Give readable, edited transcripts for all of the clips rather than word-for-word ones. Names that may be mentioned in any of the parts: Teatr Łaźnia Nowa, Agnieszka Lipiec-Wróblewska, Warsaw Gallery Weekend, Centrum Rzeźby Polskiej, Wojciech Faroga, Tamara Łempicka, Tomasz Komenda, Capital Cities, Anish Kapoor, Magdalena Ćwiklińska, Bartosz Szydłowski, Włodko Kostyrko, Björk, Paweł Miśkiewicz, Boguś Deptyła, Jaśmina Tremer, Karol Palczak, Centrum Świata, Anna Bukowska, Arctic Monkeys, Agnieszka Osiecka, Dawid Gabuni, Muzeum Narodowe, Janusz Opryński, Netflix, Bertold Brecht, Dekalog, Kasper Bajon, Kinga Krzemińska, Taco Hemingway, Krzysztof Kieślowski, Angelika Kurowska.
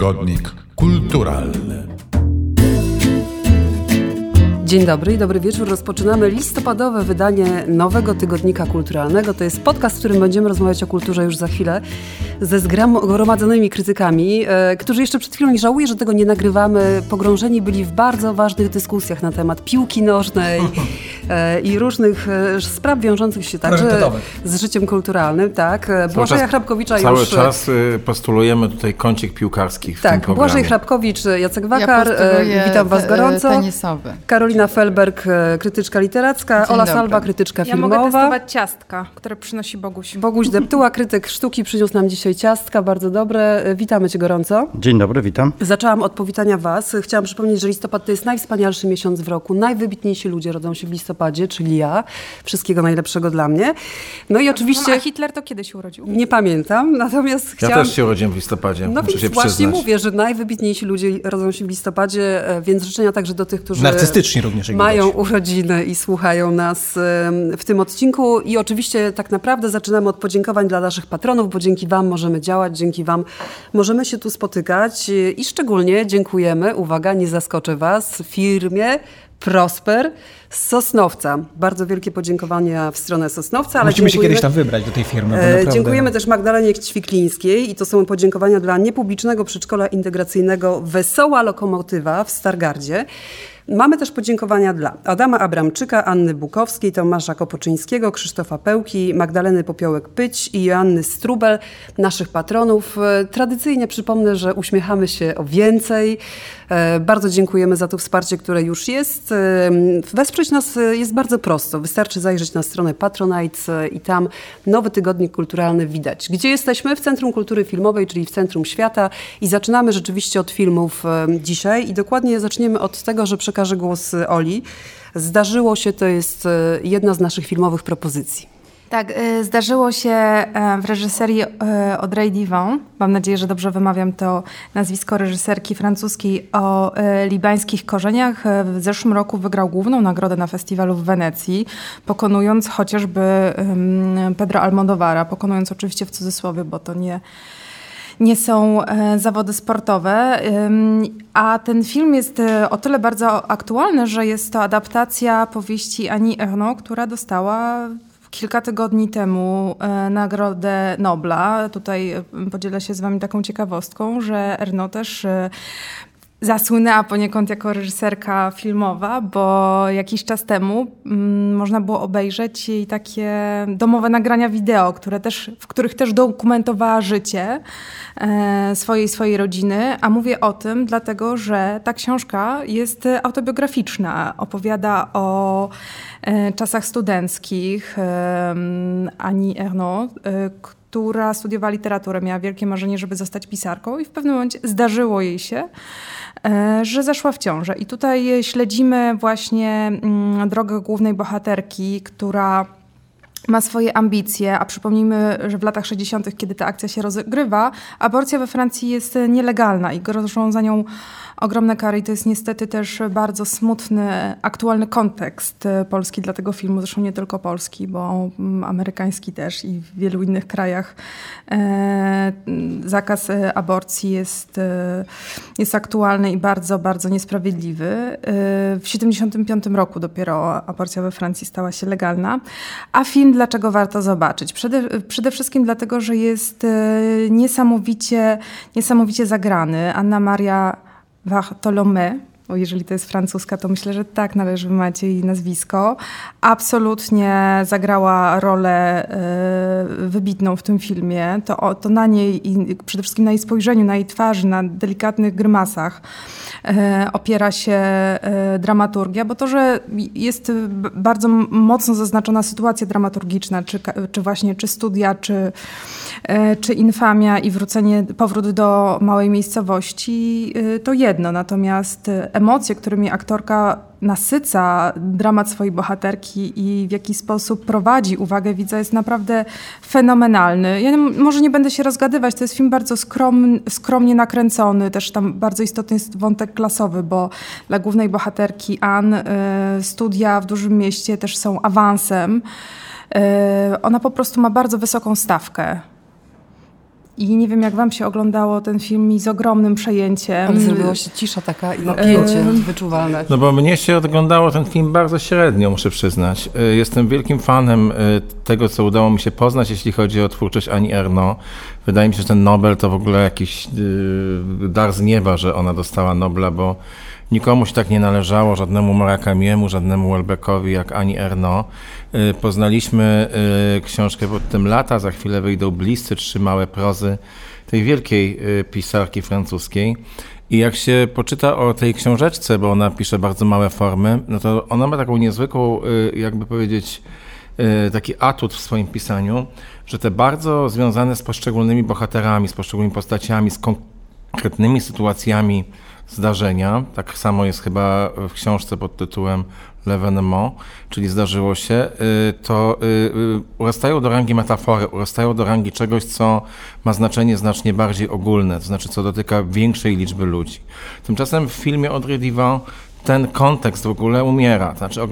Tygodnik kulturalny. Dzień dobry i dobry wieczór. Rozpoczynamy listopadowe wydanie Nowego Tygodnika Kulturalnego. To jest podcast, w którym będziemy rozmawiać o kulturze już za chwilę ze zgromadzonymi krytykami, którzy jeszcze przed chwilą, nie żałuję, że tego nie nagrywamy, pogrążeni byli w bardzo ważnych dyskusjach na temat piłki nożnej i różnych spraw wiążących się także z życiem kulturalnym. Tak. Błażeja Hrabkowicza już... Cały czas postulujemy tutaj kącik piłkarski w tym programie. Błażej Hrabkowicz, Jacek Wakar, witam Was gorąco. Tenisowy. Karolina Felberg, krytyczka literacka, Ola Salba, krytyczka filmowa. Ja mogę testować ciastka, które przynosi Boguś. Boguś Deptyła, krytyk sztuki, przyniósł nam dzisiaj ciastka, bardzo dobre. Witamy Cię gorąco. Dzień dobry, witam. Zaczęłam od powitania Was. Chciałam przypomnieć, że listopad to jest najwspanialszy miesiąc w roku. Najwybitniejsi ludzie rodzą się w listopadzie, czyli ja. Wszystkiego najlepszego dla mnie. No i oczywiście... A Hitler to kiedy się urodził? Nie pamiętam, natomiast chciałam... Ja też się urodziłem w listopadzie, no muszę się przyznać. Właśnie mówię, że najwybitniejsi ludzie rodzą się w listopadzie, więc życzenia także do tych, którzy... Narcystyczni również. Mają urodziny i słuchają nas w tym odcinku. I oczywiście tak naprawdę zaczynamy od podziękowań dla naszych patronów, bo dzięki Wam możemy działać, dzięki Wam możemy się tu spotykać i szczególnie dziękujemy, uwaga, nie zaskoczę Was, firmie Prosper z Sosnowca. Bardzo wielkie podziękowania w stronę Sosnowca. Ale musimy się kiedyś tam wybrać do tej firmy. Naprawdę... Dziękujemy też Magdalenie Ćwiklińskiej i to są podziękowania dla niepublicznego przedszkola integracyjnego Wesoła Lokomotywa w Stargardzie. Mamy też podziękowania dla Adama Abramczyka, Anny Bukowskiej, Tomasza Kopoczyńskiego, Krzysztofa Pełki, Magdaleny Popiołek-Pyć i Joanny Strubel, naszych patronów. Tradycyjnie przypomnę, że uśmiechamy się o więcej. Bardzo dziękujemy za to wsparcie, które już jest. Wesprzeć nas jest bardzo prosto. Wystarczy zajrzeć na stronę Patronite i tam Nowy Tygodnik Kulturalny widać. Gdzie jesteśmy? W Centrum Kultury Filmowej, czyli w Centrum Świata. I zaczynamy rzeczywiście od filmów dzisiaj. I dokładnie zaczniemy od tego, że przekażę głos Oli. Zdarzyło się, to jest jedna z naszych filmowych propozycji. Tak, zdarzyło się w reżyserii Audrey Diwan. Mam nadzieję, że dobrze wymawiam to nazwisko reżyserki francuskiej o libańskich korzeniach. W zeszłym roku wygrał główną nagrodę na festiwalu w Wenecji, pokonując chociażby Pedro Almodóvara. Pokonując oczywiście w cudzysłowie, bo to nie są zawody sportowe, a ten film jest o tyle bardzo aktualny, że jest to adaptacja powieści Annie Ernaux, która dostała kilka tygodni temu Nagrodę Nobla. Tutaj podzielę się z Wami taką ciekawostką, że Ernaux też zasłynęła poniekąd jako reżyserka filmowa, bo jakiś czas temu można było obejrzeć jej takie domowe nagrania wideo, w których też dokumentowała życie swojej rodziny. A mówię o tym dlatego, że ta książka jest autobiograficzna. Opowiada o czasach studenckich Annie Ernaux, która studiowała literaturę, miała wielkie marzenie, żeby zostać pisarką i w pewnym momencie zdarzyło jej się, że zaszła w ciążę. I tutaj śledzimy właśnie drogę głównej bohaterki, która ma swoje ambicje, a przypomnijmy, że w latach 60., kiedy ta akcja się rozgrywa, aborcja we Francji jest nielegalna i grożą za nią ogromne kary. I to jest niestety też bardzo smutny, aktualny kontekst polski dla tego filmu, zresztą nie tylko polski, bo amerykański też i w wielu innych krajach zakaz aborcji jest aktualny i bardzo, bardzo niesprawiedliwy. W 75 roku dopiero aborcja we Francji stała się legalna, a film dlaczego warto zobaczyć? Przede wszystkim dlatego, że jest niesamowicie zagrany. Anna Maria Bartolomé, bo jeżeli to jest francuska, to myślę, że tak należy wymawiać jej nazwisko, absolutnie zagrała rolę wybitną w tym filmie. To na niej i przede wszystkim na jej spojrzeniu, na jej twarzy, na delikatnych grymasach opiera się dramaturgia, bo to, że jest bardzo mocno zaznaczona sytuacja dramaturgiczna, czy studia, czy infamia i powrót do małej miejscowości, to jedno. Natomiast emocje, którymi aktorka nasyca dramat swojej bohaterki i w jaki sposób prowadzi uwagę widza, jest naprawdę fenomenalny. Ja może nie będę się rozgadywać, to jest film bardzo skromnie nakręcony, też tam bardzo istotny jest wątek klasowy, bo dla głównej bohaterki Anne studia w dużym mieście też są awansem. Ona po prostu ma bardzo wysoką stawkę. I nie wiem, jak wam się oglądało ten film i z ogromnym przejęciem. Ale zrobiła się cisza taka i napięcie wyczuwalne. No bo mnie się oglądało ten film bardzo średnio, muszę przyznać. Jestem wielkim fanem tego, co udało mi się poznać, jeśli chodzi o twórczość Annie Ernaux. Wydaje mi się, że ten Nobel to w ogóle jakiś dar z nieba, że ona dostała Nobla, bo nikomu się tak nie należało, żadnemu Murakamiemu, żadnemu Welbeckowi jak Annie Ernaux. Poznaliśmy książkę pod tym Lata, za chwilę wyjdą Bliscy, 3 małe prozy tej wielkiej pisarki francuskiej. I jak się poczyta o tej książeczce, bo ona pisze bardzo małe formy, no to ona ma taką niezwykłą, jakby powiedzieć, taki atut w swoim pisaniu, że te bardzo związane z poszczególnymi bohaterami, z poszczególnymi postaciami, z konkretnymi sytuacjami zdarzenia, tak samo jest chyba w książce pod tytułem L'Evénement, czyli Zdarzyło się, to urastają do rangi metafory, urastają do rangi czegoś, co ma znaczenie znacznie bardziej ogólne, to znaczy co dotyka większej liczby ludzi. Tymczasem w filmie Audrey Diwan ten kontekst w ogóle umiera. Znaczy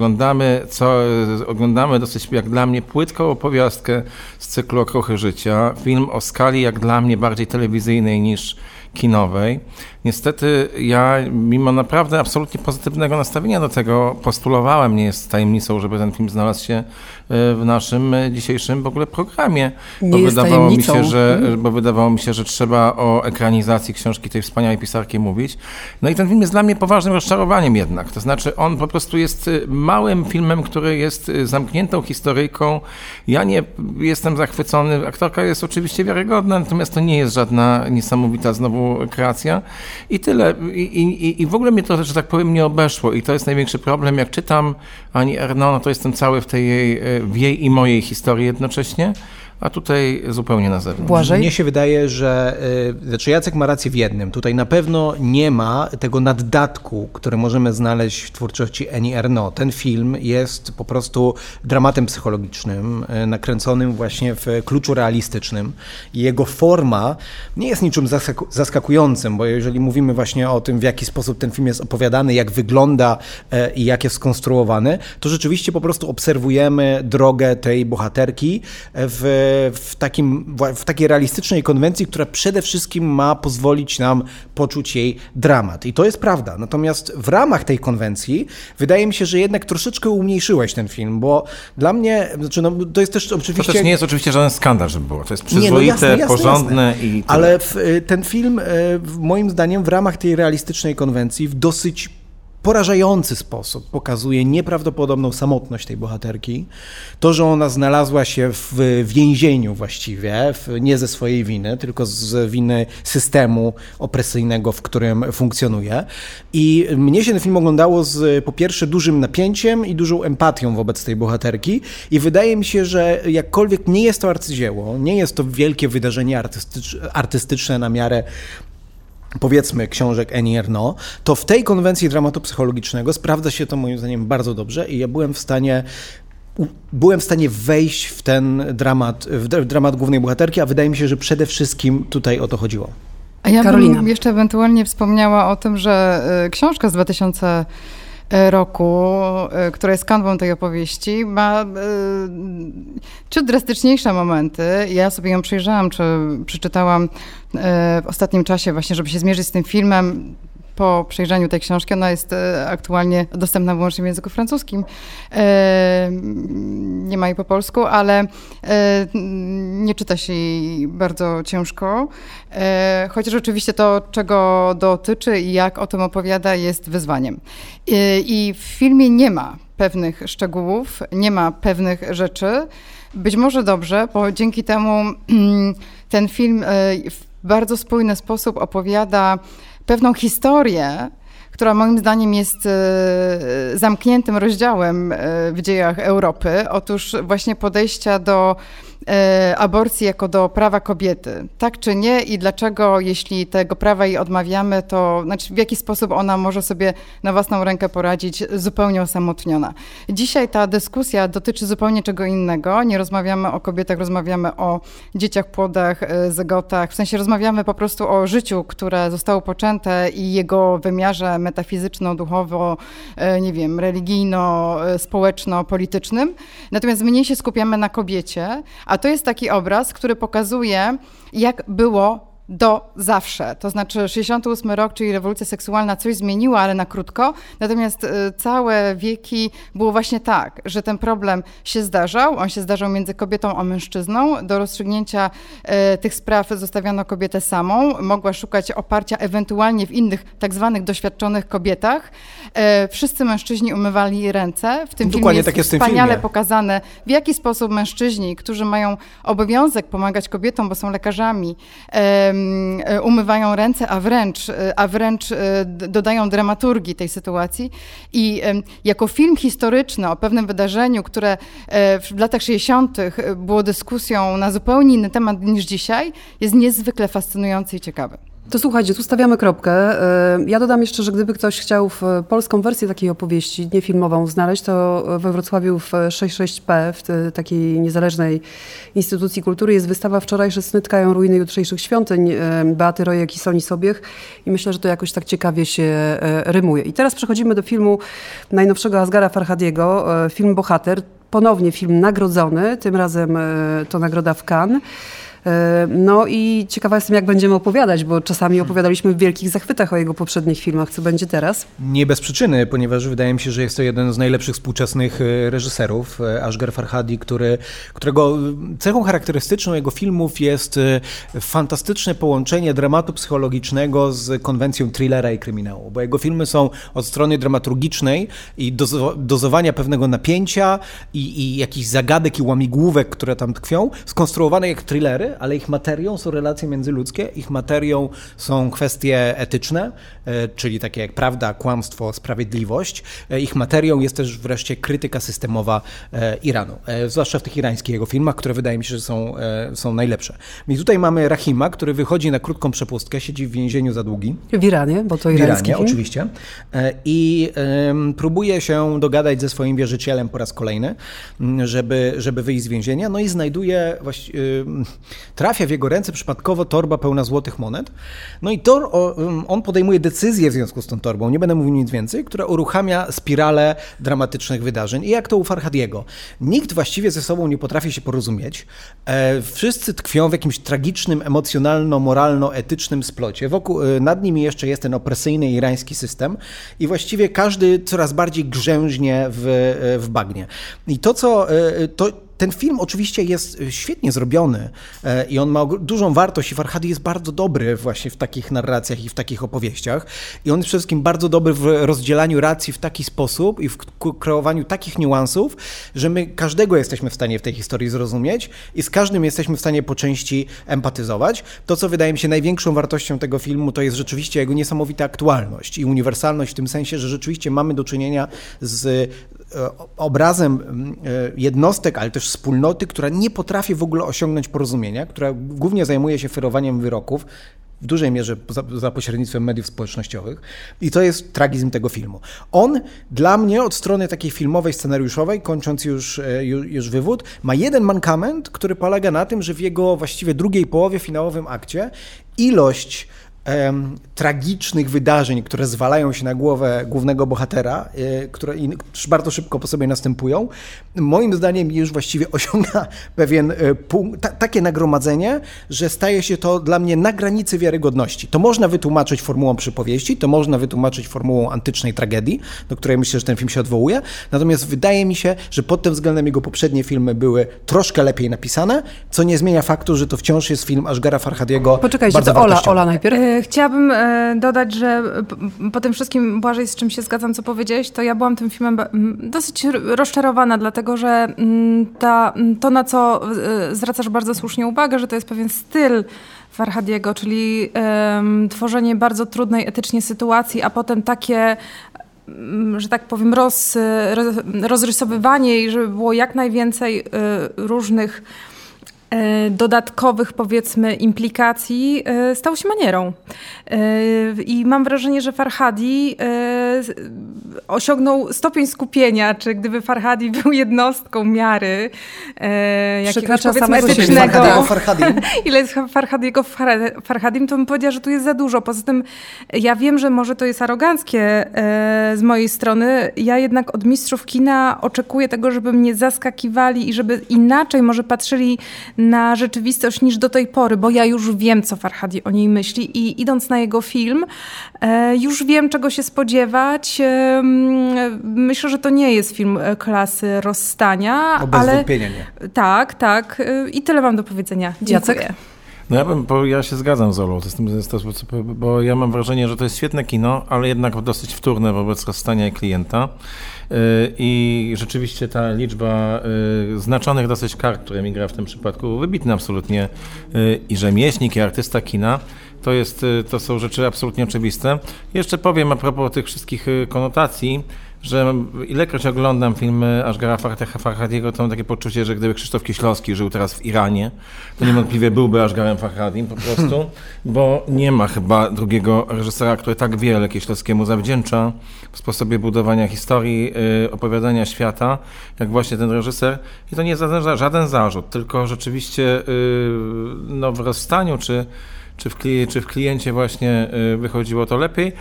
oglądamy dosyć, jak dla mnie, płytką opowiastkę z cyklu Okruchy życia. Film o skali, jak dla mnie, bardziej telewizyjnej niż kinowej. Niestety ja, mimo naprawdę absolutnie pozytywnego nastawienia do tego, postulowałem, nie jest tajemnicą, żeby ten film znalazł się w naszym dzisiejszym w ogóle programie, bo wydawało mi się, że trzeba o ekranizacji książki tej wspaniałej pisarki mówić. No i ten film jest dla mnie poważnym rozczarowaniem jednak, to znaczy on po prostu jest małym filmem, który jest zamkniętą historyjką. Ja nie jestem zachwycony, aktorka jest oczywiście wiarygodna, natomiast to nie jest żadna niesamowita znowu kreacja. I tyle. I w ogóle mnie to, że tak powiem, nie obeszło. I to jest największy problem. Jak czytam Annie Ernaux, no to jestem cały w jej i mojej historii jednocześnie, a tutaj zupełnie na zewnątrz. Błażej? Mnie się wydaje, że Jacek ma rację w jednym. Tutaj na pewno nie ma tego naddatku, który możemy znaleźć w twórczości Annie Ernaux. Ten film jest po prostu dramatem psychologicznym, nakręconym właśnie w kluczu realistycznym. Jego forma nie jest niczym zaskakującym, bo jeżeli mówimy właśnie o tym, w jaki sposób ten film jest opowiadany, jak wygląda i jak jest skonstruowany, to rzeczywiście po prostu obserwujemy drogę tej bohaterki w takiej realistycznej konwencji, która przede wszystkim ma pozwolić nam poczuć jej dramat. I to jest prawda. Natomiast w ramach tej konwencji wydaje mi się, że jednak troszeczkę umniejszyłeś ten film, bo dla mnie, to jest też oczywiście... To też nie jest oczywiście żaden skandal, żeby było. To jest przyzwoite, porządne. I tyle. Ale ten film, moim zdaniem, w ramach tej realistycznej konwencji w dosyć porażający sposób pokazuje nieprawdopodobną samotność tej bohaterki. To, że ona znalazła się w więzieniu właściwie, nie ze swojej winy, tylko z winy systemu opresyjnego, w którym funkcjonuje. I mnie się ten film oglądało po pierwsze, dużym napięciem i dużą empatią wobec tej bohaterki. I wydaje mi się, że jakkolwiek nie jest to arcydzieło, nie jest to wielkie wydarzenie artystyczne na miarę, powiedzmy, książek Annie Ernaux, to w tej konwencji dramatu psychologicznego sprawdza się to moim zdaniem bardzo dobrze i ja byłem w stanie wejść w ten dramat, głównej bohaterki, a wydaje mi się, że przede wszystkim tutaj o to chodziło. A ja bym jeszcze ewentualnie wspomniała o tym, że książka z 2000 roku, która jest kanwą tej opowieści, ma ciut drastyczniejsze momenty. Ja sobie ją przejrzałam, czy przeczytałam w ostatnim czasie właśnie, żeby się zmierzyć z tym filmem. Po przejrzeniu tej książki, ona jest aktualnie dostępna wyłącznie w języku francuskim. Nie ma jej po polsku, ale nie czyta się jej bardzo ciężko. Chociaż oczywiście to, czego dotyczy i jak o tym opowiada, jest wyzwaniem. I w filmie nie ma pewnych szczegółów, nie ma pewnych rzeczy. Być może dobrze, bo dzięki temu ten film w bardzo spójny sposób opowiada pewną historię, która moim zdaniem jest zamkniętym rozdziałem w dziejach Europy. Otóż właśnie podejścia do aborcji jako do prawa kobiety. Tak czy nie i dlaczego, jeśli tego prawa jej odmawiamy, to znaczy w jaki sposób ona może sobie na własną rękę poradzić, zupełnie osamotniona. Dzisiaj ta dyskusja dotyczy zupełnie czego innego. Nie rozmawiamy o kobietach, rozmawiamy o dzieciach, płodach, zygotach. W sensie rozmawiamy po prostu o życiu, które zostało poczęte i jego wymiarze metafizyczno-duchowo, nie wiem, religijno-społeczno-politycznym. Natomiast mniej się skupiamy na kobiecie, A to jest taki obraz, który pokazuje, jak było do zawsze. To znaczy 68 rok, czyli rewolucja seksualna coś zmieniła, ale na krótko. Natomiast całe wieki było właśnie tak, że ten problem się zdarzał. On się zdarzał między kobietą a mężczyzną. Do rozstrzygnięcia tych spraw zostawiano kobietę samą. Mogła szukać oparcia ewentualnie w innych tak zwanych doświadczonych kobietach. Wszyscy mężczyźni umywali ręce. W tym dokładnie filmie tak jest wspaniale pokazane, w jaki sposób mężczyźni, którzy mają obowiązek pomagać kobietom, bo są lekarzami, umywają ręce, a wręcz dodają dramaturgii tej sytuacji. I jako film historyczny o pewnym wydarzeniu, które w latach 60. było dyskusją na zupełnie inny temat niż dzisiaj, jest niezwykle fascynujący i ciekawy. To słuchajcie, tu stawiamy kropkę. Ja dodam jeszcze, że gdyby ktoś chciał w polską wersję takiej opowieści, nie filmową, znaleźć, to we Wrocławiu w 66P, w takiej niezależnej instytucji kultury, jest wystawa Wczorajsze sny tkają ruiny jutrzejszych świątyń Beaty Rojek i Soni Sobiech i myślę, że to jakoś tak ciekawie się rymuje. I teraz przechodzimy do filmu najnowszego Asghara Farhadiego, film Bohater, ponownie film nagrodzony, tym razem to nagroda w Cannes. No i ciekawa jestem, jak będziemy opowiadać, bo czasami opowiadaliśmy w wielkich zachwytach o jego poprzednich filmach. Co będzie teraz? Nie bez przyczyny, ponieważ wydaje mi się, że jest to jeden z najlepszych współczesnych reżyserów, Asghar Farhadi, którego cechą charakterystyczną jego filmów jest fantastyczne połączenie dramatu psychologicznego z konwencją thrillera i kryminału, bo jego filmy są od strony dramaturgicznej i dozowania pewnego napięcia i jakichś zagadek i łamigłówek, które tam tkwią, skonstruowane jak thrillery, ale ich materią są relacje międzyludzkie, ich materią są kwestie etyczne, czyli takie jak prawda, kłamstwo, sprawiedliwość. Ich materią jest też wreszcie krytyka systemowa Iranu, zwłaszcza w tych irańskich jego filmach, które wydaje mi się, że są najlepsze. I tutaj mamy Rahima, który wychodzi na krótką przepustkę, siedzi w więzieniu za długi. W Iranie, bo to irański film. Oczywiście. I próbuje się dogadać ze swoim wierzycielem po raz kolejny, żeby wyjść z więzienia, no i znajduje właśnie... Trafia w jego ręce przypadkowo torba pełna złotych monet. No i on podejmuje decyzję w związku z tą torbą, nie będę mówił nic więcej, która uruchamia spiralę dramatycznych wydarzeń. I jak to u Farhadiego. Nikt właściwie ze sobą nie potrafi się porozumieć. Wszyscy tkwią w jakimś tragicznym, emocjonalno-moralno-etycznym splocie. Nad nimi jeszcze jest ten opresyjny irański system i właściwie każdy coraz bardziej grzęźnie w bagnie. I ten film oczywiście jest świetnie zrobiony i on ma dużą wartość i Farhadi jest bardzo dobry właśnie w takich narracjach i w takich opowieściach i on jest przede wszystkim bardzo dobry w rozdzielaniu racji w taki sposób i w kreowaniu takich niuansów, że my każdego jesteśmy w stanie w tej historii zrozumieć i z każdym jesteśmy w stanie po części empatyzować. To, co wydaje mi się największą wartością tego filmu, to jest rzeczywiście jego niesamowita aktualność i uniwersalność w tym sensie, że rzeczywiście mamy do czynienia z obrazem jednostek, ale też wspólnoty, która nie potrafi w ogóle osiągnąć porozumienia, która głównie zajmuje się ferowaniem wyroków, w dużej mierze za pośrednictwem mediów społecznościowych i to jest tragizm tego filmu. On dla mnie od strony takiej filmowej, scenariuszowej, kończąc już wywód, ma jeden mankament, który polega na tym, że w jego właściwie drugiej połowie, finałowym akcie ilość tragicznych wydarzeń, które zwalają się na głowę głównego bohatera, które bardzo szybko po sobie następują, moim zdaniem już właściwie osiąga pewien punkt, takie nagromadzenie, że staje się to dla mnie na granicy wiarygodności. To można wytłumaczyć formułą przypowieści, to można wytłumaczyć formułą antycznej tragedii, do której myślę, że ten film się odwołuje, natomiast wydaje mi się, że pod tym względem jego poprzednie filmy były troszkę lepiej napisane, co nie zmienia faktu, że to wciąż jest film Asghara Farhadiego. Poczekajcie, to Ola najpierw. Chciałabym dodać, że po tym wszystkim, Błażej, z czym się zgadzam, co powiedziałeś, to ja byłam tym filmem dosyć rozczarowana, dlatego że to, na co zwracasz bardzo słusznie uwagę, że to jest pewien styl Farhadiego, czyli tworzenie bardzo trudnej etycznie sytuacji, a potem takie, że tak powiem, rozrysowywanie i żeby było jak najwięcej różnych dodatkowych, powiedzmy, implikacji, stał się manierą. I mam wrażenie, że Farhadi osiągnął stopień skupienia, czy gdyby Farhadi był jednostką miary jakiegoś powiedzmy etycznego, ile jest Farhadiego Farhadim, to bym powiedziała, że tu jest za dużo. Poza tym ja wiem, że może to jest aroganckie z mojej strony, ja jednak od mistrzów kina oczekuję tego, żeby mnie zaskakiwali i żeby inaczej może patrzyli na rzeczywistość niż do tej pory, bo ja już wiem, co Farhadi o niej myśli i idąc na jego film, już wiem, czego się spodziewać. Myślę, że to nie jest film klasy rozstania, bez wątpienia nie. Tak. I tyle mam do powiedzenia. Dziękuję. No ja się zgadzam z Olą, bo ja mam wrażenie, że to jest świetne kino, ale jednak dosyć wtórne wobec rozstania klienta. I rzeczywiście ta liczba znaczonych dosyć kart, które mi gra w tym przypadku, wybitna absolutnie. I rzemieślnik, i artysta kina. To są rzeczy absolutnie oczywiste. Jeszcze powiem a propos tych wszystkich konotacji, że ilekroć oglądam filmy Asghara Farhadiego, to mam takie poczucie, że gdyby Krzysztof Kieślowski żył teraz w Iranie, to niewątpliwie byłby Asgharem Farhadim po prostu, bo nie ma chyba drugiego reżysera, który tak wiele Kieślowskiemu zawdzięcza w sposobie budowania historii, opowiadania świata, jak właśnie ten reżyser. I to nie jest żaden zarzut, tylko rzeczywiście w rozstaniu czy w kliencie właśnie wychodziło to lepiej.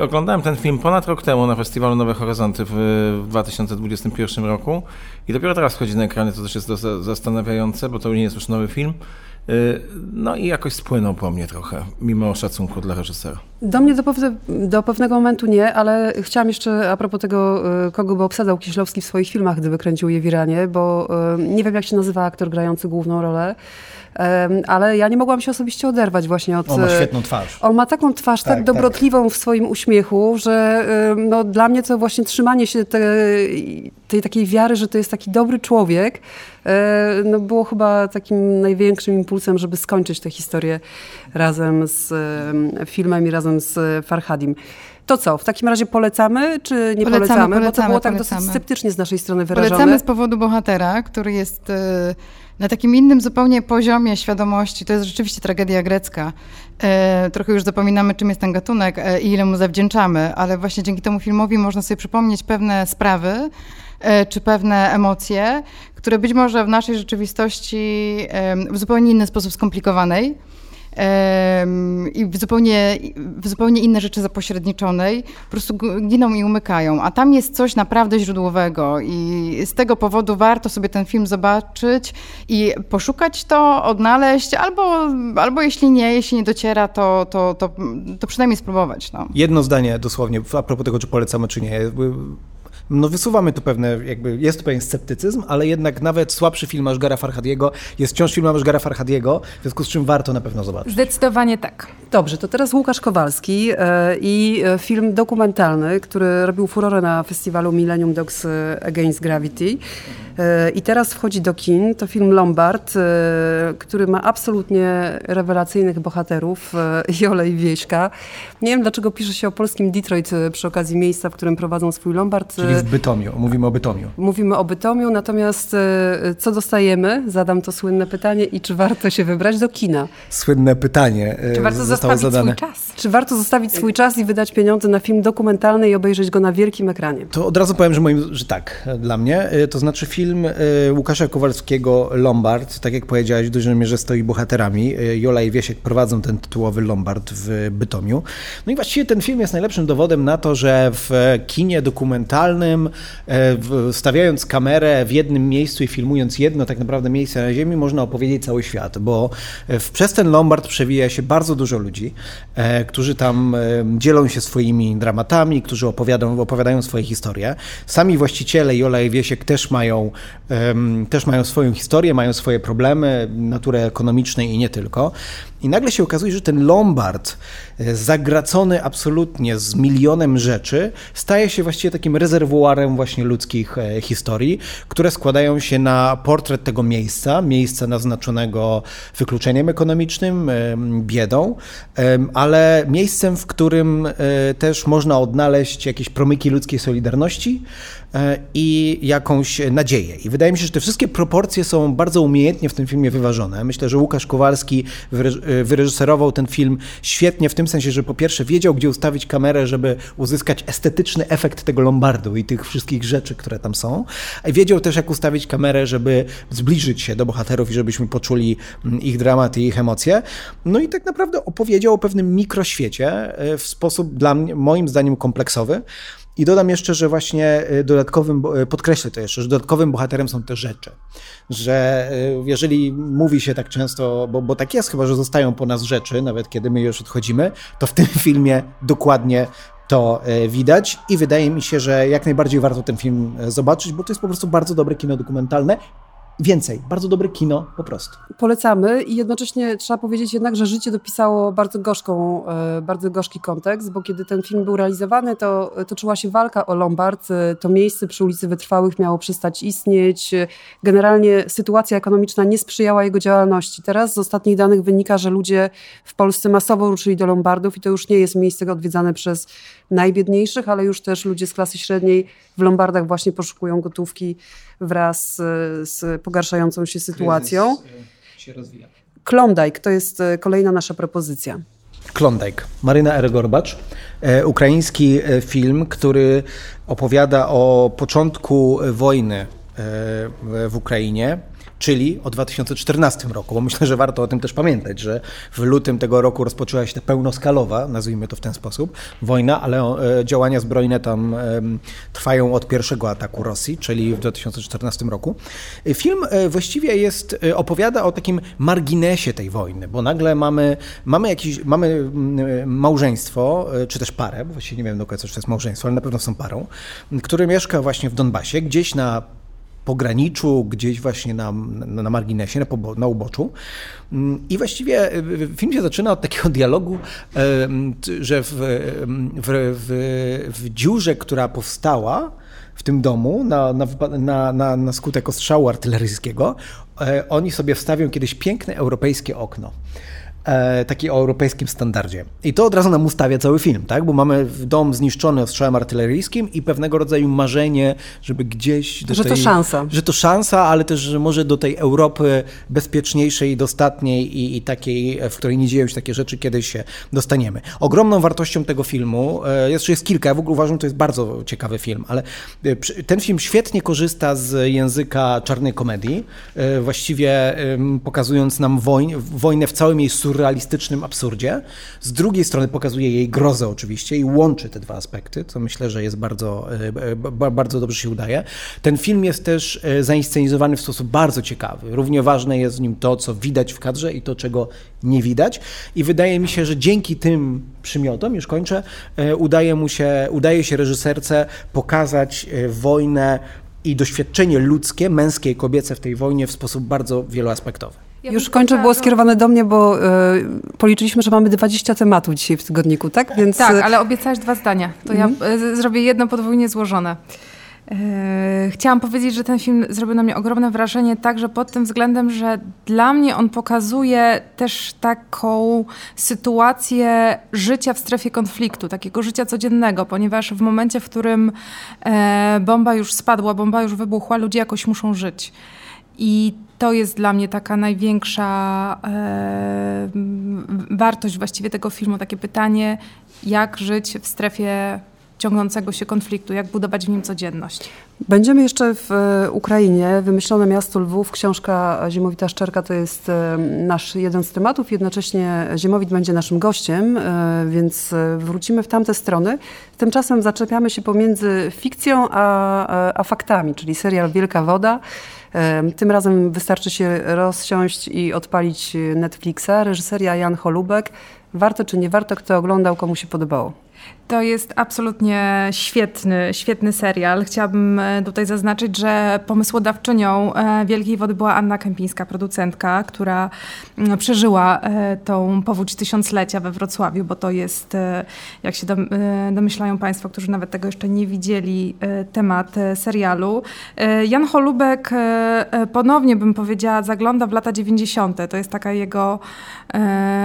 Oglądałem ten film ponad rok temu na festiwalu Nowe Horyzonty w 2021 roku i dopiero teraz wchodzi na ekrany, to też jest zastanawiające, bo to nie jest już nowy film. No i jakoś spłynął po mnie trochę, mimo szacunku dla reżysera. Do mnie do pewnego momentu nie, ale chciałam jeszcze a propos tego, kogo by obsadzał Kieślowski w swoich filmach, gdyby kręcił je w Iranie, bo nie wiem, jak się nazywa aktor grający główną rolę, ale ja nie mogłam się osobiście oderwać właśnie od... On ma świetną twarz. On ma taką twarz tak dobrotliwą w swoim uśmiechu, że dla mnie to właśnie trzymanie się tej takiej wiary, że to jest taki dobry człowiek, było chyba takim największym impulsem, żeby skończyć tę historię razem z filmem i razem z Farhadim. To co, w takim razie polecamy, czy nie polecamy? Bo to było tak dosyć sceptycznie z naszej strony wyrażone. Polecamy z powodu bohatera, który jest na takim innym zupełnie poziomie świadomości. To jest rzeczywiście tragedia grecka. Trochę już zapominamy, czym jest ten gatunek i ile mu zawdzięczamy, ale właśnie dzięki temu filmowi można sobie przypomnieć pewne sprawy, czy pewne emocje, które być może w naszej rzeczywistości w zupełnie inny sposób skomplikowanej i w zupełnie inne rzeczy zapośredniczonej po prostu giną i umykają. A tam jest coś naprawdę źródłowego i z tego powodu warto sobie ten film zobaczyć i poszukać to, odnaleźć, albo jeśli nie dociera, to przynajmniej spróbować. No. Jedno zdanie dosłownie a propos tego, czy polecamy, czy nie. Wysuwamy tu pewne, jest tu pewien sceptycyzm, ale jednak nawet słabszy film Asghara Farhadiego jest wciąż filmem Asghara Farhadiego, w związku z czym warto na pewno zobaczyć. Zdecydowanie tak. Dobrze, to teraz Łukasz Kowalski i film dokumentalny, który robił furorę na festiwalu Millennium Docs Against Gravity i teraz wchodzi do kin. To film Lombard, który ma absolutnie rewelacyjnych bohaterów, Jolę i Wieśka. Nie wiem, dlaczego pisze się o polskim Detroit przy okazji miejsca, w którym prowadzą swój Lombard. Czyli w Bytomiu. Mówimy o Bytomiu, natomiast co dostajemy? Zadam to słynne pytanie i czy warto się wybrać do kina? Słynne pytanie czy warto zostawić zadane. Swój czas? Czy warto zostawić swój czas i wydać pieniądze na film dokumentalny i obejrzeć go na wielkim ekranie? To od razu powiem, że tak, dla mnie. To znaczy film Łukasza Kowalskiego Lombard, tak jak powiedziałaś, w dużej mierze stoi bohaterami. Jola i Wiesiek prowadzą ten tytułowy Lombard w Bytomiu. No i właściwie ten film jest najlepszym dowodem na to, że w kinie dokumentalnym stawiając kamerę w jednym miejscu i filmując jedno tak naprawdę miejsce na ziemi, można opowiedzieć cały świat, bo przez ten Lombard przewija się bardzo dużo ludzi, którzy tam dzielą się swoimi dramatami, którzy opowiadają swoje historie. Sami właściciele, Jola i Wiesiek, też mają swoją historię, mają swoje problemy, natury ekonomicznej i nie tylko. I nagle się okazuje, że ten Lombard, zagracony absolutnie z milionem rzeczy, staje się właściwie takim rezerwuarem repertuarem właśnie ludzkich historii, które składają się na portret tego miejsca naznaczonego wykluczeniem ekonomicznym, biedą, ale miejscem, w którym też można odnaleźć jakieś promyki ludzkiej solidarności i jakąś nadzieję. I wydaje mi się, że te wszystkie proporcje są bardzo umiejętnie w tym filmie wyważone. Myślę, że Łukasz Kowalski wyreżyserował ten film świetnie w tym sensie, że po pierwsze wiedział, gdzie ustawić kamerę, żeby uzyskać estetyczny efekt tego Lombardu i tych wszystkich rzeczy, które tam są. Wiedział też, jak ustawić kamerę, żeby zbliżyć się do bohaterów i żebyśmy poczuli ich dramat i ich emocje. No i tak naprawdę opowiedział o pewnym mikroświecie w sposób dla mnie, moim zdaniem, kompleksowy. I dodam jeszcze, że właśnie podkreślę to jeszcze, że dodatkowym bohaterem są te rzeczy. Że jeżeli mówi się tak często, bo tak jest chyba, że zostają po nas rzeczy, nawet kiedy my już odchodzimy, to w tym filmie dokładnie to widać i wydaje mi się, że jak najbardziej warto ten film zobaczyć, bo to jest po prostu bardzo dobre kino dokumentalne. Więcej, bardzo dobre kino po prostu. Polecamy i jednocześnie trzeba powiedzieć jednak, że życie dopisało bardzo gorzki kontekst, bo kiedy ten film był realizowany, to toczyła się walka o Lombard, to miejsce przy ulicy Wytrwałych miało przestać istnieć. Generalnie sytuacja ekonomiczna nie sprzyjała jego działalności. Teraz z ostatnich danych wynika, że ludzie w Polsce masowo ruszyli do Lombardów i to już nie jest miejsce odwiedzane przez najbiedniejszych, ale już też ludzie z klasy średniej w Lombardach właśnie poszukują gotówki wraz z pogarszającą się sytuacją. Się rozwija. Klondike to jest kolejna nasza propozycja. Klondike. Maryna Er Gorbach. Ukraiński film, który opowiada o początku wojny w Ukrainie, czyli o 2014 roku, bo myślę, że warto o tym też pamiętać, że w lutym tego roku rozpoczęła się ta pełnoskalowa, nazwijmy to w ten sposób, wojna, ale działania zbrojne tam trwają od pierwszego ataku Rosji, czyli w 2014 roku. Film właściwie opowiada o takim marginesie tej wojny, bo nagle mamy małżeństwo, czy też parę, bo właściwie nie wiem do końca, czy to jest małżeństwo, ale na pewno są parą, który mieszka właśnie w Donbasie, gdzieś na pograniczu, gdzieś właśnie na marginesie, na uboczu. I właściwie film się zaczyna od takiego dialogu, że w dziurze, która powstała w tym domu na skutek ostrzału artyleryjskiego, oni sobie wstawią kiedyś piękne europejskie okno. Taki o europejskim standardzie. I to od razu nam ustawia cały film, tak? Bo mamy dom zniszczony ostrzałem artyleryjskim i pewnego rodzaju marzenie, żeby gdzieś... Że to szansa, ale też, że może do tej Europy bezpieczniejszej, dostatniej i takiej, w której nie dzieją się takie rzeczy, kiedyś się dostaniemy. Ogromną wartością tego filmu jest kilka. Ja w ogóle uważam, że to jest bardzo ciekawy film, ale ten film świetnie korzysta z języka czarnej komedii, właściwie pokazując nam wojnę w całym jej surrealistycznym absurdzie. Z drugiej strony pokazuje jej grozę oczywiście i łączy te dwa aspekty, co myślę, że jest bardzo dobrze się udaje. Ten film jest też zainscenizowany w sposób bardzo ciekawy. Równie ważne jest w nim to, co widać w kadrze i to, czego nie widać. I wydaje mi się, że dzięki tym przymiotom, już kończę, udaje się reżyserce pokazać wojnę i doświadczenie ludzkie, męskie i kobiece w tej wojnie w sposób bardzo wieloaspektowy. Już kończę, było skierowane do mnie, bo policzyliśmy, że mamy 20 tematów dzisiaj w tygodniku, tak? Więc... Tak, ale obiecałeś 2 zdania. To ja zrobię jedno podwójnie złożone. Chciałam powiedzieć, że ten film zrobił na mnie ogromne wrażenie także pod tym względem, że dla mnie on pokazuje też taką sytuację życia w strefie konfliktu, takiego życia codziennego, ponieważ w momencie, w którym bomba już spadła, bomba już wybuchła, ludzie jakoś muszą żyć. I to jest dla mnie taka największa wartość właściwie tego filmu, takie pytanie, jak żyć w strefie ciągnącego się konfliktu, jak budować w nim codzienność. Będziemy jeszcze w Ukrainie. Wymyślone miasto Lwów, książka Ziemowita Szczerka to jest nasz jeden z tematów. Jednocześnie Ziemowit będzie naszym gościem, więc wrócimy w tamte strony. Tymczasem zaczepiamy się pomiędzy fikcją a faktami, czyli serial Wielka Woda. Tym razem wystarczy się rozsiąść i odpalić Netflixa. Reżyseria Jan Holubek. Warto czy nie warto, kto oglądał, komu się podobało? To jest absolutnie świetny serial. Chciałabym tutaj zaznaczyć, że pomysłodawczynią Wielkiej Wody była Anna Kępińska, producentka, która przeżyła tą powódź tysiąclecia we Wrocławiu, bo to jest, jak się domyślają Państwo, którzy nawet tego jeszcze nie widzieli, temat serialu. Jan Holubek, ponownie bym powiedziała, zagląda w lata 90. To jest taka jego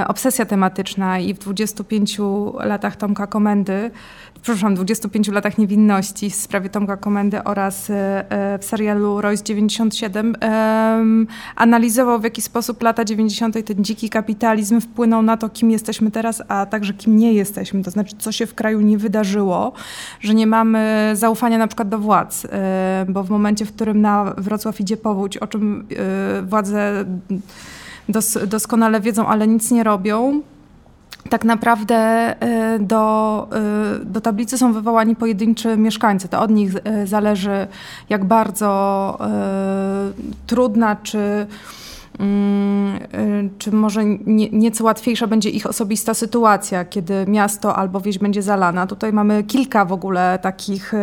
obsesja tematyczna i w 25 latach Tomka Komendy, w 25 latach niewinności w sprawie Tomka Komendy oraz w serialu Royce 97 analizował, w jaki sposób lata 90. ten dziki kapitalizm wpłynął na to, kim jesteśmy teraz, a także kim nie jesteśmy. To znaczy, co się w kraju nie wydarzyło, że nie mamy zaufania na przykład do władz, bo w momencie, w którym na Wrocław idzie powódź, o czym władze doskonale wiedzą, ale nic nie robią, tak naprawdę do tablicy są wywołani pojedynczy mieszkańcy. To od nich zależy, jak bardzo trudna czy może nieco łatwiejsza będzie ich osobista sytuacja, kiedy miasto albo wieś będzie zalana. Tutaj mamy kilka w ogóle takich,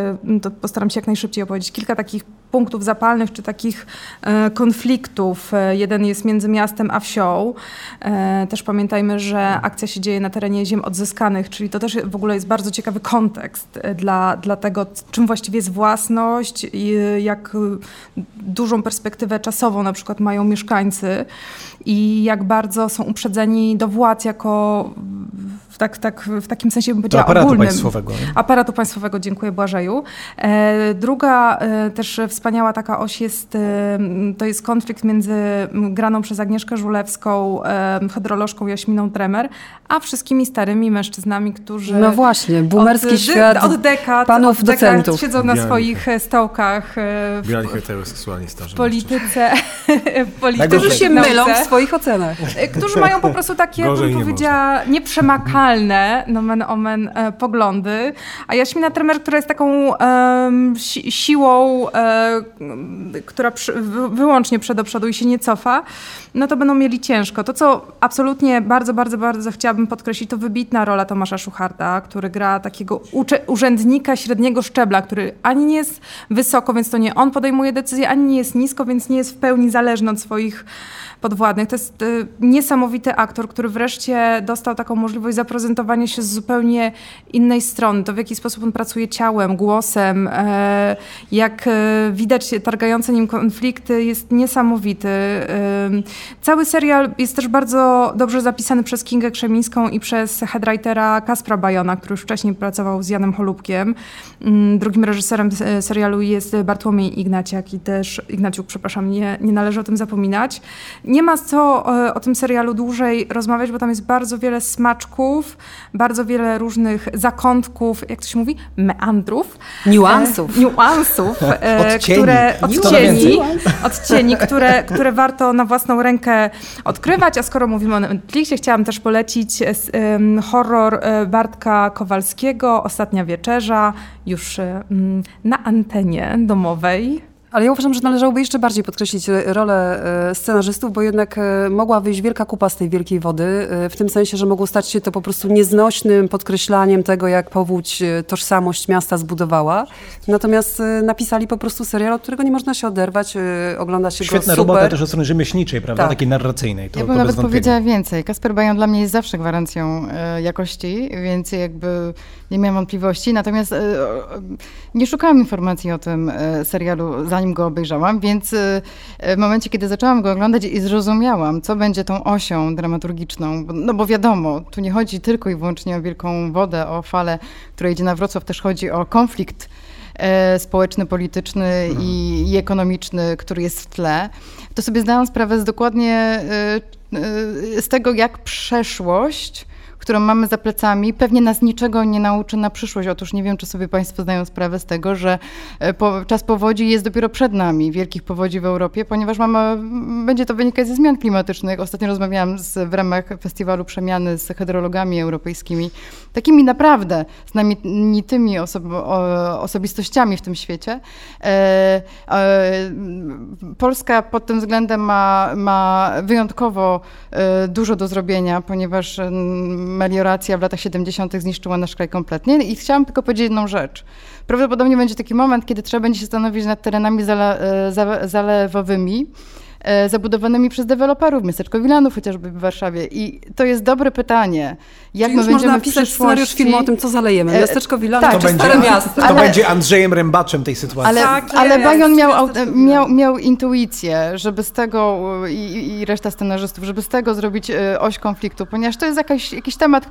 to postaram się jak najszybciej opowiedzieć, kilka takich punktów zapalnych czy takich konfliktów. Jeden jest między miastem a wsią. Też pamiętajmy, że akcja się dzieje na terenie ziem odzyskanych, czyli to też w ogóle jest bardzo ciekawy kontekst dla tego, czym właściwie jest własność i jak dużą perspektywę czasową na przykład mają mieszkańcy i jak bardzo są uprzedzeni do władz jako w takim sensie bym powiedziała ogólnym. Aparatu państwowego. Aparatu państwowego, dziękuję Błażeju. Druga też wspaniała taka oś jest, to jest konflikt między graną przez Agnieszkę Żulewską, hydrolożką Jaśminą Tremer, a wszystkimi starymi mężczyznami, którzy... No właśnie, boomerski świat panów docentów. Siedzą na swoich stołkach biali heteroseksualni starzy polityce. Którzy się mylą w swoich ocenach. Którzy mają po prostu takie, bym powiedziała, nieprzemakalne nomen omen poglądy, a Jaśmina Tremer, która jest taką siłą, która wyłącznie do przodu i się nie cofa, no to będą mieli ciężko. To, co absolutnie bardzo chciałabym podkreślić, to wybitna rola Tomasza Schucharda, który gra takiego urzędnika średniego szczebla, który ani nie jest wysoko, więc to nie on podejmuje decyzje, ani nie jest nisko, więc nie jest w pełni zależny od swoich podwładnych. To jest niesamowity aktor, który wreszcie dostał taką możliwość zaprezentowania się z zupełnie innej strony. To, w jaki sposób on pracuje ciałem, głosem, jak widać targające nim konflikty, jest niesamowity. Cały serial jest też bardzo dobrze zapisany przez Kingę Krzemińską i przez headwritera Kaspra Bajona, który już wcześniej pracował z Janem Holubkiem. Drugim reżyserem serialu jest Bartłomiej Ignaciuk i też Ignaciuk, przepraszam, nie należy o tym zapominać. Nie ma co o tym serialu dłużej rozmawiać, bo tam jest bardzo wiele smaczków, bardzo wiele różnych zakątków, jak to się mówi, meandrów. Niuansów, odcieni, które warto na własną rękę odkrywać. A skoro mówimy o Netflixie, chciałam też polecić horror Bartka Kowalskiego, Ostatnia wieczerza, już na antenie domowej. Ale ja uważam, że należałoby jeszcze bardziej podkreślić rolę scenarzystów, bo jednak mogła wyjść wielka kupa z tej wielkiej wody, w tym sensie, że mogło stać się to po prostu nieznośnym podkreślaniem tego, jak powódź tożsamość miasta zbudowała. Natomiast napisali po prostu serial, od którego nie można się oderwać, ogląda się go super. Świetna robota też od strony rzemieślniczej, prawda? Tak. Takiej narracyjnej. To, ja bym nawet powiedziała więcej. Kasper Bajon dla mnie jest zawsze gwarancją jakości, więc jakby nie miałam wątpliwości. Natomiast nie szukałam informacji o tym serialu, zanim go obejrzałam, więc w momencie, kiedy zaczęłam go oglądać i zrozumiałam, co będzie tą osią dramaturgiczną, no bo wiadomo, tu nie chodzi tylko i wyłącznie o wielką wodę, o falę, która idzie na Wrocław, też chodzi o konflikt społeczny, polityczny i ekonomiczny, który jest w tle, to sobie zdałam sprawę z dokładnie z tego, jak przeszłość, którą mamy za plecami, pewnie nas niczego nie nauczy na przyszłość. Otóż nie wiem, czy sobie Państwo zdają sprawę z tego, że czas powodzi jest dopiero przed nami, wielkich powodzi w Europie, ponieważ będzie to wynikać ze zmian klimatycznych. Ostatnio rozmawiałam w ramach Festiwalu Przemiany z hydrologami europejskimi, takimi naprawdę znamienitymi osobistościami w tym świecie. Polska pod tym względem ma wyjątkowo dużo do zrobienia, ponieważ melioracja w latach 70. zniszczyła nasz kraj kompletnie. I chciałam tylko powiedzieć jedną rzecz. Prawdopodobnie będzie taki moment, kiedy trzeba będzie się zastanowić nad terenami zalewowymi, zabudowanymi przez deweloperów, miasteczko Wilanów chociażby w Warszawie. I to jest dobre pytanie, jak my będziemy w przyszłości... scenariusz filmu o tym, co zalejemy. Miasteczko Wilanów, tak, czy stare miasto. To będzie Andrzejem Rębaczem tej sytuacji. Ale, tak, ale Bajon miał intuicję, żeby z tego i reszta scenarzystów, żeby z tego zrobić oś konfliktu, ponieważ to jest jakiś temat,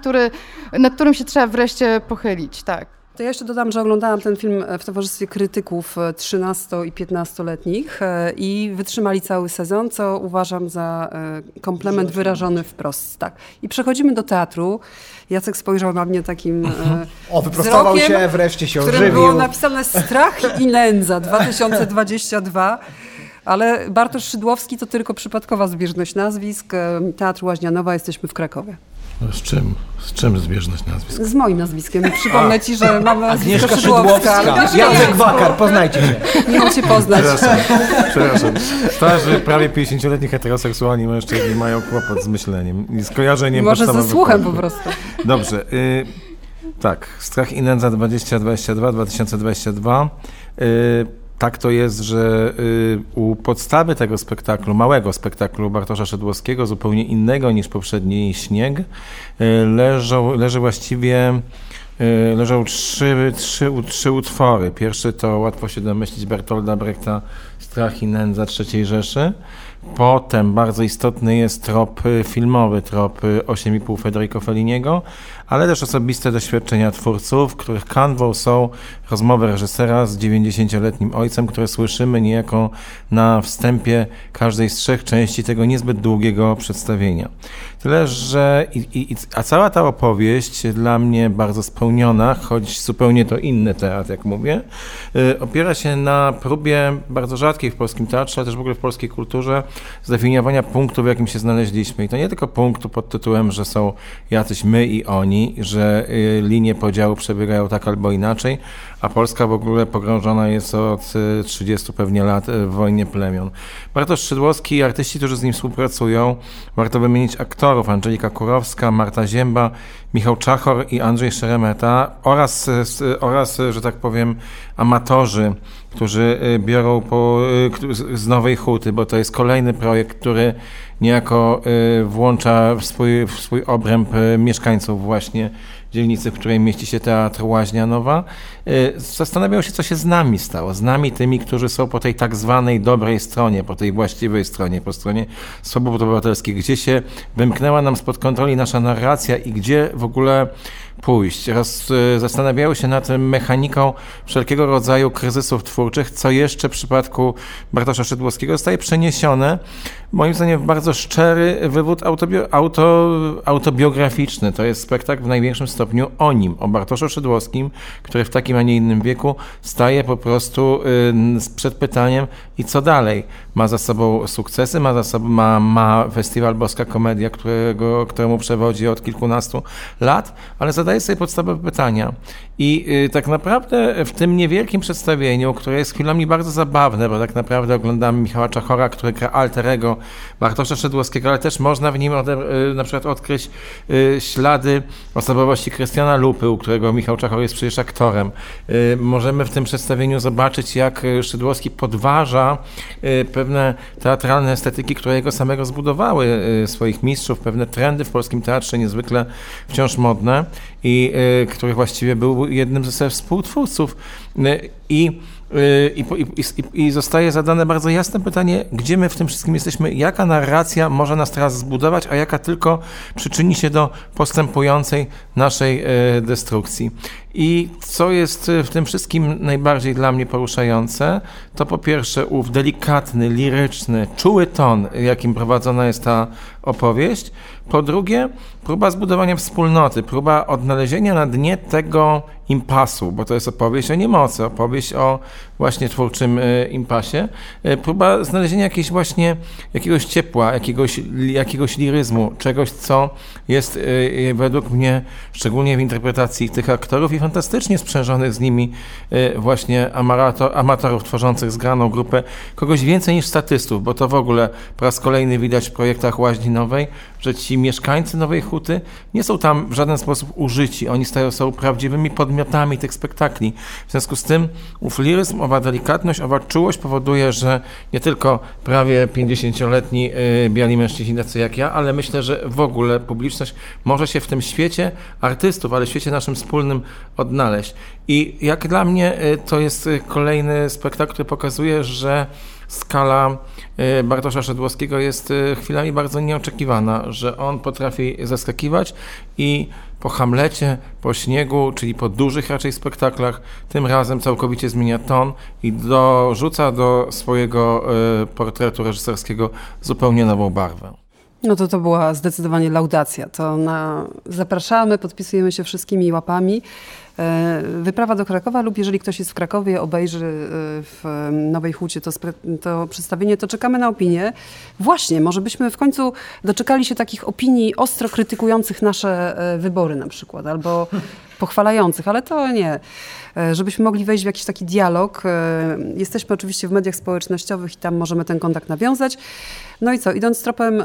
nad którym się trzeba wreszcie pochylić, tak. To ja jeszcze dodam, że oglądałam ten film w towarzystwie krytyków 13- i 15-letnich i wytrzymali cały sezon, co uważam za komplement wyrażony wprost. Tak. I przechodzimy do teatru. Jacek spojrzał na mnie takim wyprostował wzrokiem, się, wreszcie się ożywił. W którym było napisane Strach i nędza 2022. Ale Bartosz Szydłowski to tylko przypadkowa zbieżność nazwisk. Teatr Łaźnia Nowa, jesteśmy w Krakowie. Z czym zbieżność nazwisk? Z moim nazwiskiem. Przypomnę ci, że mam nazwisko Szydłowska. Jacek Wakar, poznajcie się. Miło cię poznać. Przepraszam. Starzy, prawie 50-letni heteroseksualni mężczyźni mają kłopot z myśleniem i z kojarzeniem. Może ze słuchem po prostu. Dobrze. Tak, Strach i nędza 2022. Tak to jest, że u podstawy tego spektaklu, małego spektaklu Bartosza Szydłowskiego, zupełnie innego niż poprzedni Śnieg, leżą trzy utwory. Pierwszy to, łatwo się domyślić, Bertolda Brechta Strach i nędza III Rzeszy. Potem bardzo istotny jest trop filmowy 8,5 Federico Felliniego, ale też osobiste doświadczenia twórców, których kanwą są rozmowy reżysera z 90-letnim ojcem, które słyszymy niejako na wstępie każdej z trzech części tego niezbyt długiego przedstawienia. Tyle, że a cała ta opowieść dla mnie bardzo spełniona, choć zupełnie to inny teatr, jak mówię, opiera się na próbie bardzo rzadkiej w polskim teatrze, ale też w ogóle w polskiej kulturze zdefiniowania punktu, w jakim się znaleźliśmy. I to nie tylko punktu pod tytułem, że są jacyś my i oni, że linie podziału przebiegają tak albo inaczej, a Polska w ogóle pogrążona jest od 30 pewnie lat w wojnie plemion. Bartosz Szydłowski i artyści, którzy z nim współpracują, warto wymienić aktorów: Angelika Kurowska, Marta Zięba, Michał Czachor i Andrzej Szeremeta oraz, że tak powiem, amatorzy, którzy biorą z Nowej Huty, bo to jest kolejny projekt, który niejako włącza w swój obręb mieszkańców właśnie dzielnicy, w której mieści się Teatr Łaźnia Nowa. Zastanawiał się, co się z nami stało. Z nami, tymi, którzy są po tej tak zwanej dobrej stronie, po tej właściwej stronie, po stronie swobód obywatelskich. Gdzie się wymknęła nam spod kontroli nasza narracja i gdzie w ogóle pójść. Zastanawiały się nad tym mechaniką wszelkiego rodzaju kryzysów twórczych, co jeszcze w przypadku Bartosza Szydłowskiego zostaje przeniesione, moim zdaniem, w bardzo szczery wywód autobiograficzny. To jest spektakl w największym stopniu o nim, o Bartoszu Szydłowskim, który w takim, a nie innym wieku staje po prostu przed pytaniem i co dalej. Ma za sobą sukcesy, ma festiwal Boska Komedia, któremu przewodzi od kilkunastu lat, ale zadaje sobie podstawowe pytania. I tak naprawdę w tym niewielkim przedstawieniu, które jest chwilami bardzo zabawne, bo tak naprawdę oglądamy Michała Czachora, który gra alterego Bartosza Szydłowskiego, ale też można w nim na przykład odkryć ślady osobowości Krystiana Lupy, u którego Michał Czachor jest przecież aktorem. Możemy w tym przedstawieniu zobaczyć, jak Szydłowski podważa pewne teatralne estetyki, które jego samego zbudowały, swoich mistrzów, pewne trendy w polskim teatrze niezwykle wciąż modne i których właściwie był jednym ze współtwórców. I zostaje zadane bardzo jasne pytanie, gdzie my w tym wszystkim jesteśmy, jaka narracja może nas teraz zbudować, a jaka tylko przyczyni się do postępującej naszej destrukcji. I co jest w tym wszystkim najbardziej dla mnie poruszające, to po pierwsze ów delikatny, liryczny, czuły ton, jakim prowadzona jest ta opowieść. Po drugie, próba zbudowania wspólnoty, próba odnalezienia na dnie tego impasu, bo to jest opowieść o niemocy, opowieść o właśnie twórczym impasie, próba znalezienia jakiegoś ciepła, jakiegoś liryzmu, czegoś, co jest według mnie, szczególnie w interpretacji tych aktorów i i fantastycznie sprzężonych z nimi właśnie amatorów tworzących zgraną grupę, kogoś więcej niż statystów, bo to w ogóle po raz kolejny widać w projektach Łaźni Nowej, że ci mieszkańcy Nowej Huty nie są tam w żaden sposób użyci, oni są prawdziwymi podmiotami tych spektakli. W związku z tym ów liryzm, owa delikatność, owa czułość powoduje, że nie tylko prawie 50-letni biali mężczyźni tacy jak ja, ale myślę, że w ogóle publiczność może się w tym świecie artystów, ale w świecie naszym wspólnym odnaleźć. I jak dla mnie to jest kolejny spektakl, który pokazuje, że skala Bartosza Szydłowskiego jest chwilami bardzo nieoczekiwana, że on potrafi zaskakiwać i po Hamlecie, po Śniegu, czyli po dużych raczej spektaklach, tym razem całkowicie zmienia ton i dorzuca do swojego portretu reżyserskiego zupełnie nową barwę. No to była zdecydowanie laudacja. Zapraszamy, podpisujemy się wszystkimi łapami. Wyprawa do Krakowa lub jeżeli ktoś jest w Krakowie, obejrzy w Nowej Hucie to przedstawienie, to czekamy na opinię. Właśnie, może byśmy w końcu doczekali się takich opinii ostro krytykujących nasze wybory na przykład, albo pochwalających, ale to nie. Żebyśmy mogli wejść w jakiś taki dialog. Jesteśmy oczywiście w mediach społecznościowych i tam możemy ten kontakt nawiązać. No i co, idąc tropem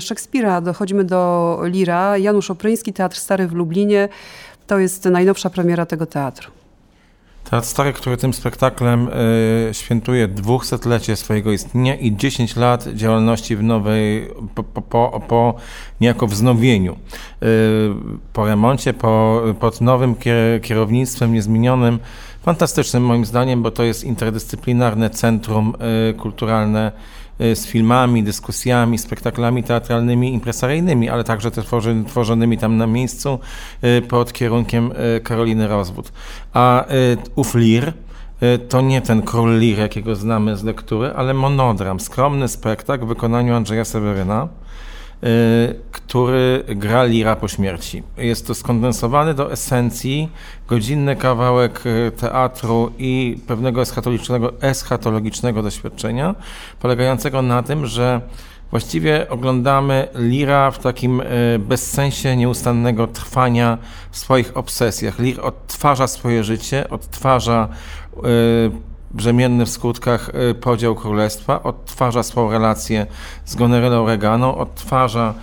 Szekspira, dochodzimy do Lira. Janusz Opryński, Teatr Stary w Lublinie. To jest najnowsza premiera tego teatru. Teatr Stary, który tym spektaklem świętuje 200-lecie swojego istnienia i 10 lat działalności w Nowej, po niejako wznowieniu. Po remoncie, pod nowym kierownictwem niezmienionym, fantastycznym moim zdaniem, bo to jest interdyscyplinarne centrum kulturalne z filmami, dyskusjami, spektaklami teatralnymi, impresaryjnymi, ale także też tworzonymi tam na miejscu pod kierunkiem Karoliny Rozwód. A ów Lir to nie ten Król Lir, jakiego znamy z lektury, ale monodram, skromny spektakl w wykonaniu Andrzeja Seweryna, który gra lira po śmierci. Jest to skondensowany do esencji godzinny kawałek teatru i pewnego eschatologicznego doświadczenia, polegającego na tym, że właściwie oglądamy lira w takim bezsensie nieustannego trwania w swoich obsesjach. Lir odtwarza swoje życie, odtwarza brzemienny w skutkach podział królestwa, odtwarza swą relację z Gonerylą Reganą, odtwarza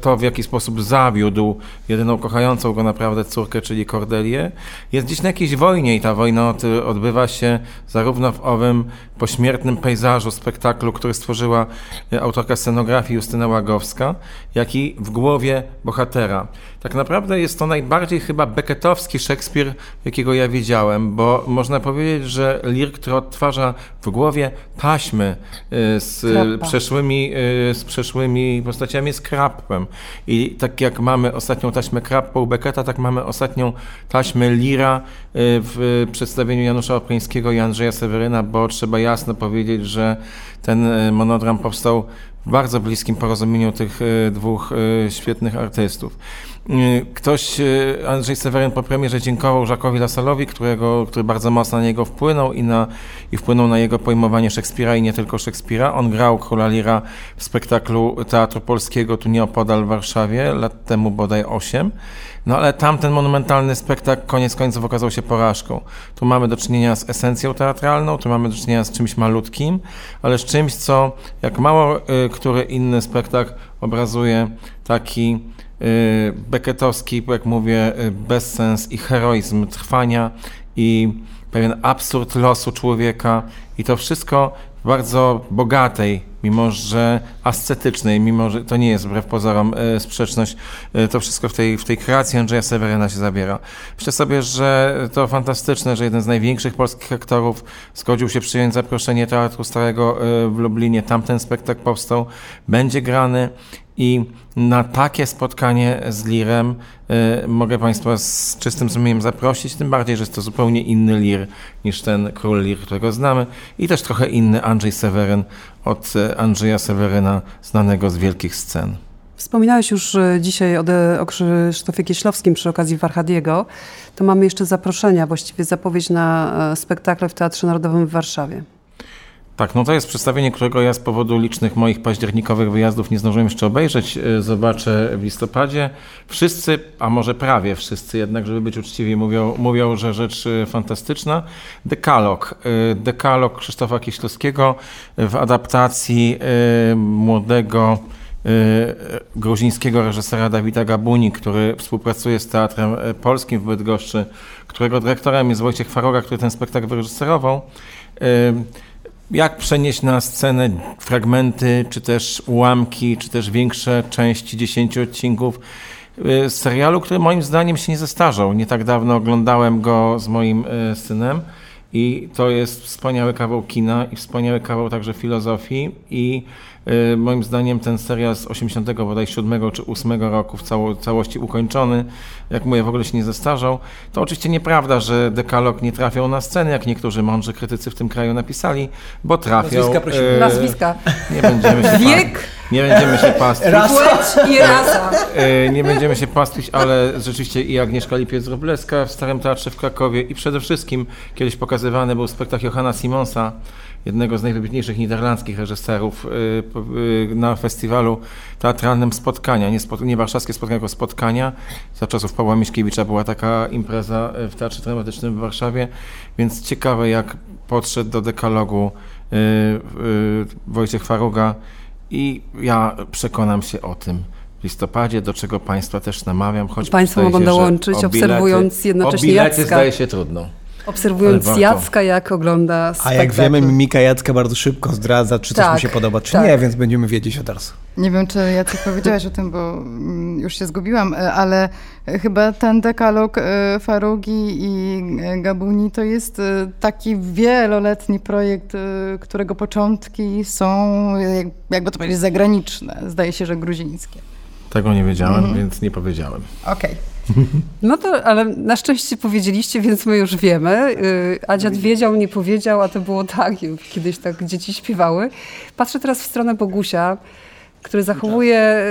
to, w jaki sposób zawiódł jedyną kochającą go naprawdę córkę, czyli Kordelię. Jest dziś na jakiejś wojnie i ta wojna odbywa się zarówno w owym pośmiertnym pejzażu spektaklu, który stworzyła autorka scenografii Justyna Łagowska, jak i w głowie bohatera. Tak naprawdę jest to najbardziej chyba becketowski Szekspir, jakiego ja widziałem, bo można powiedzieć, że Lir, który odtwarza w głowie taśmy z przeszłymi postaciami, z Krappem. I tak jak mamy ostatnią taśmę Krappa u Becketa, tak mamy ostatnią taśmę Lira w przedstawieniu Janusza Opryńskiego i Andrzeja Seweryna, bo trzeba jasno powiedzieć, że ten monodram powstał w bardzo bliskim porozumieniu tych dwóch świetnych artystów. Andrzej Seweryn po premierze dziękował Jacques'owi Lassalle'owi, który bardzo mocno na niego wpłynął i wpłynął na jego pojmowanie Szekspira i nie tylko Szekspira. On grał Króla Lira w spektaklu Teatru Polskiego tu nieopodal w Warszawie, lat temu bodaj 8. No ale tamten monumentalny spektakl koniec końców okazał się porażką. Tu mamy do czynienia z esencją teatralną, tu mamy do czynienia z czymś malutkim, ale z czymś, co jak mało który inny spektakl obrazuje taki becketowski, jak mówię, bezsens i heroizm trwania i pewien absurd losu człowieka i to wszystko w bardzo bogatej, mimo że ascetycznej, mimo że to nie jest wbrew pozorom sprzeczność, to wszystko w tej kreacji Andrzeja Seweryna się zabiera. Myślę sobie, że to fantastyczne, że jeden z największych polskich aktorów zgodził się przyjąć zaproszenie Teatru Starego w Lublinie. Tamten spektakl powstał, będzie grany i na takie spotkanie z Lirem mogę Państwa z czystym sumieniem zaprosić, tym bardziej, że jest to zupełnie inny Lir niż ten Król Lir, którego znamy i też trochę inny Andrzej Seweryn od Andrzeja Seweryna, znanego z wielkich scen. Wspominałeś już dzisiaj o Krzysztofie Kieślowskim przy okazji Farhadiego. To mamy jeszcze zaproszenia, właściwie zapowiedź na spektakle w Teatrze Narodowym w Warszawie. Tak, no to jest przedstawienie, którego ja z powodu licznych moich październikowych wyjazdów nie zdążyłem jeszcze obejrzeć. Zobaczę w listopadzie. Wszyscy, a może prawie wszyscy jednak, żeby być uczciwi, mówią, że rzecz fantastyczna. Dekalog Krzysztofa Kieślowskiego w adaptacji młodego gruzińskiego reżysera Dawida Gabuni, który współpracuje z Teatrem Polskim w Bydgoszczy, którego dyrektorem jest Wojciech Faroga, który ten spektakl wyreżyserował. Jak przenieść na scenę fragmenty, czy też ułamki, czy też większe części 10 odcinków serialu, który moim zdaniem się nie zestarzał. Nie tak dawno oglądałem go z moim synem i to jest wspaniały kawał kina i wspaniały kawał także filozofii i moim zdaniem ten serial z 87 czy 8 roku w całości ukończony, jak mówię, w ogóle się nie zestarzał. To oczywiście nieprawda, że dekalog nie trafiał na scenę, jak niektórzy mądrzy krytycy w tym kraju napisali, bo trafiał... Nazwiska prosimy. Nazwiska. Nie będziemy się wiek. Nie będziemy się pastwić. Płeć i rasa. Nie będziemy się pastwić, ale rzeczywiście i Agnieszka Lipiec-Wróblewska w Starym Teatrze w Krakowie i przede wszystkim kiedyś pokazywany był spektakl Johana Simonsa, jednego z najwybitniejszych niderlandzkich reżyserów na festiwalu teatralnym Spotkania, nie warszawskie Spotkania, tylko Spotkania. Za czasów Pawła Miśkiewicza była taka impreza w Teatrze Dramatycznym w Warszawie, więc ciekawe jak podszedł do dekalogu Wojciech Faruga i ja przekonam się o tym w listopadzie, do czego Państwa też namawiam, choć Państwo mogą dołączyć, obserwując jednocześnie bilety zdaje się trudno. Obserwując Jacka, jak ogląda spektakl. A jak wiemy, mimika Jacka bardzo szybko zdradza, czy tak, coś mu się podoba, czy tak. Nie, więc będziemy wiedzieć od razu. Nie wiem, czy Jacek powiedziałaś o tym, bo już się zgubiłam, ale chyba ten dekalog Farugi i Gabuni to jest taki wieloletni projekt, którego początki są, jakby to powiedzieć, zagraniczne. Zdaje się, że gruzińskie. Tego nie wiedziałem, więc nie powiedziałem. Okej. No to, ale na szczęście powiedzieliście, więc my już wiemy. Adziad wiedział, nie powiedział, a to było tak, kiedyś tak dzieci śpiewały. Patrzę teraz w stronę Bogusia, który zachowuje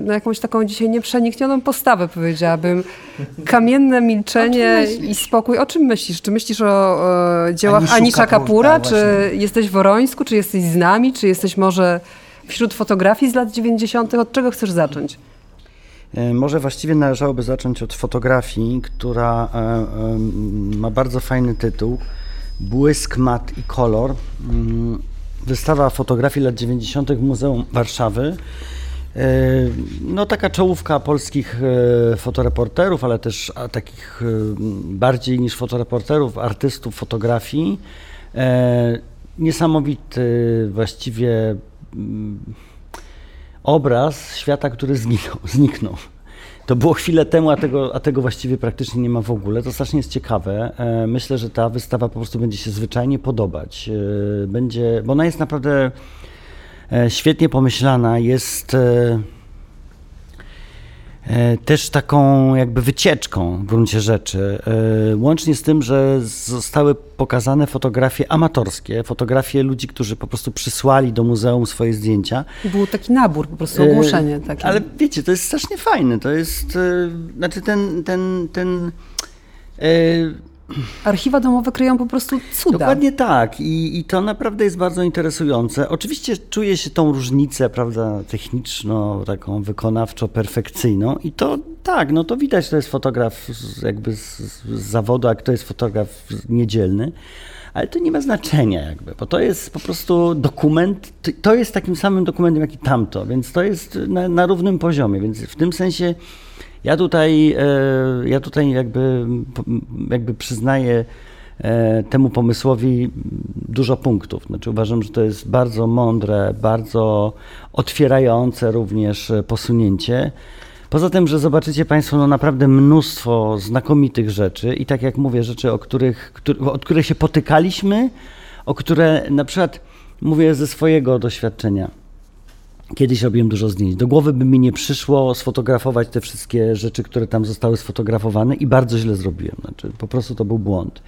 no jakąś taką dzisiaj nieprzeniknioną postawę, powiedziałabym. Kamienne milczenie i spokój. O czym myślisz? Czy myślisz o dziełach Anisha Kapoora? Czy jesteś w Orońsku? Czy jesteś z nami? Czy jesteś może wśród fotografii z lat 90. Od czego chcesz zacząć? Może właściwie należałoby zacząć od fotografii, która ma bardzo fajny tytuł Błysk, mat i kolor. Wystawa fotografii lat 90. w Muzeum Warszawy. No taka czołówka polskich fotoreporterów, ale też takich bardziej niż fotoreporterów, artystów fotografii. Niesamowity właściwie obraz świata, który zniknął. To było chwilę temu, a tego właściwie praktycznie nie ma w ogóle. To strasznie jest ciekawe. Myślę, że ta wystawa po prostu będzie się zwyczajnie podobać. Bo ona jest naprawdę świetnie pomyślana. Jest też taką jakby wycieczką w gruncie rzeczy. Łącznie z tym, że zostały pokazane fotografie amatorskie, fotografie ludzi, którzy po prostu przysłali do muzeum swoje zdjęcia. Był taki nabór, po prostu ogłoszenie takie. Ale wiecie, to jest strasznie fajne. To jest, znaczy ten archiwa domowe kryją po prostu cuda. Dokładnie tak. I to naprawdę jest bardzo interesujące. Oczywiście czuje się tą różnicę, prawda, techniczną, taką wykonawczo-perfekcyjną i to tak, no to widać, to jest fotograf jakby z zawodu, a kto jest fotograf niedzielny, ale to nie ma znaczenia jakby, bo to jest po prostu dokument, to jest takim samym dokumentem jak i tamto, więc to jest na równym poziomie, więc w tym sensie ja tutaj jakby przyznaję temu pomysłowi dużo punktów. Znaczy uważam, że to jest bardzo mądre, bardzo otwierające również posunięcie. Poza tym, że zobaczycie Państwo naprawdę mnóstwo znakomitych rzeczy i tak jak mówię, rzeczy, od których się potykaliśmy, o które na przykład mówię ze swojego doświadczenia. Kiedyś robiłem dużo zdjęć. Do głowy by mi nie przyszło sfotografować te wszystkie rzeczy, które tam zostały sfotografowane i bardzo źle zrobiłem. Znaczy, po prostu to był błąd.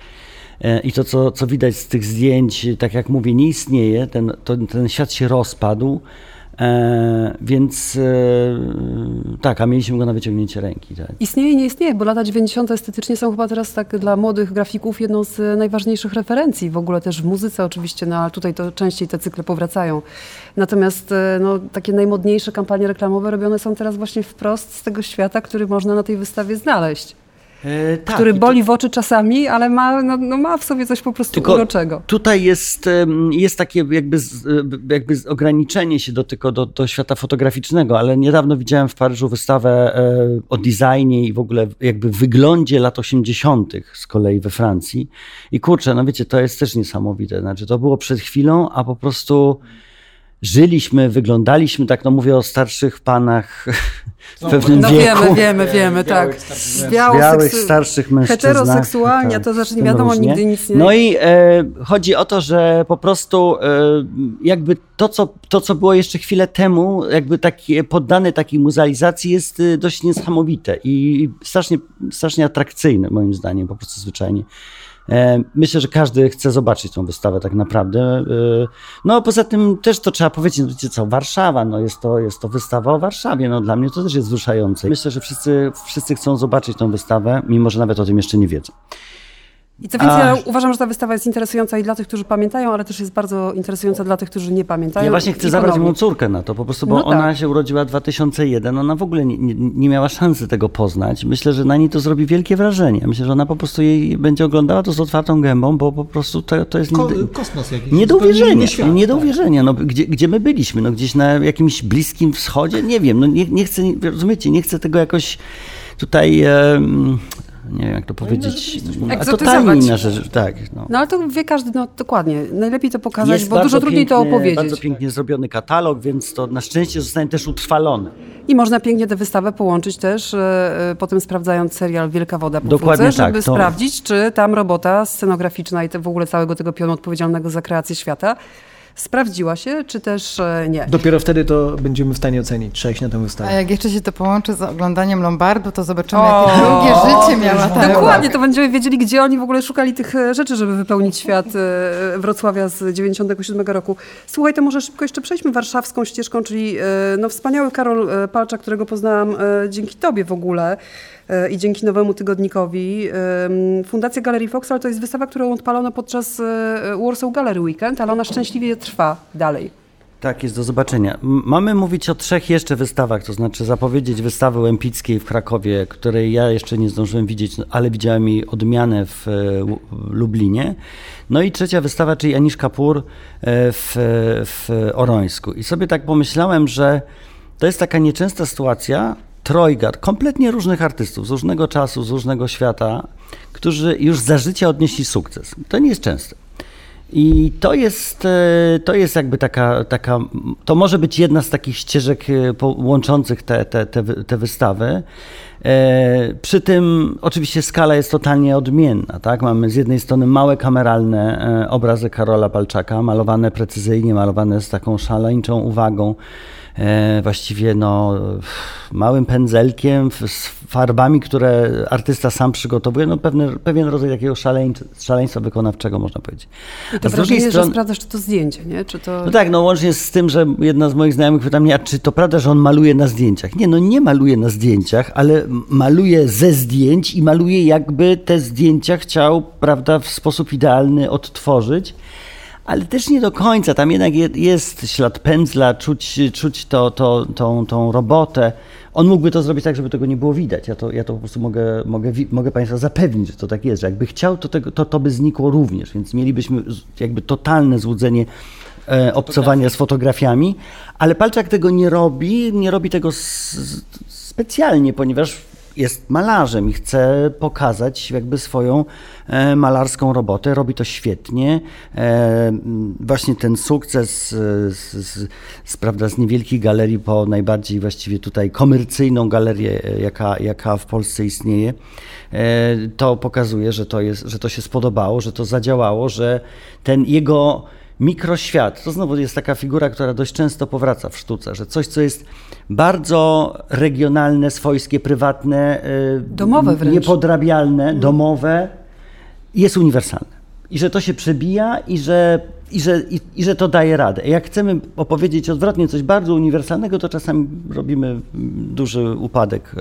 I to, co widać z tych zdjęć, tak jak mówię, nie istnieje. Ten świat się rozpadł. Więc tak, a mieliśmy go na wyciągnięcie ręki. Tak. Istnieje i nie istnieje, bo lata 90. estetycznie są chyba teraz tak dla młodych grafików jedną z najważniejszych referencji w ogóle też w muzyce oczywiście, no, ale tutaj to częściej te cykle powracają. Natomiast no, takie najmodniejsze kampanie reklamowe robione są teraz właśnie wprost z tego świata, który można na tej wystawie znaleźć. Który tak, boli w oczy czasami, ale ma, no, no ma w sobie coś po prostu tylko uroczego. Tutaj jest takie jakby ograniczenie się do świata fotograficznego, ale niedawno widziałem w Paryżu wystawę o designie i w ogóle jakby wyglądzie lat 80. z kolei we Francji. I kurczę, no wiecie, to jest też niesamowite. Znaczy, to było przed chwilą, a po prostu żyliśmy, wyglądaliśmy, tak no mówię o starszych panach w pewnym wieku. Wiemy, tak. Białych, starszych mężczyznach. Heteroseksualnie, tak, to znaczy nie wiadomo, różnie. Nigdy nic nie... No i chodzi o to, że po prostu jakby to, co było jeszcze chwilę temu, jakby takie poddane takiej muzealizacji jest dość niesamowite i strasznie, strasznie atrakcyjne moim zdaniem, po prostu zwyczajnie. Myślę, że każdy chce zobaczyć tą wystawę tak naprawdę. No poza tym też to trzeba powiedzieć, no wiecie co, Warszawa, no jest to wystawa o Warszawie, no dla mnie to też jest wzruszające. Myślę, że wszyscy chcą zobaczyć tą wystawę, mimo że nawet o tym jeszcze nie wiedzą. I co więcej, ja uważam, że ta wystawa jest interesująca i dla tych, którzy pamiętają, ale też jest bardzo interesująca dla tych, którzy nie pamiętają. Ja właśnie chcę zabrać moją córkę na to po prostu, bo ona się urodziła w 2001, ona w ogóle nie miała szansy tego poznać. Myślę, że na niej to zrobi wielkie wrażenie. Myślę, że ona po prostu jej będzie oglądała to z otwartą gębą, bo po prostu to jest kosmos jakiś. Nie do uwierzenia, świat, nie do uwierzenia. No, gdzie my byliśmy? No, gdzieś na jakimś Bliskim Wschodzie? Nie wiem, no, nie chcę, rozumiecie, nie chcę tego jakoś tutaj... nie wiem, jak to powiedzieć. A totalnie inna rzecz, tak. No ale to wie każdy, no dokładnie. Najlepiej to pokazać, jest bo dużo trudniej to opowiedzieć. Bardzo pięknie zrobiony katalog, więc to na szczęście zostanie też utrwalone. I można pięknie tę wystawę połączyć też, potem sprawdzając serial Wielka Woda po Dokładnie wrócę, żeby tak, to... sprawdzić, czy tam robota scenograficzna i w ogóle całego tego pionu odpowiedzialnego za kreację świata sprawdziła się, czy też nie. Dopiero wtedy to będziemy w stanie ocenić, czy iść na tę wystawę. A jak jeszcze się to połączy z oglądaniem Lombardu, to zobaczymy, jakie długie życie miała ta. Dokładnie, to będziemy wiedzieli, gdzie oni w ogóle szukali tych rzeczy, żeby wypełnić świat Wrocławia z 97 roku. Słuchaj, to może szybko jeszcze przejdźmy warszawską ścieżką, czyli no, wspaniały Karol Palczak, którego poznałam dzięki tobie w ogóle i dzięki Nowemu Tygodnikowi. Fundacja Galerii Foxal to jest wystawa, którą odpalono podczas Warsaw Gallery Weekend, ale ona szczęśliwie trwa dalej. Tak, jest do zobaczenia. Mamy mówić o 3 jeszcze wystawach, to znaczy zapowiedzieć wystawy Łempickiej w Krakowie, której ja jeszcze nie zdążyłem widzieć, ale widziałem jej odmianę w Lublinie. No i 3. wystawa, czyli Anish Kapoor w Orońsku. I sobie tak pomyślałem, że to jest taka nieczęsta sytuacja, trojgard kompletnie różnych artystów z różnego czasu, z różnego świata, którzy już za życia odnieśli sukces. To nie jest częste. I to jest jakby taka to może być jedna z takich ścieżek łączących te wystawy. Przy tym oczywiście skala jest totalnie odmienna, tak? Mamy z jednej strony małe kameralne obrazy Karola Palczaka, malowane precyzyjnie, malowane z taką szaleńczą uwagą, właściwie no, małym pędzelkiem, z farbami, które artysta sam przygotowuje, no pewien rodzaj takiego szaleństwa wykonawczego, można powiedzieć. I to wrażenie, że sprawdzasz, czy to zdjęcie, nie? Czy to... No tak, no łącznie z tym, że jedna z moich znajomych pyta mnie, a czy to prawda, że on maluje na zdjęciach? Nie, no nie maluje na zdjęciach, ale maluje ze zdjęć i maluje jakby te zdjęcia chciał, prawda, w sposób idealny odtworzyć. Ale też nie do końca, tam jednak jest ślad pędzla, czuć tą robotę. On mógłby to zrobić tak, żeby tego nie było widać. Ja to po prostu mogę Państwa zapewnić, że to tak jest, że jakby chciał, to by znikło również, więc mielibyśmy jakby totalne złudzenie obcowania z fotografiami, ale Palczak tego nie robi tego specjalnie, ponieważ jest malarzem i chce pokazać jakby swoją malarską robotę. Robi to świetnie. Właśnie ten sukces prawda, z niewielkiej galerii po najbardziej właściwie tutaj komercyjną galerię, jaka w Polsce istnieje, to pokazuje, że to się spodobało, że to zadziałało, że ten jego mikroświat, to znowu jest taka figura, która dość często powraca w sztuce, że coś, co jest bardzo regionalne, swojskie, prywatne, domowe wręcz, niepodrabialne, domowe, jest uniwersalne. I że to się przebija i że I że to daje radę. Jak chcemy opowiedzieć odwrotnie coś bardzo uniwersalnego, to czasami robimy duży upadek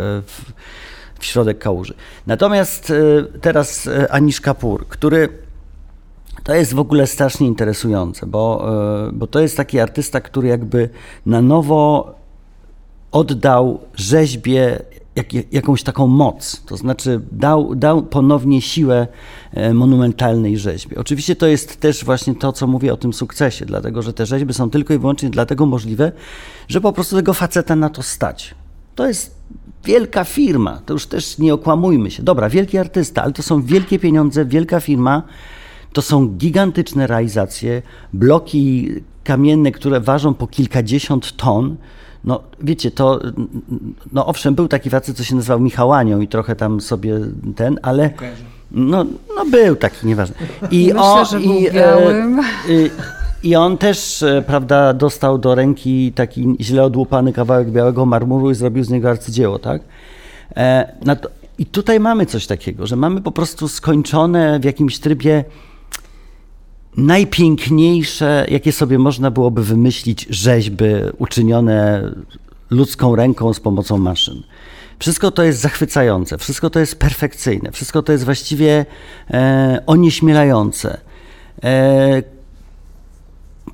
w środek kałuży. Natomiast teraz Anish Kapoor, który to jest w ogóle strasznie interesujące, bo to jest taki artysta, który jakby na nowo oddał rzeźbie jakąś taką moc, to znaczy dał ponownie siłę monumentalnej rzeźbie. Oczywiście to jest też właśnie to, co mówię o tym sukcesie, dlatego że te rzeźby są tylko i wyłącznie dlatego możliwe, że po prostu tego faceta na to stać. To jest wielka firma, to już też nie okłamujmy się. Dobra, wielki artysta, ale to są wielkie pieniądze, wielka firma, to są gigantyczne realizacje, bloki kamienne, które ważą po kilkadziesiąt ton. No wiecie, to, no owszem, był taki facet, co się nazywał Michałanią i trochę tam sobie ten, ale no był taki, nieważne. I on też, prawda, dostał do ręki taki źle odłupany kawałek białego marmuru i zrobił z niego arcydzieło, tak? I tutaj mamy coś takiego, że mamy po prostu skończone w jakimś trybie najpiękniejsze, jakie sobie można byłoby wymyślić, rzeźby uczynione ludzką ręką z pomocą maszyn. Wszystko to jest zachwycające, wszystko to jest perfekcyjne, wszystko to jest właściwie onieśmielające.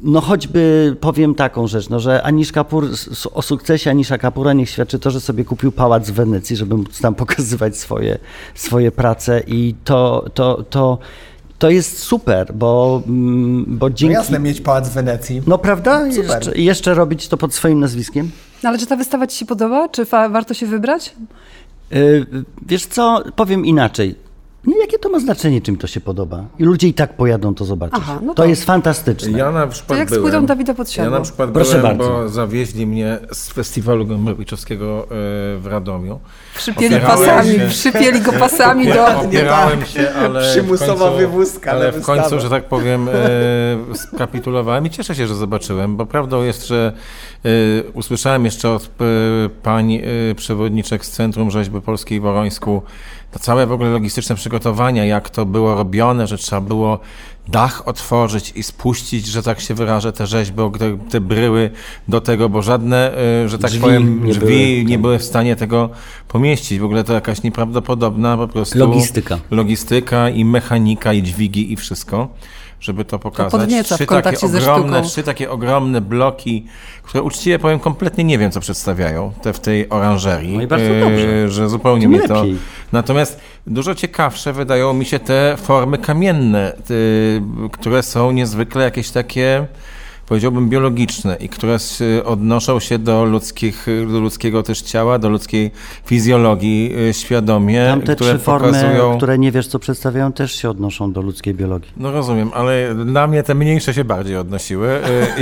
No choćby powiem taką rzecz, no, że Anish Kapoor, o sukcesie Anisha Kapoora niech świadczy to, że sobie kupił pałac w Wenecji, żeby móc tam pokazywać swoje prace i to jest super, bo dzięki... No jasne, mieć pałac w Wenecji. No prawda? Jeszcze robić to pod swoim nazwiskiem. No, ale czy ta wystawa ci się podoba? Czy warto się wybrać? Wiesz co, powiem inaczej. Jakie to ma znaczenie, czym to się podoba? I ludzie i tak pojadą to zobaczyć. Aha, no to jest fantastyczne. Ja na przykład jak z płytą Dawida Podsiadło. Ja na przykład byłem, bo zawieźli mnie z festiwalu Gomurowiczowskiego w Radomiu. Przypieli go pasami do... Opierałem się, ale przymusowa wywózka. Ale w końcu, że tak powiem, skapitulowałem i cieszę się, że zobaczyłem, bo prawdą jest, że usłyszałem jeszcze od pani przewodniczek z Centrum Rzeźby Polskiej w Orońsku to całe w ogóle logistyczne przygotowania, jak to było robione, że trzeba było dach otworzyć i spuścić, że tak się wyrażę, te rzeźby, te bryły do tego, bo żadne, że tak powiem, drzwi nie były w stanie tego pomieścić. W ogóle to jakaś nieprawdopodobna po prostu logistyka i mechanika i dźwigi i wszystko, żeby to pokazać. Trzy takie ogromne bloki, które uczciwie powiem, kompletnie nie wiem, co przedstawiają w tej oranżerii. No i bardzo dobrze. Że zupełnie mnie to... Natomiast dużo ciekawsze wydają mi się te formy kamienne, które są niezwykle jakieś takie, powiedziałbym, biologiczne i które odnoszą się do ludzkiego też ciała, do ludzkiej fizjologii świadomie. Tamte które trzy pokazują... formy, które nie wiesz co przedstawiają, też się odnoszą do ludzkiej biologii. No rozumiem, ale na mnie te mniejsze się bardziej odnosiły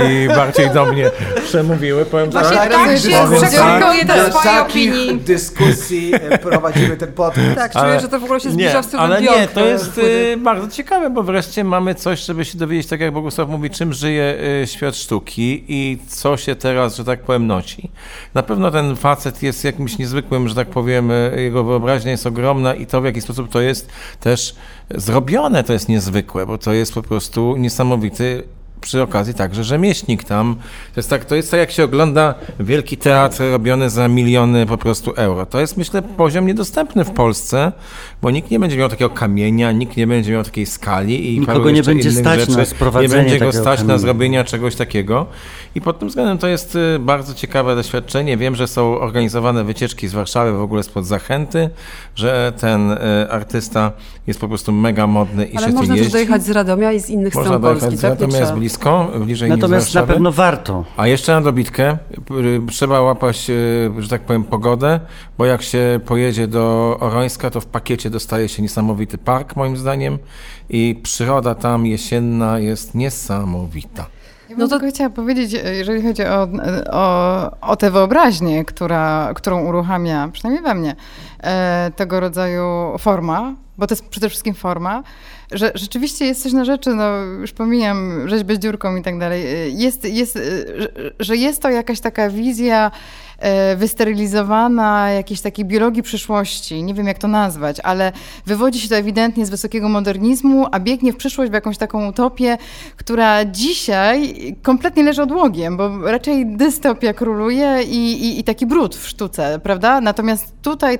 i bardziej do mnie przemówiły. Powiem właśnie tak się przekonuje do swojej opinii. Dyskusji prowadzimy ten podcast. Tak, czuję, że to w ogóle się zbliża w stylu Björk. Ale nie, to jest bardzo ciekawe, bo wreszcie mamy coś, żeby się dowiedzieć, tak jak Bogusław mówi, czym żyje świat sztuki i co się teraz, że tak powiem, nosi. Na pewno ten facet jest jakimś niezwykłym, że tak powiem, jego wyobraźnia jest ogromna i to, w jaki sposób to jest też zrobione, to jest niezwykłe, bo to jest po prostu niesamowity przy okazji także rzemieślnik tam. To jest tak, jak się ogląda wielki teatr robiony za miliony po prostu euro. To jest, myślę, poziom niedostępny w Polsce, bo nikt nie będzie miał takiego kamienia, nikt nie będzie miał takiej skali i nikogo nie będzie stać na sprowadzenie, nie będzie go stać na zrobienie czegoś takiego. I pod tym względem to jest bardzo ciekawe doświadczenie. Wiem, że są organizowane wycieczki z Warszawy w ogóle spod Zachęty, że ten artysta jest po prostu mega modny i ale się tu jeździ. Ale można też dojechać z Radomia i z innych stron Polski, tak? Natomiast na pewno warto. A jeszcze na dobitkę trzeba łapać, że tak powiem, pogodę, bo jak się pojedzie do Orońska, to w pakiecie dostaje się niesamowity park, moim zdaniem, i przyroda tam jesienna jest niesamowita. Ja bym tylko chciała powiedzieć, jeżeli chodzi o tę wyobraźnię, którą uruchamia, przynajmniej we mnie, tego rodzaju forma, bo to jest przede wszystkim forma, że rzeczywiście jest coś na rzeczy, no już pomijam rzeźbę z dziurką i tak dalej, że jest to jakaś taka wizja wysterylizowana jakiejś takiej biologii przyszłości, nie wiem jak to nazwać, ale wywodzi się to ewidentnie z wysokiego modernizmu, a biegnie w przyszłość w jakąś taką utopię, która dzisiaj kompletnie leży odłogiem, bo raczej dystopia króluje i taki brud w sztuce, prawda? Natomiast tutaj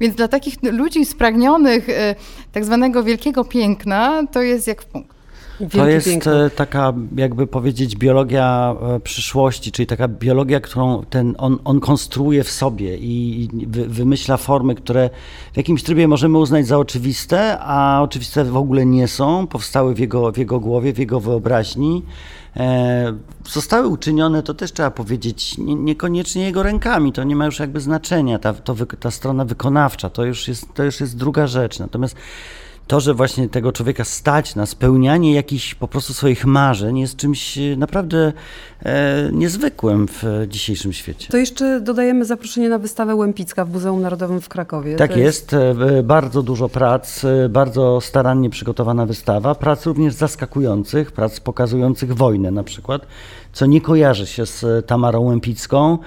więc dla takich ludzi spragnionych tak zwanego wielkiego piękna to jest jak w punkt. To jest piękny. Taka, jakby powiedzieć, biologia przyszłości, czyli taka biologia, którą on konstruuje w sobie i wymyśla formy, które w jakimś trybie możemy uznać za oczywiste, a oczywiste w ogóle nie są, powstały w jego głowie, w jego wyobraźni. Zostały uczynione, to też trzeba powiedzieć, niekoniecznie jego rękami, to nie ma już jakby znaczenia, ta strona wykonawcza, to już jest druga rzecz. Natomiast to, że właśnie tego człowieka stać na spełnianie jakichś po prostu swoich marzeń jest czymś naprawdę niezwykłym w dzisiejszym świecie. To jeszcze dodajemy zaproszenie na wystawę Łempicka w Muzeum Narodowym w Krakowie. Tak jest, bardzo dużo prac, bardzo starannie przygotowana wystawa, prac również zaskakujących, prac pokazujących wojnę na przykład, co nie kojarzy się z Tamarą Łempicką.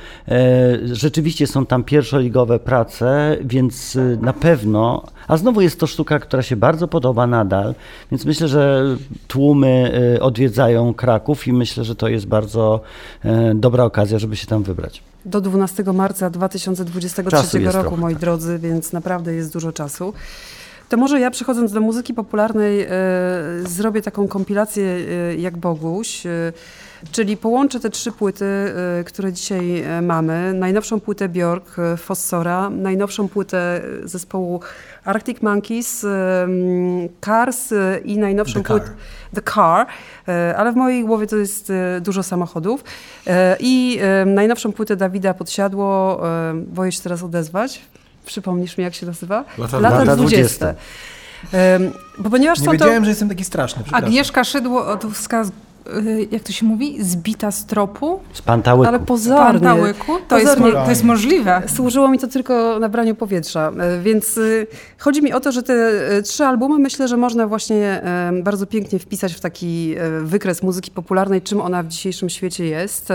Rzeczywiście są tam pierwszoligowe prace, więc na pewno, a znowu jest to sztuka, która się bardzo podoba nadal, więc myślę, że tłumy odwiedzają Kraków i myślę, że to jest bardzo dobra okazja, żeby się tam wybrać. Do 12 marca 2023 roku, moi drodzy, więc naprawdę jest dużo czasu. To może ja, przechodząc do muzyki popularnej, zrobię taką kompilację jak Boguś, czyli połączę te trzy płyty, które dzisiaj mamy. Najnowszą płytę Björk, Fossora, najnowszą płytę zespołu Arctic Monkeys, Cars i najnowszą płytę The Car, ale w mojej głowie to jest dużo samochodów. I najnowszą płytę Dawida Podsiadło, boję się teraz odezwać. Przypomnisz mi, jak się nazywa? Lata 20. Bo ponieważ nie wiedziałem, że jestem taki straszny. Agnieszka Szydłowska, jak to się mówi, zbita z tropu. Z pantałyku. Ale pantałyku, to jest możliwe. Służyło mi to tylko na braniu powietrza. Więc chodzi mi o to, że te trzy albumy, myślę, że można właśnie bardzo pięknie wpisać w taki wykres muzyki popularnej, czym ona w dzisiejszym świecie jest.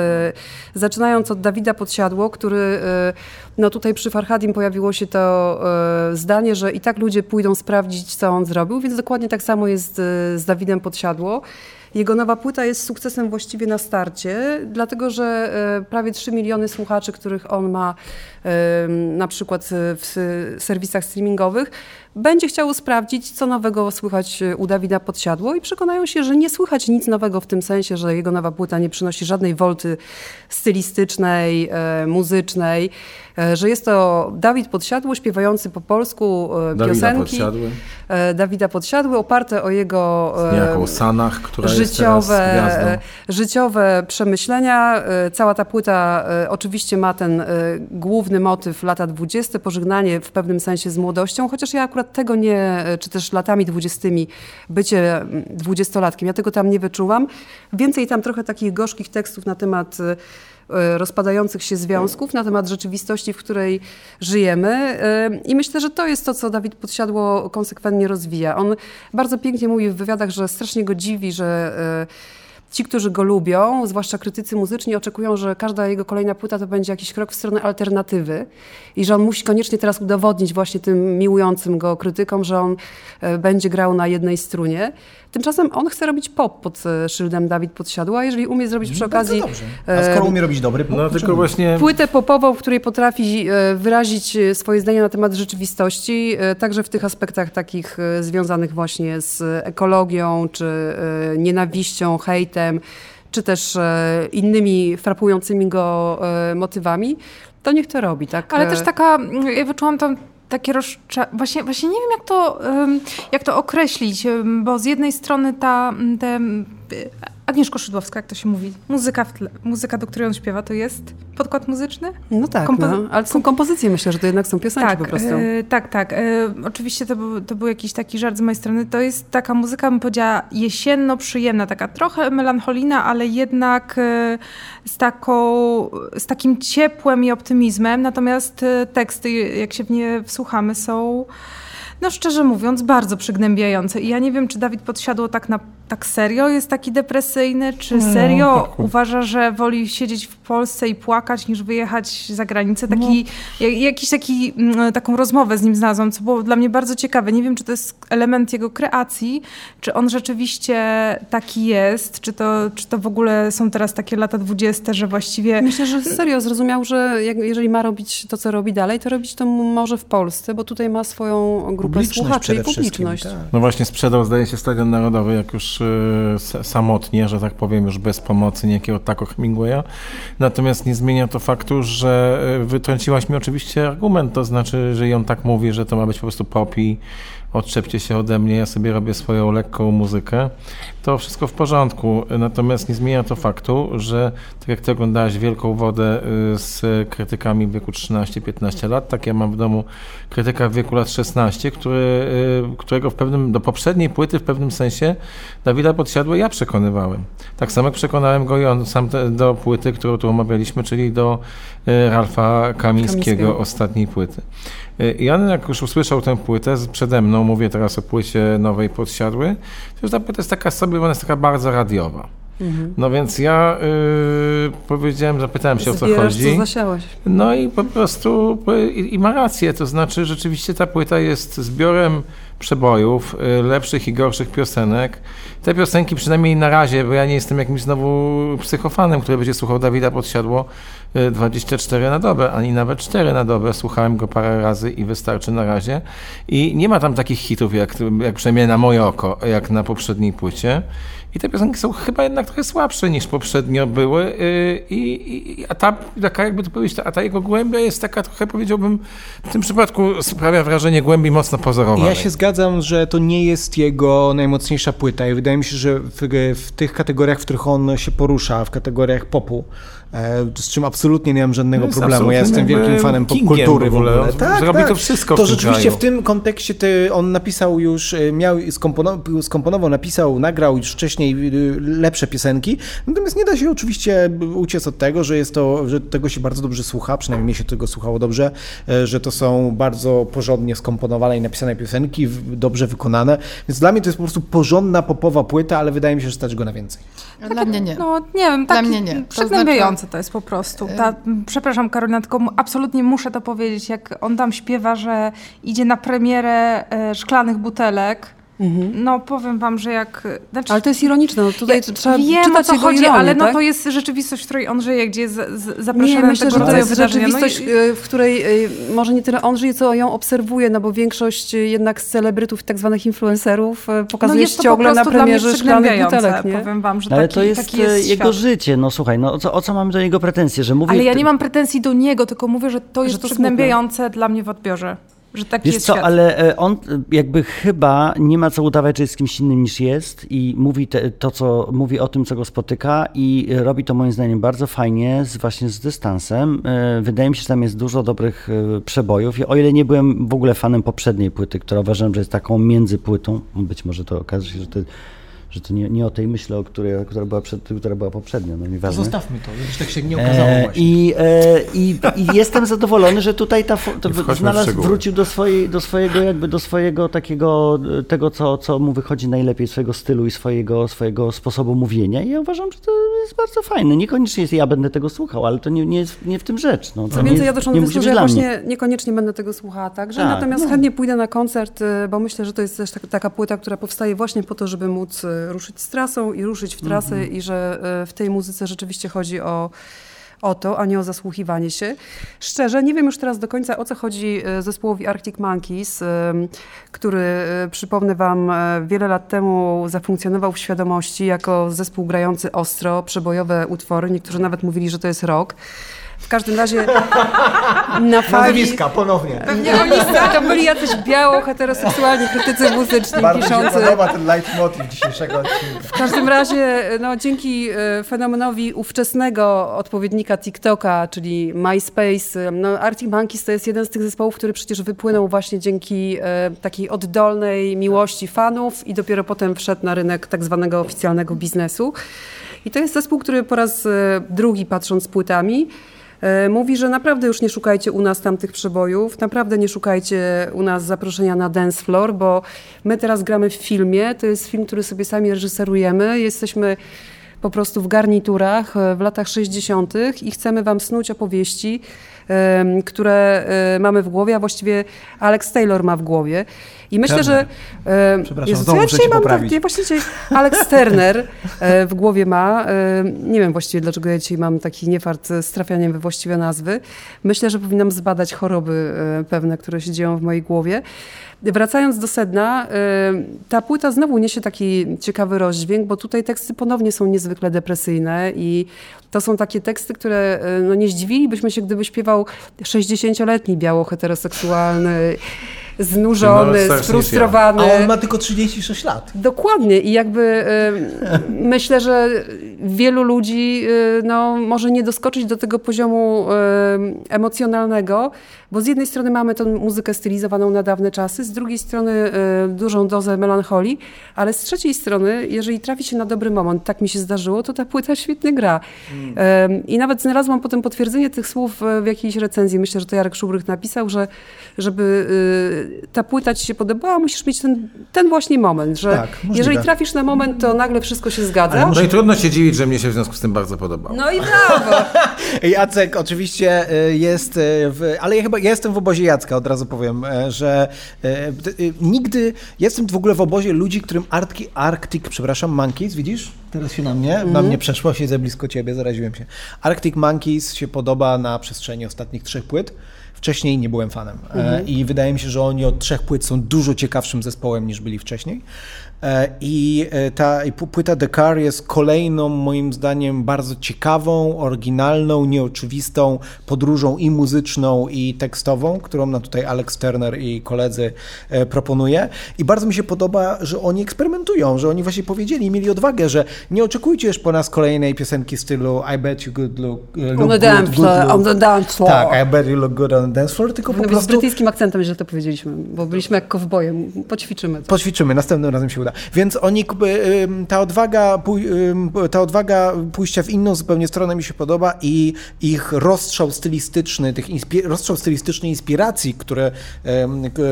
Zaczynając od Dawida Podsiadło, który, no tutaj przy Farhadim pojawiło się to zdanie, że i tak ludzie pójdą sprawdzić, co on zrobił, więc dokładnie tak samo jest z Dawidem Podsiadło. Jego nowa płyta jest sukcesem właściwie na starcie, dlatego że prawie 3 miliony słuchaczy, których on ma na przykład w serwisach streamingowych, będzie chciało sprawdzić, co nowego słychać u Dawida Podsiadło i przekonają się, że nie słychać nic nowego w tym sensie, że jego nowa płyta nie przynosi żadnej wolty stylistycznej, muzycznej, że jest to Dawid Podsiadło śpiewający po polsku piosenki Dawida Podsiadły, oparte o jego o Sanach, która życiowe przemyślenia. Cała ta płyta oczywiście ma ten główny motyw lata 20, pożegnanie w pewnym sensie z młodością, chociaż ja akurat tego nie, czy też latami 20, bycie 20-latkiem, ja tego tam nie wyczułam. Więcej tam trochę takich gorzkich tekstów na temat rozpadających się związków, na temat rzeczywistości, w której żyjemy. I myślę, że to jest to, co Dawid Podsiadło konsekwentnie rozwija. On bardzo pięknie mówi w wywiadach, że strasznie go dziwi, że ci, którzy go lubią, zwłaszcza krytycy muzyczni, oczekują, że każda jego kolejna płyta to będzie jakiś krok w stronę alternatywy i że on musi koniecznie teraz udowodnić właśnie tym miłującym go krytykom, że on będzie grał na jednej strunie. Tymczasem on chce robić pop pod szyldem Dawid Podsiadło, a jeżeli umie zrobić przy okazji... A skoro umie robić dobry pop, tylko właśnie... płytę popową, w której potrafi wyrazić swoje zdanie na temat rzeczywistości, także w tych aspektach takich związanych właśnie z ekologią, czy nienawiścią, hejtem, czy też innymi frapującymi go motywami, to niech to robi. Tak? Ale też taka, ja wyczułam tam takie właśnie nie wiem jak to określić, bo z jednej strony Agnieszko Szydłowska, jak to się mówi, muzyka w tle, muzyka, do której on śpiewa, to jest podkład muzyczny? No tak, ale są kompozycje, myślę, że to jednak są piosenki tak, po prostu. Tak. Oczywiście to był jakiś taki żart z mojej strony. To jest taka muzyka, bym powiedziała, jesienno-przyjemna, taka trochę melancholijna, ale jednak z takim ciepłem i optymizmem. Natomiast teksty, jak się w nie wsłuchamy, są, no szczerze mówiąc, bardzo przygnębiające. I ja nie wiem, czy Dawid Podsiadło tak naprawdę tak serio jest taki depresyjny? Czy serio uważa, że woli siedzieć w Polsce i płakać, niż wyjechać za granicę? Taką rozmowę z nim znalazłam, co było dla mnie bardzo ciekawe. Nie wiem, czy to jest element jego kreacji, czy on rzeczywiście taki jest, czy to w ogóle są teraz takie lata 20, że właściwie... Myślę, że serio zrozumiał, że jeżeli ma robić to, co robi dalej, to robić to może w Polsce, bo tutaj ma swoją grupę słuchaczy i publiczność. Tak. No właśnie sprzedał, zdaje się, Stadion Narodowy, jak już samotnie, że tak powiem, już bez pomocy niejakiego Taco Hemingwaya. Natomiast nie zmienia to faktu, że wytrąciłaś mi oczywiście argument, to znaczy, że ją tak mówi, że to ma być po prostu pop i odczepcie się ode mnie, ja sobie robię swoją lekką muzykę. To wszystko w porządku, natomiast nie zmienia to faktu, że tak jak ty oglądałaś Wielką Wodę z krytykami w wieku 13-15 lat, tak ja mam w domu krytyka w wieku lat 16, którego do poprzedniej płyty w pewnym sensie Dawida Podsiadło ja przekonywałem. Tak samo jak przekonałem go i on sam do płyty, którą tu omawialiśmy, czyli do Ralfa Kamińskiego, ostatniej płyty. Jan, jak już usłyszał tę płytę przede mną, mówię teraz o płycie nowej Podsiadły, to już ta płyta jest taka sobie, ona jest taka bardzo radiowa. Mhm. No więc ja zapytałem się, zbierasz, o co chodzi. Co zasiałeś. No i po prostu i ma rację, to znaczy rzeczywiście ta płyta jest zbiorem przebojów, lepszych i gorszych piosenek. Te piosenki przynajmniej na razie, bo ja nie jestem jakimś znowu psychofanem, który będzie słuchał Dawida Podsiadło 24 na dobę, ani nawet 4 na dobę. Słuchałem go parę razy i wystarczy na razie. I nie ma tam takich hitów, jak przynajmniej na moje oko, jak na poprzedniej płycie. I te piosenki są chyba jednak trochę słabsze niż poprzednio były. A ta jego głębia jest taka trochę, powiedziałbym, w tym przypadku sprawia wrażenie głębi mocno pozorowanej. Ja się zgadzam, że to nie jest jego najmocniejsza płyta i wydaje mi się, że w tych kategoriach, w których on się porusza, w kategoriach popu, z czym absolutnie nie mam żadnego problemu. Ja jestem wielkim fanem popkultury w ogóle. Tak, robi to wszystko. To rzeczywiście w tym kontekście on napisał już, skomponował, napisał, nagrał już wcześniej lepsze piosenki. Natomiast nie da się oczywiście uciec od tego, że tego się bardzo dobrze słucha, przynajmniej mnie się tego słuchało dobrze, że to są bardzo porządnie skomponowane i napisane piosenki, dobrze wykonane. Więc dla mnie to jest po prostu porządna popowa płyta, ale wydaje mi się, że stać go na więcej. Dla mnie nie. No nie wiem, tak przygnębiające to jest po prostu. Przepraszam Karolina, tylko absolutnie muszę to powiedzieć, jak on tam śpiewa, że idzie na premierę Szklanych Butelek. Mhm. No powiem wam, że jak... Znaczy, ale to jest ironiczne, no tutaj trzeba czytać jego ironię, ale no to jest rzeczywistość, w której on żyje, gdzie jest zapraszany do tego rodzaju wydarzenia. Rzeczywistość, w której może nie tyle on żyje, co ją obserwuje, no bo większość jednak z celebrytów, tak zwanych influencerów pokazuje się ciągle na premierze Szklanych Butelek. Powiem wam, że ale to jest jego życie, no słuchaj, no o co mamy do niego pretensje? Że mówi... Ale ja nie mam pretensji do niego, tylko mówię, że to jest przygnębiające dla mnie w odbiorze. Że tak jest świat. Ale on jakby chyba nie ma co udawać, że jest kimś innym niż jest i mówi to, co mówi o tym, co go spotyka i robi to moim zdaniem bardzo fajnie, właśnie z dystansem. Wydaje mi się, że tam jest dużo dobrych przebojów. O ile nie byłem w ogóle fanem poprzedniej płyty, która uważam, że jest taką międzypłytą, być może to okaże się, że to nie o tej myślę, o której, która była poprzednia, no nieważne. To zostawmy to, żebyś tak się nie okazało właśnie. I jestem zadowolony, że tutaj wrócił do swojego takiego, tego, co mu wychodzi najlepiej, swojego stylu i swojego sposobu mówienia i ja uważam, że to jest bardzo fajne. Niekoniecznie ja będę tego słuchał, ale to nie w tym rzecz. No, co więcej, ja doszłam do wniosku, że ja właśnie niekoniecznie będę tego słuchała także, natomiast chętnie pójdę na koncert, bo myślę, że to jest też taka płyta, która powstaje właśnie po to, żeby móc ruszyć z trasą i ruszyć w trasę i że w tej muzyce rzeczywiście chodzi o to, a nie o zasłuchiwanie się. Szczerze, nie wiem już teraz do końca, o co chodzi zespołowi Arctic Monkeys, który, przypomnę wam, wiele lat temu zafunkcjonował w świadomości jako zespół grający ostro, przebojowe utwory. Niektórzy nawet mówili, że to jest rock. W każdym razie na fali... Nazwiska, ponownie. Pewnie to byli jacyś biało-heteroseksualni krytycy muzyczni. Bardzo piszący. Się podoba ten leitmotiv dzisiejszego odcinka. W każdym razie dzięki fenomenowi ówczesnego odpowiednika TikToka, czyli MySpace, Arctic Monkeys to jest jeden z tych zespołów, który przecież wypłynął właśnie dzięki takiej oddolnej miłości fanów i dopiero potem wszedł na rynek tak zwanego oficjalnego biznesu. I to jest zespół, który po raz drugi, patrząc płytami, mówi, że naprawdę już nie szukajcie u nas tamtych przebojów, naprawdę nie szukajcie u nas zaproszenia na dance floor, bo my teraz gramy w filmie, to jest film, który sobie sami reżyserujemy, jesteśmy po prostu w garniturach w latach 60. i chcemy wam snuć opowieści, które mamy w głowie, a właściwie Alex Taylor ma w głowie. I myślę, Turner. Że... Alex Turner w głowie ma. Nie wiem właściwie, dlaczego ja dzisiaj mam taki niefart z trafianiem we właściwe nazwy. Myślę, że powinnam zbadać choroby pewne, które się dzieją w mojej głowie. Wracając do sedna, ta płyta znowu niesie taki ciekawy rozdźwięk, bo tutaj teksty ponownie są niezwykle depresyjne i to są takie teksty, które no nie zdziwilibyśmy się, gdyby śpiewał 60-letni biało-heteroseksualny, znużony, sfrustrowany. A on ma tylko 36 lat. Dokładnie i jakby myślę, że wielu ludzi no, może nie doskoczyć do tego poziomu emocjonalnego, bo z jednej strony mamy tę muzykę stylizowaną na dawne czasy, z drugiej strony dużą dozę melancholii, ale z trzeciej strony, jeżeli trafi się na dobry moment, tak mi się zdarzyło, to ta płyta świetnie gra. I nawet znalazłam potem potwierdzenie tych słów w jakiejś recenzji. Myślę, że to Jarek Szubrych napisał, że żeby ta płyta ci się podobała, musisz mieć ten właśnie moment, że tak, jeżeli trafisz na moment, to nagle wszystko się zgadza. No i trudno się dziwić, że mnie się w związku z tym bardzo podobało. No i brawo! Jacek oczywiście jest, ale ja jestem w obozie Jacka, od razu powiem, że nigdy, jestem w ogóle w obozie ludzi, którym Arctic Monkeys, widzisz? Teraz się na mnie przeszło, siedzę blisko ciebie, zaraziłem się. Arctic Monkeys się podoba na przestrzeni ostatnich 3 płyt. Wcześniej nie byłem fanem i wydaje mi się, że oni od 3 płyt są dużo ciekawszym zespołem niż byli wcześniej. I ta płyta The Car jest kolejną, moim zdaniem, bardzo ciekawą, oryginalną, nieoczywistą podróżą i muzyczną, i tekstową, którą nam tutaj Alex Turner i koledzy proponuje. I bardzo mi się podoba, że oni eksperymentują, że oni właśnie powiedzieli, mieli odwagę, że nie oczekujcie już po nas kolejnej piosenki w stylu I bet you look good on the dance floor. Tak, I bet you look good on the dance floor, tylko po prostu... Z brytyjskim akcentem, że to powiedzieliśmy, bo byliśmy jak kowboje, poćwiczymy. Coś. Poćwiczymy, następnym razem się uda. Więc oni, ta odwaga pójścia w inną zupełnie stronę mi się podoba i ich rozstrzał stylistyczny inspiracji,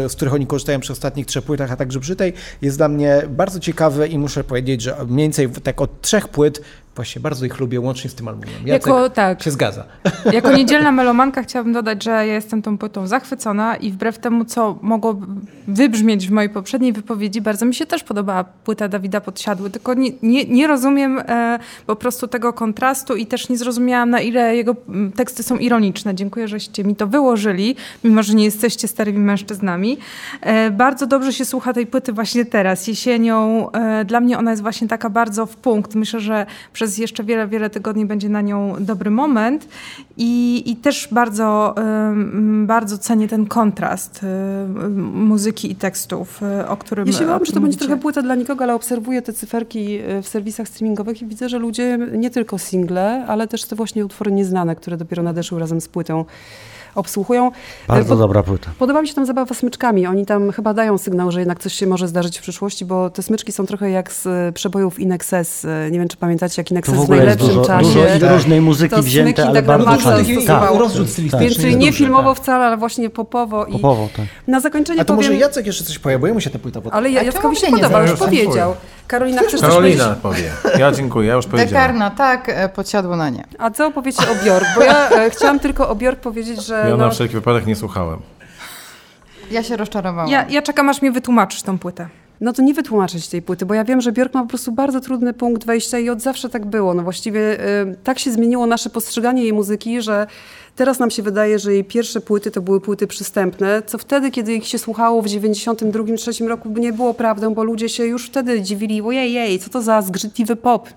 z których oni korzystają przy ostatnich 3 płytach, a także przy tej, jest dla mnie bardzo ciekawy i muszę powiedzieć, że mniej więcej tak od 3 płyt właśnie bardzo ich lubię, łącznie z tym albumem. Się zgadza. Jako niedzielna melomanka chciałabym dodać, że ja jestem tą płytą zachwycona i wbrew temu, co mogło wybrzmieć w mojej poprzedniej wypowiedzi, bardzo mi się też podobała płyta Dawida Podsiadły, tylko nie rozumiem po prostu tego kontrastu i też nie zrozumiałam, na ile jego teksty są ironiczne. Dziękuję, żeście mi to wyłożyli, mimo że nie jesteście starymi mężczyznami. Bardzo dobrze się słucha tej płyty właśnie teraz, jesienią. Dla mnie ona jest właśnie taka bardzo w punkt. Myślę, że przez jeszcze wiele, wiele tygodni będzie na nią dobry moment i też bardzo, bardzo cenię ten kontrast muzyki i tekstów, o którym ja się bałam, że to będzie trochę płyta dla nikogo, ale obserwuję te cyferki w serwisach streamingowych i widzę, że ludzie nie tylko single, ale też te właśnie utwory nieznane, które dopiero nadeszły razem z płytą, obsłuchują. Bardzo dobra płyta. Podoba mi się tam zabawa smyczkami. Oni tam chyba dają sygnał, że jednak coś się może zdarzyć w przyszłości, bo te smyczki są trochę jak z przebojów In Excess. Nie wiem, czy pamiętacie, jak In Excess w najlepszym czasie. Dużo różnej muzyki to wzięte, ale bardzo rozrzut stylistyczny. Więc czyli nie filmowo wcale, ale właśnie popowo. Popowo, tak. Na zakończenie powiem... może Jacek jeszcze coś powie, bo jemu się ta płyta podoba. Ale Jackowi się podoba, już powiedział. Karolina, chcesz coś powiedzieć? Karolina powie. Ja dziękuję, ja już powiedziałem. Dekarna, tak, Podsiadło na nie. A co powiecie o Björk? Bo ja chciałam tylko o Björk powiedzieć, że... Ja na wszelki wypadek nie słuchałem. Ja się rozczarowałam. Ja czekam, aż mi wytłumaczysz tą płytę. No to nie wytłumaczyć tej płyty, bo ja wiem, że Björk ma po prostu bardzo trudny punkt wejścia i od zawsze tak było. No właściwie tak się zmieniło nasze postrzeganie jej muzyki, że teraz nam się wydaje, że jej pierwsze płyty to były płyty przystępne, co wtedy, kiedy ich się słuchało w 1992-1993 roku, nie było prawdą, bo ludzie się już wtedy dziwili, ojej, co to za zgrzytliwy pop.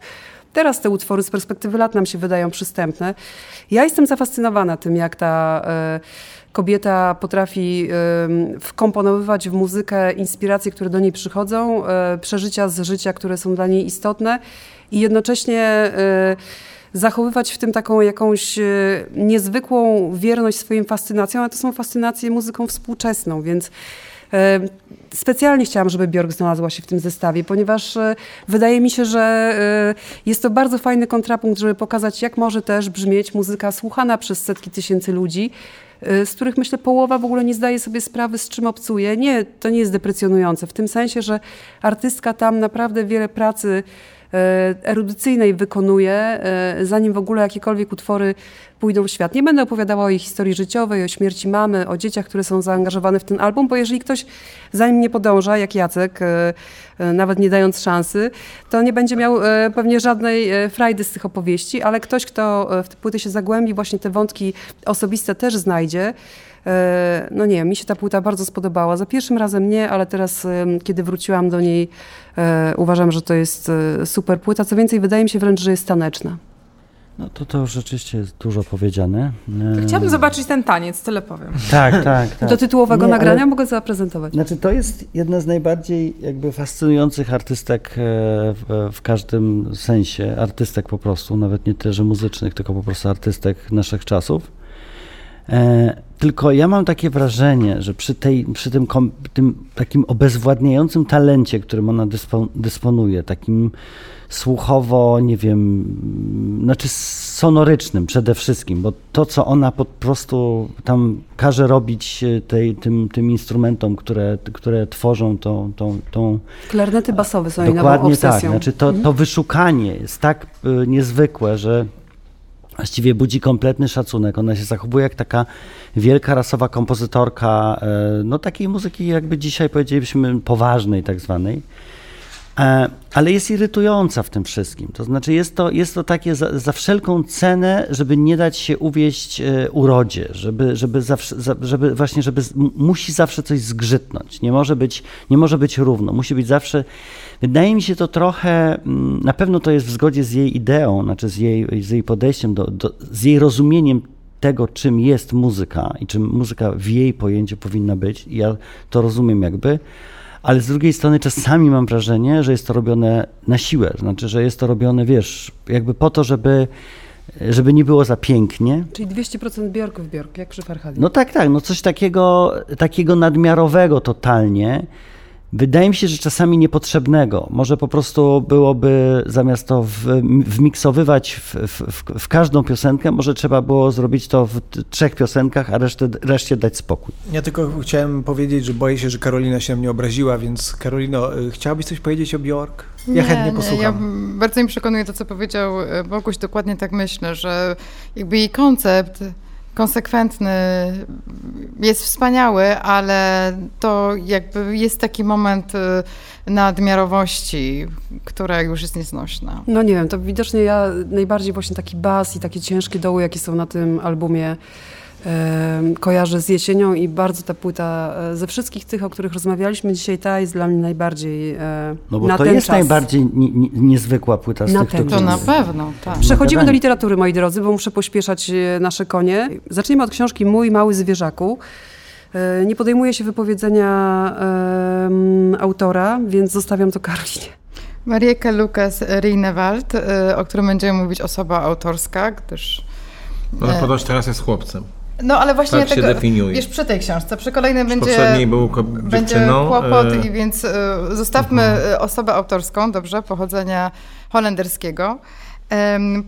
Teraz te utwory z perspektywy lat nam się wydają przystępne. Ja jestem zafascynowana tym, jak ta... kobieta potrafi wkomponowywać w muzykę inspiracje, które do niej przychodzą, przeżycia z życia, które są dla niej istotne i jednocześnie zachowywać w tym taką jakąś niezwykłą wierność swoim fascynacjom, a to są fascynacje muzyką współczesną, więc Specjalnie chciałam, żeby Björk znalazła się w tym zestawie, ponieważ wydaje mi się, że jest to bardzo fajny kontrapunkt, żeby pokazać, jak może też brzmieć muzyka słuchana przez setki tysięcy ludzi, z których myślę połowa w ogóle nie zdaje sobie sprawy, z czym obcuje. Nie, to nie jest deprecjonujące, w tym sensie, że artystka tam naprawdę wiele pracy erudycyjnej wykonuje, zanim w ogóle jakiekolwiek utwory pójdą w świat. Nie będę opowiadała o jej historii życiowej, o śmierci mamy, o dzieciach, które są zaangażowane w ten album, bo jeżeli ktoś za nim nie podąża, jak Jacek, nawet nie dając szansy, to nie będzie miał pewnie żadnej frajdy z tych opowieści, ale ktoś, kto w te płyty się zagłębi, właśnie te wątki osobiste też znajdzie. No nie, mi się ta płyta bardzo spodobała. Za pierwszym razem nie, ale teraz, kiedy wróciłam do niej, uważam, że to jest super płyta. Co więcej, wydaje mi się wręcz, że jest taneczna. No to rzeczywiście jest dużo powiedziane. Chciałabym zobaczyć ten taniec, tyle powiem. Tak. Do tytułowego nagrania mogę zaprezentować. Znaczy, to jest jedna z najbardziej jakby fascynujących artystek w każdym sensie. Artystek po prostu, nawet nie tyle, że muzycznych, tylko po prostu artystek naszych czasów. Tylko ja mam takie wrażenie, że przy tym takim obezwładniającym talencie, którym ona dysponuje, takim słuchowo, nie wiem, znaczy sonorycznym przede wszystkim, bo to, co ona po prostu tam każe robić tym instrumentom, które tworzą tą... Klarnety basowe są jej nową obsesją. Dokładnie tak, znaczy to wyszukanie jest tak niezwykłe, że właściwie budzi kompletny szacunek. Ona się zachowuje jak taka wielka rasowa kompozytorka, no takiej muzyki jakby dzisiaj powiedzielibyśmy poważnej tak zwanej, ale jest irytująca w tym wszystkim. To znaczy jest to takie za wszelką cenę, żeby nie dać się uwieść urodzie, żeby musi zawsze coś zgrzytnąć. Nie może być równo, musi być zawsze. Wydaje mi się to trochę, na pewno to jest w zgodzie z jej ideą, znaczy z jej podejściem, z jej rozumieniem tego, czym jest muzyka i czym muzyka w jej pojęciu powinna być. Ja to rozumiem jakby, ale z drugiej strony czasami mam wrażenie, że jest to robione na siłę, znaczy, że jest to robione, wiesz, jakby po to, żeby nie było za pięknie. Czyli 200% Björk, jak przy Farhadi. No tak, no coś takiego nadmiarowego totalnie. Wydaje mi się, że czasami niepotrzebnego. Może po prostu byłoby, zamiast to wmiksowywać w każdą piosenkę, może trzeba było zrobić to w 3 piosenkach, a reszcie dać spokój. Ja tylko chciałem powiedzieć, że boję się, że Karolina się na mnie obraziła, więc Karolino, chciałabyś coś powiedzieć o Björk? Ja chętnie posłucham. Ja bardzo mi przekonuje to, co powiedział Boguś, dokładnie tak myślę, że jakby jej koncept konsekwentny jest wspaniały, ale to jakby jest taki moment nadmiarowości, która już jest nieznośna. No nie wiem, to widocznie ja najbardziej właśnie taki bas i takie ciężkie doły, jakie są na tym albumie, kojarzę z jesienią i bardzo ta płyta, ze wszystkich tych, o których rozmawialiśmy dzisiaj, ta jest dla mnie najbardziej no bo na to ten jest czas. Najbardziej niezwykła płyta z na tych ten. To na pewno, tak. Przechodzimy do literatury, moi drodzy, bo muszę pośpieszać nasze konie. Zaczniemy od książki Mój mały zwierzaku. Nie podejmuję się wypowiedzenia autora, więc zostawiam to Karolinie. Marieka Lukas Reinewald, o którym będziemy mówić osoba autorska, gdyż... Ona podobno teraz jest chłopcem. No ale właśnie tak się definiuje. Wiesz, przy tej książce, przy kolejnej będzie kłopot, i więc zostawmy osobę autorską, dobrze, pochodzenia holenderskiego.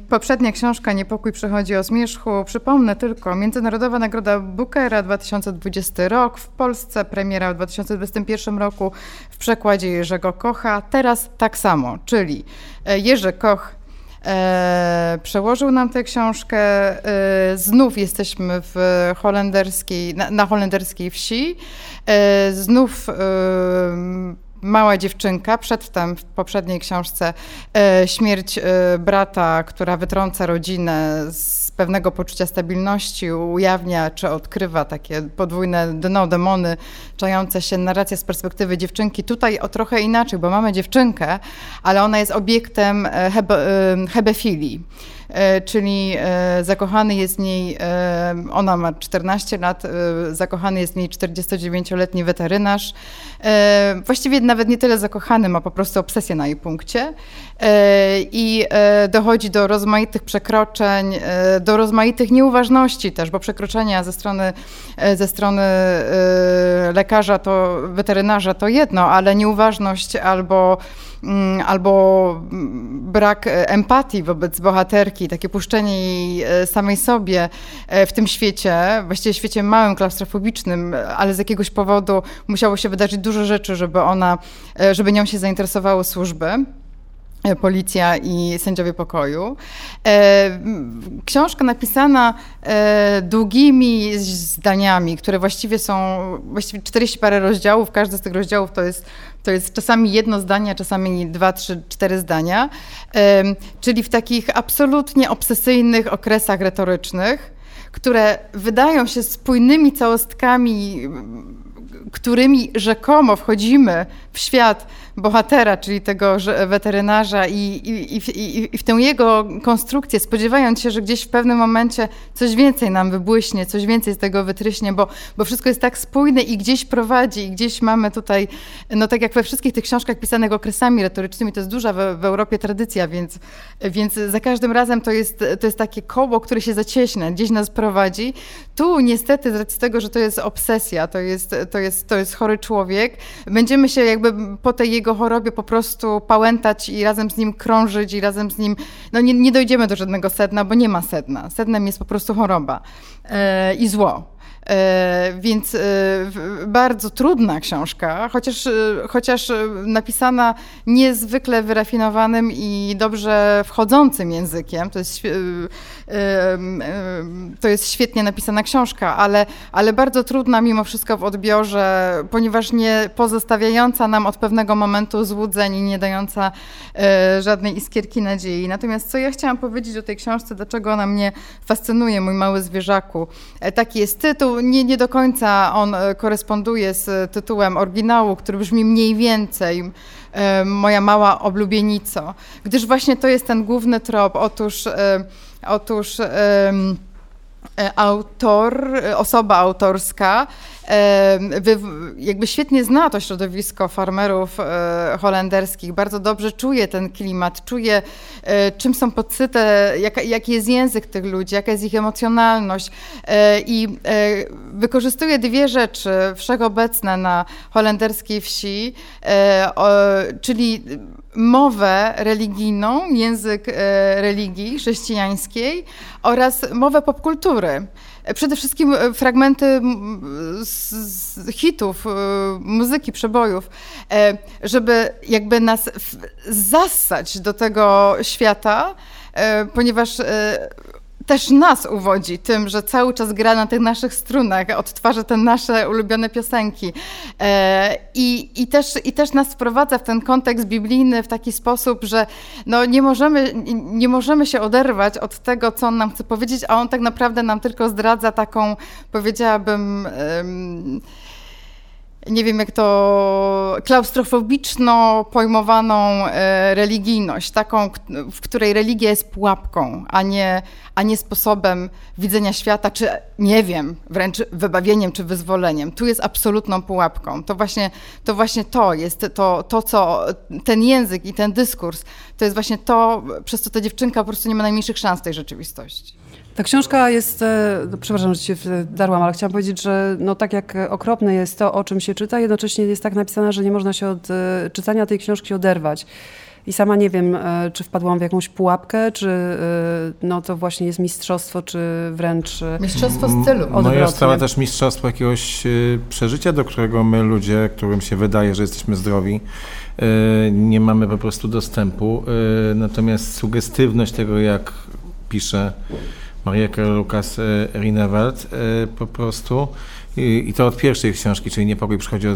Poprzednia książka Niepokój przychodzi o zmierzchu. Przypomnę tylko, Międzynarodowa Nagroda Bookera 2020 rok, w Polsce premiera w 2021 roku w przekładzie Jerzego Kocha. Teraz tak samo, czyli Jerzy Koch przełożył nam tę książkę, znów jesteśmy na holenderskiej wsi, znów mała dziewczynka, przedtem w poprzedniej książce śmierć brata, która wytrąca rodzinę z pewnego poczucia stabilności, ujawnia czy odkrywa takie podwójne dno, demony czające się, narracja z perspektywy dziewczynki. Tutaj o trochę inaczej, bo mamy dziewczynkę, ale ona jest obiektem hebefilii. czyli zakochany jest w niej, ona ma 14 lat, zakochany jest w niej 49-letni weterynarz. Właściwie nawet nie tyle zakochany, ma po prostu obsesję na jej punkcie i dochodzi do rozmaitych przekroczeń, do rozmaitych nieuważności też, bo przekroczenia ze strony lekarza, to weterynarza to jedno, ale nieuważność albo brak empatii wobec bohaterki, takie puszczenie jej samej sobie w tym świecie, właściwie świecie małym, klaustrofobicznym, ale z jakiegoś powodu musiało się wydarzyć dużo rzeczy, żeby nią się zainteresowały służby. Policja i sędziowie pokoju. Książka napisana długimi zdaniami, które właściwie 40 parę rozdziałów, każdy z tych rozdziałów to jest czasami jedno zdanie, czasami 2, 3, 4 zdania, czyli w takich absolutnie obsesyjnych okresach retorycznych, które wydają się spójnymi całostkami, którymi rzekomo wchodzimy w świat bohatera, czyli tego weterynarza i w tę jego konstrukcję, spodziewając się, że gdzieś w pewnym momencie coś więcej nam wybłyśnie, coś więcej z tego wytryśnie, bo wszystko jest tak spójne i gdzieś prowadzi, i gdzieś mamy tutaj, no tak jak we wszystkich tych książkach pisanych okresami retorycznymi, to jest duża w Europie tradycja, więc za każdym razem to jest takie koło, które się zacieśnia, gdzieś nas prowadzi. Tu niestety z racji tego, że to jest obsesja, to jest chory człowiek, będziemy się jakby po tej jego chorobie po prostu pałętać i razem z nim krążyć i razem z nim, no nie dojdziemy do żadnego sedna, bo nie ma sedna. Sednem jest po prostu choroba i zło. Więc bardzo trudna książka, chociaż napisana niezwykle wyrafinowanym i dobrze wchodzącym językiem. To jest świetnie napisana książka, ale bardzo trudna mimo wszystko w odbiorze, ponieważ nie pozostawiająca nam od pewnego momentu złudzeń i nie dająca żadnej iskierki nadziei. Natomiast co ja chciałam powiedzieć o tej książce, dlaczego ona mnie fascynuje, Mój mały zwierzaku. Taki jest tytuł. Nie do końca on koresponduje z tytułem oryginału, który brzmi mniej więcej Moja mała oblubienico, gdyż właśnie to jest ten główny trop. Otóż osoba autorska jakby świetnie zna to środowisko farmerów holenderskich, bardzo dobrze czuje ten klimat, czuje czym są podsyte, jaki jest język tych ludzi, jaka jest ich emocjonalność i wykorzystuje dwie rzeczy wszechobecne na holenderskiej wsi, czyli mowę religijną, język religii chrześcijańskiej oraz mowę popkultury. Przede wszystkim fragmenty hitów, muzyki, przebojów, żeby jakby nas zassać do tego świata, ponieważ też nas uwodzi tym, że cały czas gra na tych naszych strunach, odtwarza te nasze ulubione piosenki i też nas wprowadza w ten kontekst biblijny w taki sposób, że no nie możemy się oderwać od tego, co on nam chce powiedzieć, a on tak naprawdę nam tylko zdradza taką, powiedziałabym, nie wiem jak to, klaustrofobiczno pojmowaną religijność, taką, w której religia jest pułapką, a nie sposobem widzenia świata, czy nie wiem, wręcz wybawieniem czy wyzwoleniem. Tu jest absolutną pułapką. To jest to, co ten język i ten dyskurs, to jest właśnie to, przez co ta dziewczynka po prostu nie ma najmniejszych szans w tej rzeczywistości. Ta książka jest, przepraszam, że się wdarłam, ale chciałam powiedzieć, że no tak jak okropne jest to, o czym się czyta, jednocześnie jest tak napisana, że nie można się od czytania tej książki oderwać. I sama nie wiem, czy wpadłam w jakąś pułapkę, czy no to właśnie jest mistrzostwo, czy wręcz mistrzostwo stylu. No jest całe też mistrzostwo jakiegoś przeżycia, do którego my ludzie, którym się wydaje, że jesteśmy zdrowi, nie mamy po prostu dostępu. Natomiast sugestywność tego, jak pisze Maria Lucas Rinewald po prostu i to od pierwszej książki, czyli Niepokój przychodzi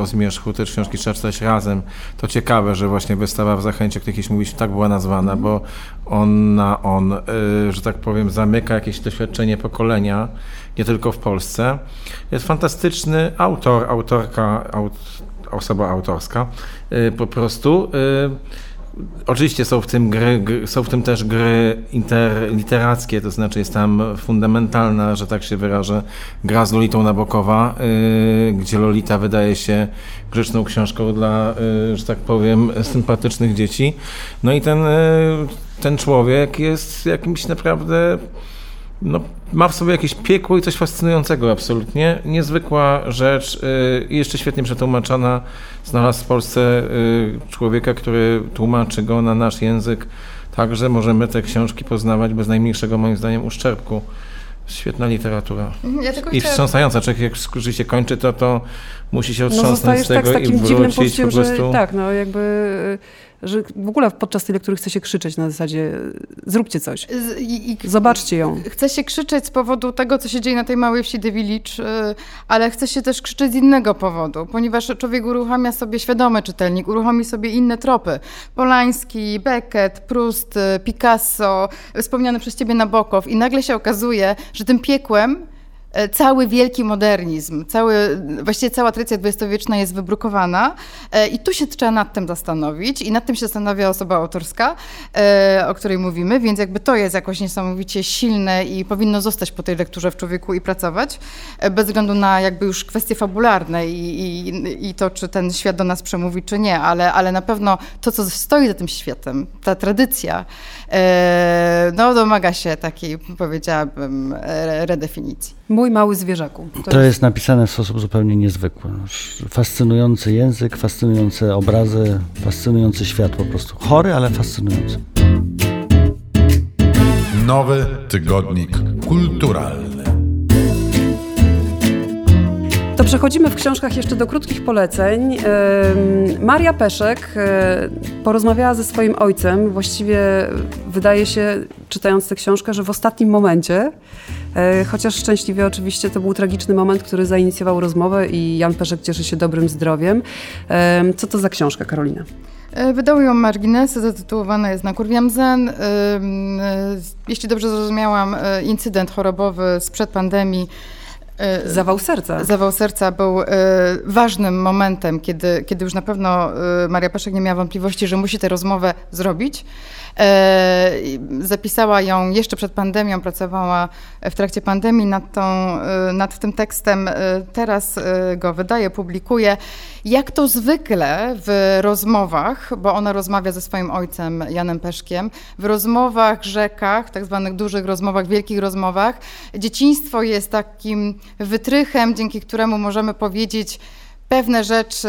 o zmierzchu, te książki trzeba czytać razem. To ciekawe, że właśnie wystawa w Zachęciu, o której mówiliśmy, tak była nazwana, bo on, że tak powiem, zamyka jakieś doświadczenie pokolenia, nie tylko w Polsce. Jest fantastyczny autor, autorka, osoba autorska po prostu. Oczywiście są w tym gry interliterackie, to znaczy jest tam fundamentalna, że tak się wyrażę, gra z Lolitą Nabokowa, gdzie Lolita wydaje się grzeczną książką dla, że tak powiem, sympatycznych dzieci. No i ten człowiek jest jakimś naprawdę... No, ma w sobie jakieś piekło i coś fascynującego absolutnie. Niezwykła rzecz, jeszcze świetnie przetłumaczona. Znalazł w Polsce człowieka, który tłumaczy go na nasz język, tak że możemy te książki poznawać bez najmniejszego, moim zdaniem, uszczerbku. Świetna literatura. Ja i wstrząsająca. Człowiek jak życie kończy, to musi się otrząsnąć z tego i wrócić po prostu. Że, tak, no jakby... że w ogóle podczas tej lektury chce się krzyczeć na zasadzie zróbcie coś, zobaczcie ją. Chce się krzyczeć z powodu tego, co się dzieje na tej małej wsi The Village, ale chce się też krzyczeć z innego powodu, ponieważ człowiek uruchamia sobie, świadomy czytelnik, uruchomi sobie inne tropy. Polański, Beckett, Proust, Picasso, wspomniany przez ciebie Nabokow i nagle się okazuje, że tym piekłem cały wielki modernizm, właściwie cała tradycja dwudziestowieczna jest wybrukowana i tu się trzeba nad tym zastanowić i nad tym się zastanawia osoba autorska, o której mówimy, więc jakby to jest jakoś niesamowicie silne i powinno zostać po tej lekturze w człowieku i pracować, bez względu na jakby już kwestie fabularne i to, czy ten świat do nas przemówi, czy nie, ale na pewno to, co stoi za tym światem, ta tradycja, no domaga się takiej, powiedziałabym, redefinicji. Mój mały zwierzaku. To jest napisane w sposób zupełnie niezwykły. Fascynujący język, fascynujące obrazy, fascynujący świat po prostu. Chory, ale fascynujący. Nowy tygodnik kulturalny. To przechodzimy w książkach jeszcze do krótkich poleceń. Maria Peszek porozmawiała ze swoim ojcem. Właściwie wydaje się, czytając tę książkę, że w ostatnim momencie, chociaż szczęśliwie oczywiście to był tragiczny moment, który zainicjował rozmowę i Jan Peszek cieszy się dobrym zdrowiem. Co to za książka, Karolina? Wydały ją Marginesy, zatytułowana jest Na kurwiam zen. Jeśli dobrze zrozumiałam, incydent chorobowy sprzed pandemii, Zawał serca był ważnym momentem, kiedy już na pewno Maria Peszek nie miała wątpliwości, że musi tę rozmowę zrobić. Zapisała ją jeszcze przed pandemią, pracowała w trakcie pandemii nad tym tekstem. Teraz go wydaje, publikuje. Jak to zwykle w rozmowach, bo ona rozmawia ze swoim ojcem Janem Peszkiem, w rozmowach, rzekach, tak zwanych dużych rozmowach, wielkich rozmowach, dzieciństwo jest takim wytrychem, dzięki któremu możemy powiedzieć pewne rzeczy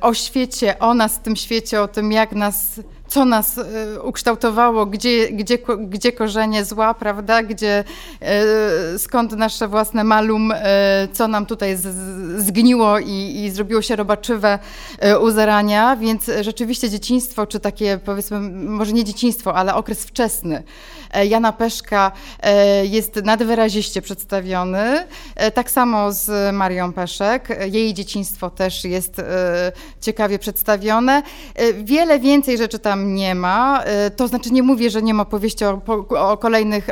o świecie, o nas w tym świecie, o tym, jak nas... co nas ukształtowało, gdzie korzenie zła, prawda, skąd nasze własne malum, co nam tutaj zgniło i zrobiło się robaczywe u zarania, więc rzeczywiście dzieciństwo, czy takie powiedzmy, może nie dzieciństwo, ale okres wczesny Jana Peszka jest nadwyraziście przedstawiony, tak samo z Marią Peszek, jej dzieciństwo też jest ciekawie przedstawione, wiele więcej rzeczy tam nie ma, to znaczy nie mówię, że nie ma powieści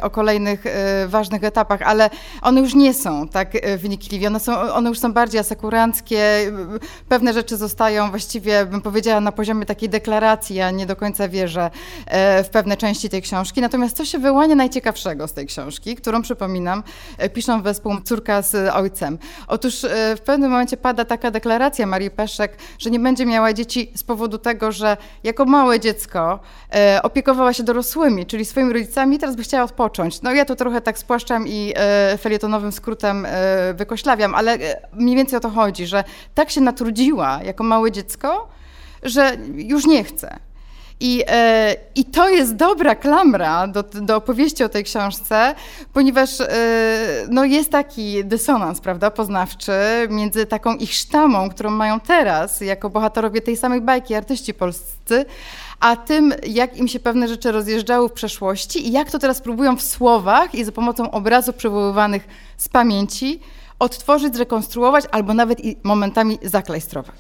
o kolejnych ważnych etapach, ale one już nie są tak wynikliwie, one już są bardziej asekuranckie, pewne rzeczy zostają właściwie, bym powiedziała, na poziomie takiej deklaracji, ja nie do końca wierzę w pewne części tej książki, natomiast co się wyłania najciekawszego z tej książki, którą przypominam, piszą wespół córka z ojcem. Otóż w pewnym momencie pada taka deklaracja Marii Peszek, że nie będzie miała dzieci z powodu tego, że jako małe dziecko opiekowała się dorosłymi, czyli swoimi rodzicami, teraz by chciała odpocząć. No ja to trochę tak spłaszczam i felietonowym skrótem wykoślawiam, ale mniej więcej o to chodzi, że tak się natrudziła jako małe dziecko, że już nie chce. I to jest dobra klamra do opowieści o tej książce, ponieważ no jest taki dysonans, prawda, poznawczy między taką ich sztamą, którą mają teraz jako bohaterowie tej samej bajki, artyści polscy, a tym, jak im się pewne rzeczy rozjeżdżały w przeszłości i jak to teraz próbują w słowach i za pomocą obrazów przywoływanych z pamięci odtworzyć, zrekonstruować albo nawet i momentami zaklejstrować.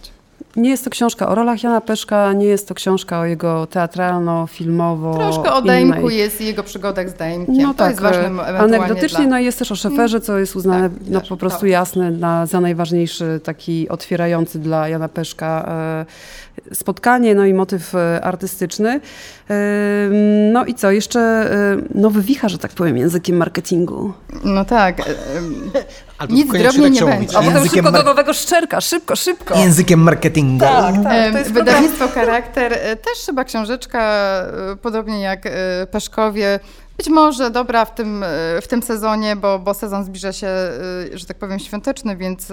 Nie jest to książka o rolach Jana Peszka, nie jest to książka o jego teatralno-filmowo... Troszkę o Dejmku innej. Jest i jego przygodach z Dejmkiem. No to tak, jest ważne anegdotycznie, no i jest też o szeferze, co jest uznane tak, no, po prostu jasne za najważniejszy, taki otwierający dla Jana Peszka spotkanie, no i motyw artystyczny. No i co? Jeszcze nowy wicha, że tak powiem, językiem marketingu. No tak. Albo nic drobnie nie będzie. A potem szybko do Nowego Szczerka, szybko. Językiem marketingu. Tak, to jest wydawnictwo Charakter. Też chyba książeczka, podobnie jak Peszkowie. Być może dobra w tym sezonie, bo sezon zbliża się, że tak powiem, świąteczny, więc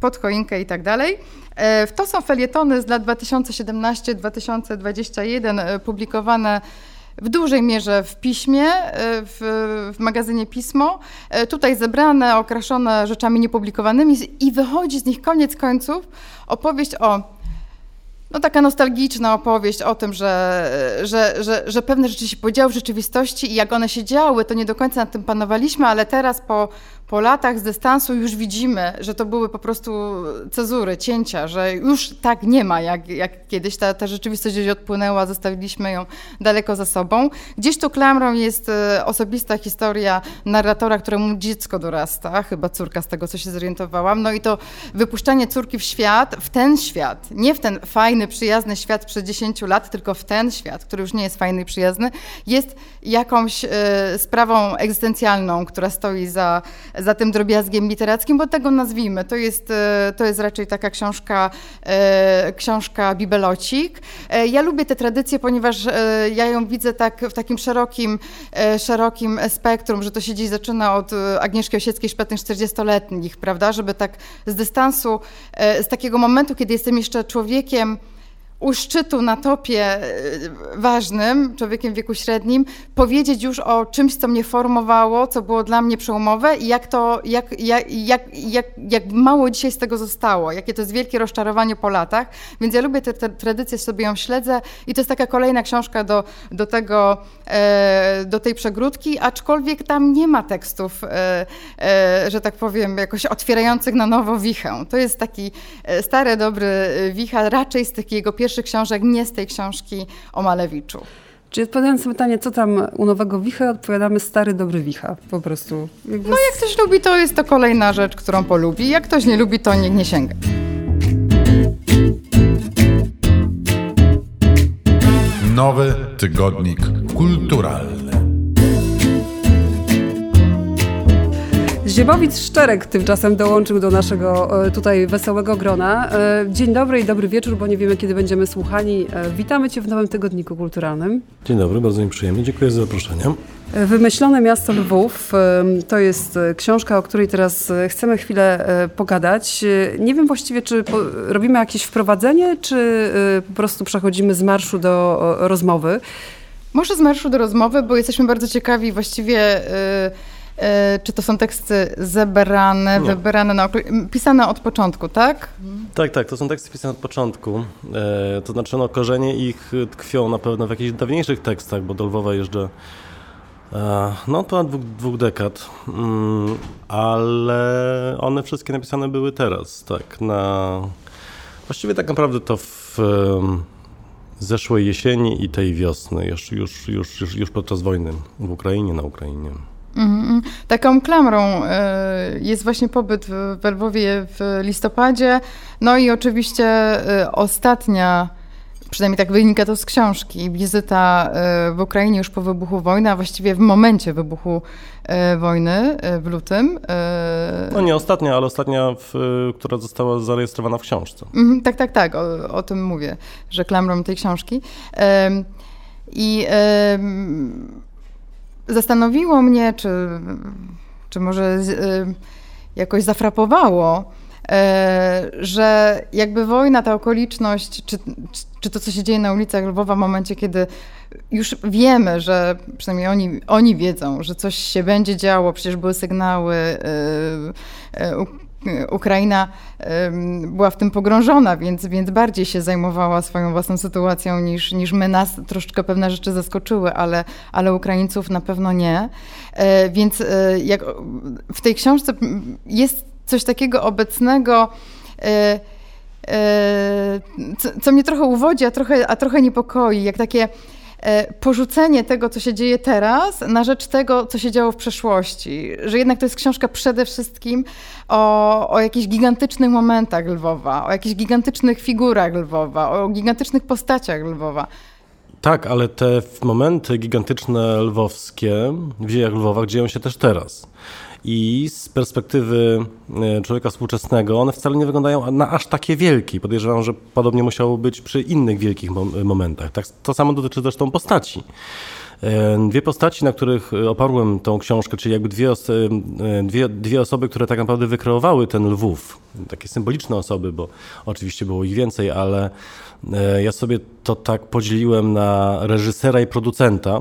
pod choinkę i tak dalej. To są felietony z lat 2017-2021 publikowane w dużej mierze w piśmie, w magazynie Pismo. Tutaj zebrane, okraszone rzeczami niepublikowanymi i wychodzi z nich koniec końców opowieść o... No taka nostalgiczna opowieść o tym, że pewne rzeczy się podziały w rzeczywistości i jak one się działy, to nie do końca nad tym panowaliśmy, ale teraz po latach z dystansu już widzimy, że to były po prostu cezury, cięcia, że już tak nie ma, jak kiedyś ta rzeczywistość gdzieś odpłynęła, zostawiliśmy ją daleko za sobą. Gdzieś tu klamrą jest osobista historia narratora, któremu dziecko dorasta, chyba córka, z tego co się zorientowałam, no i to wypuszczanie córki w świat, w ten świat, nie w ten fajny, przyjazny świat sprzed 10 lat, tylko w ten świat, który już nie jest fajny i przyjazny, jest jakąś sprawą egzystencjalną, która stoi za tym drobiazgiem literackim, bo tego nazwijmy. To jest raczej taka książka bibelocik. Ja lubię tę tradycję, ponieważ ja ją widzę tak w takim szerokim spektrum, że to się dziś zaczyna od Agnieszki Osieckiej, szpetnych 40-letnich, prawda, żeby tak z dystansu, z takiego momentu, kiedy jestem jeszcze człowiekiem u szczytu na topie ważnym, człowiekiem w wieku średnim, powiedzieć już o czymś, co mnie formowało, co było dla mnie przełomowe i jak mało dzisiaj z tego zostało, jakie to jest wielkie rozczarowanie po latach. Więc ja lubię tę tradycję, sobie ją śledzę i to jest taka kolejna książka do tej przegródki, aczkolwiek tam nie ma tekstów, że tak powiem, jakoś otwierających na nowo wichę. To jest taki stary, dobry wicha, raczej z tych jego pierwszych książek, nie z tej książki o Malewiczu. Czyli odpowiadając na pytanie, co tam u nowego wicha, odpowiadamy stary, dobry wicha, po prostu. No jak ktoś lubi, to jest to kolejna rzecz, którą polubi. Jak ktoś nie lubi, to niech nie sięga. Nowy tygodnik kulturalny. Ziemowit Szczerek tymczasem dołączył do naszego tutaj wesołego grona. Dzień dobry i dobry wieczór, bo nie wiemy, kiedy będziemy słuchani. Witamy Cię w Nowym Tygodniku Kulturalnym. Dzień dobry, bardzo mi przyjemnie. Dziękuję za zaproszenie. Wymyślone miasto Lwów to jest książka, o której teraz chcemy chwilę pogadać. Nie wiem właściwie, czy robimy jakieś wprowadzenie, czy po prostu przechodzimy z marszu do rozmowy. Może z marszu do rozmowy, bo jesteśmy bardzo ciekawi właściwie... Czy to są teksty zebrane, wybrane, pisane od początku, tak? Tak, to są teksty pisane od początku. To znaczy, korzenie ich tkwią na pewno w jakichś dawniejszych tekstach, bo do Lwowa jeżdżę ponad dwóch dekad, ale one wszystkie napisane były teraz, tak, właściwie tak naprawdę to w zeszłej jesieni i tej wiosny, już podczas wojny w Ukrainie, na Ukrainie. Taką klamrą jest właśnie pobyt w Lwowie w listopadzie, no i oczywiście ostatnia, przynajmniej tak wynika to z książki, wizyta w Ukrainie już po wybuchu wojny, a właściwie w momencie wybuchu wojny w lutym. No nie ostatnia, ale ostatnia, która została zarejestrowana w książce. Tak, o tym mówię, że klamrą tej książki. I zastanowiło mnie, czy może jakoś zafrapowało, że jakby wojna, ta okoliczność, czy to, co się dzieje na ulicach Lwowa w momencie, kiedy już wiemy, że przynajmniej oni wiedzą, że coś się będzie działo, przecież były sygnały, Ukraina była w tym pogrążona, więc bardziej się zajmowała swoją własną sytuacją niż my. Nas troszeczkę pewne rzeczy zaskoczyły, ale Ukraińców na pewno nie. Więc jak w tej książce jest coś takiego obecnego, co mnie trochę uwodzi, a trochę niepokoi, jak takie porzucenie tego, co się dzieje teraz, na rzecz tego, co się działo w przeszłości. Że jednak to jest książka przede wszystkim o jakichś gigantycznych momentach Lwowa, o jakichś gigantycznych figurach Lwowa, o gigantycznych postaciach Lwowa. Tak, ale te momenty gigantyczne lwowskie w dziejach Lwowa dzieją się też teraz. I z perspektywy człowieka współczesnego one wcale nie wyglądają na aż takie wielkie. Podejrzewam, że podobnie musiało być przy innych wielkich momentach. Tak, to samo dotyczy zresztą postaci. Dwie postaci, na których oparłem tą książkę, czyli jakby dwie osoby, które tak naprawdę wykreowały ten Lwów. Takie symboliczne osoby, bo oczywiście było ich więcej, ale ja sobie to tak podzieliłem na reżysera i producenta,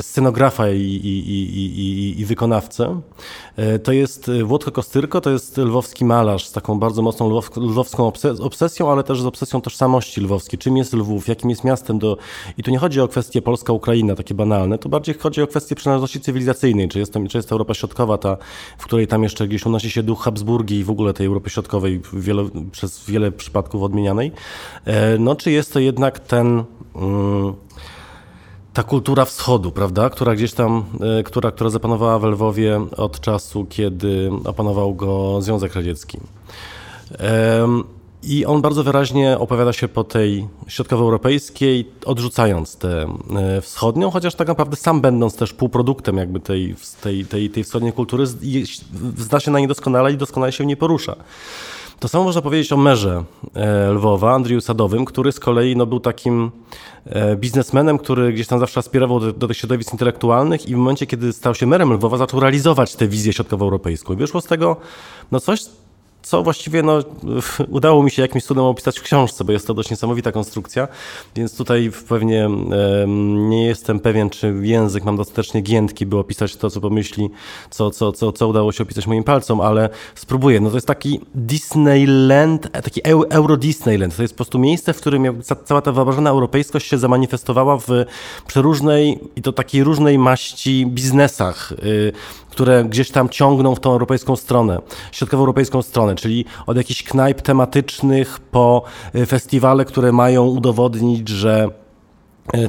scenografa i wykonawcę. To jest Włodko Kostyrko, to jest lwowski malarz z taką bardzo mocną lwowską obsesją, ale też z obsesją tożsamości lwowskiej. Czym jest Lwów, jakim jest miastem I tu nie chodzi o kwestie Polska-Ukraina, takie banalne, to bardziej chodzi o kwestie przynależności cywilizacyjnej, czy jest Europa Środkowa ta, w której tam jeszcze gdzieś unosi się duch Habsburgii i w ogóle tej Europy Środkowej przez wiele przypadków odmienianej. Czy jest to jednak ta kultura wschodu, prawda, która zapanowała we Lwowie od czasu, kiedy opanował go Związek Radziecki. I on bardzo wyraźnie opowiada się po tej środkowoeuropejskiej, odrzucając tę wschodnią, chociaż tak naprawdę sam będąc też półproduktem jakby tej wschodniej kultury, zna się na niej doskonale i doskonale się w niej porusza. To samo można powiedzieć o merze Lwowa, Andrzeju Sadowym, który z kolei był takim biznesmenem, który gdzieś tam zawsze aspirował do tych środowisk intelektualnych i w momencie, kiedy stał się merem Lwowa, zaczął realizować tę wizję środkowoeuropejską. I wyszło z tego coś, co właściwie udało mi się jakimś cudem opisać w książce, bo jest to dość niesamowita konstrukcja, więc tutaj pewnie nie jestem pewien, czy język mam dostatecznie giętki, by opisać to, co pomyśli, co udało się opisać moim palcom, ale spróbuję. To jest taki Disneyland, taki Euro Disneyland. To jest po prostu miejsce, w którym cała ta wyobrażona europejskość się zamanifestowała w przeróżnej i to takiej różnej maści biznesach, które gdzieś tam ciągną w tą europejską stronę, środkowoeuropejską stronę, czyli od jakichś knajp tematycznych po festiwale, które mają udowodnić,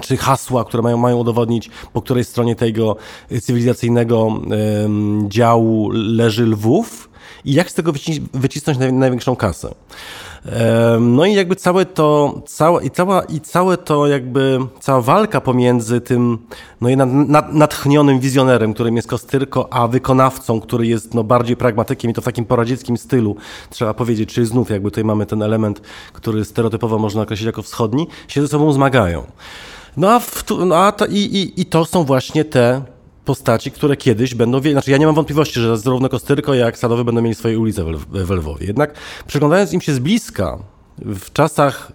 czy hasła, które mają udowodnić, po której stronie tego cywilizacyjnego działu leży Lwów i jak z tego wycisnąć największą kasę. I jakby cała walka pomiędzy tym natchnionym wizjonerem, którym jest Kostyrko, a wykonawcą, który jest bardziej pragmatykiem i to w takim poradzieckim stylu, trzeba powiedzieć, czyli znów jakby tutaj mamy ten element, który stereotypowo można określić jako wschodni, się ze sobą zmagają. To są właśnie te postaci, które kiedyś będą... ja nie mam wątpliwości, że zarówno Kostyrko, jak Sadowy będą mieli swoje ulice we Lwowie. Jednak przyglądając im się z bliska, w czasach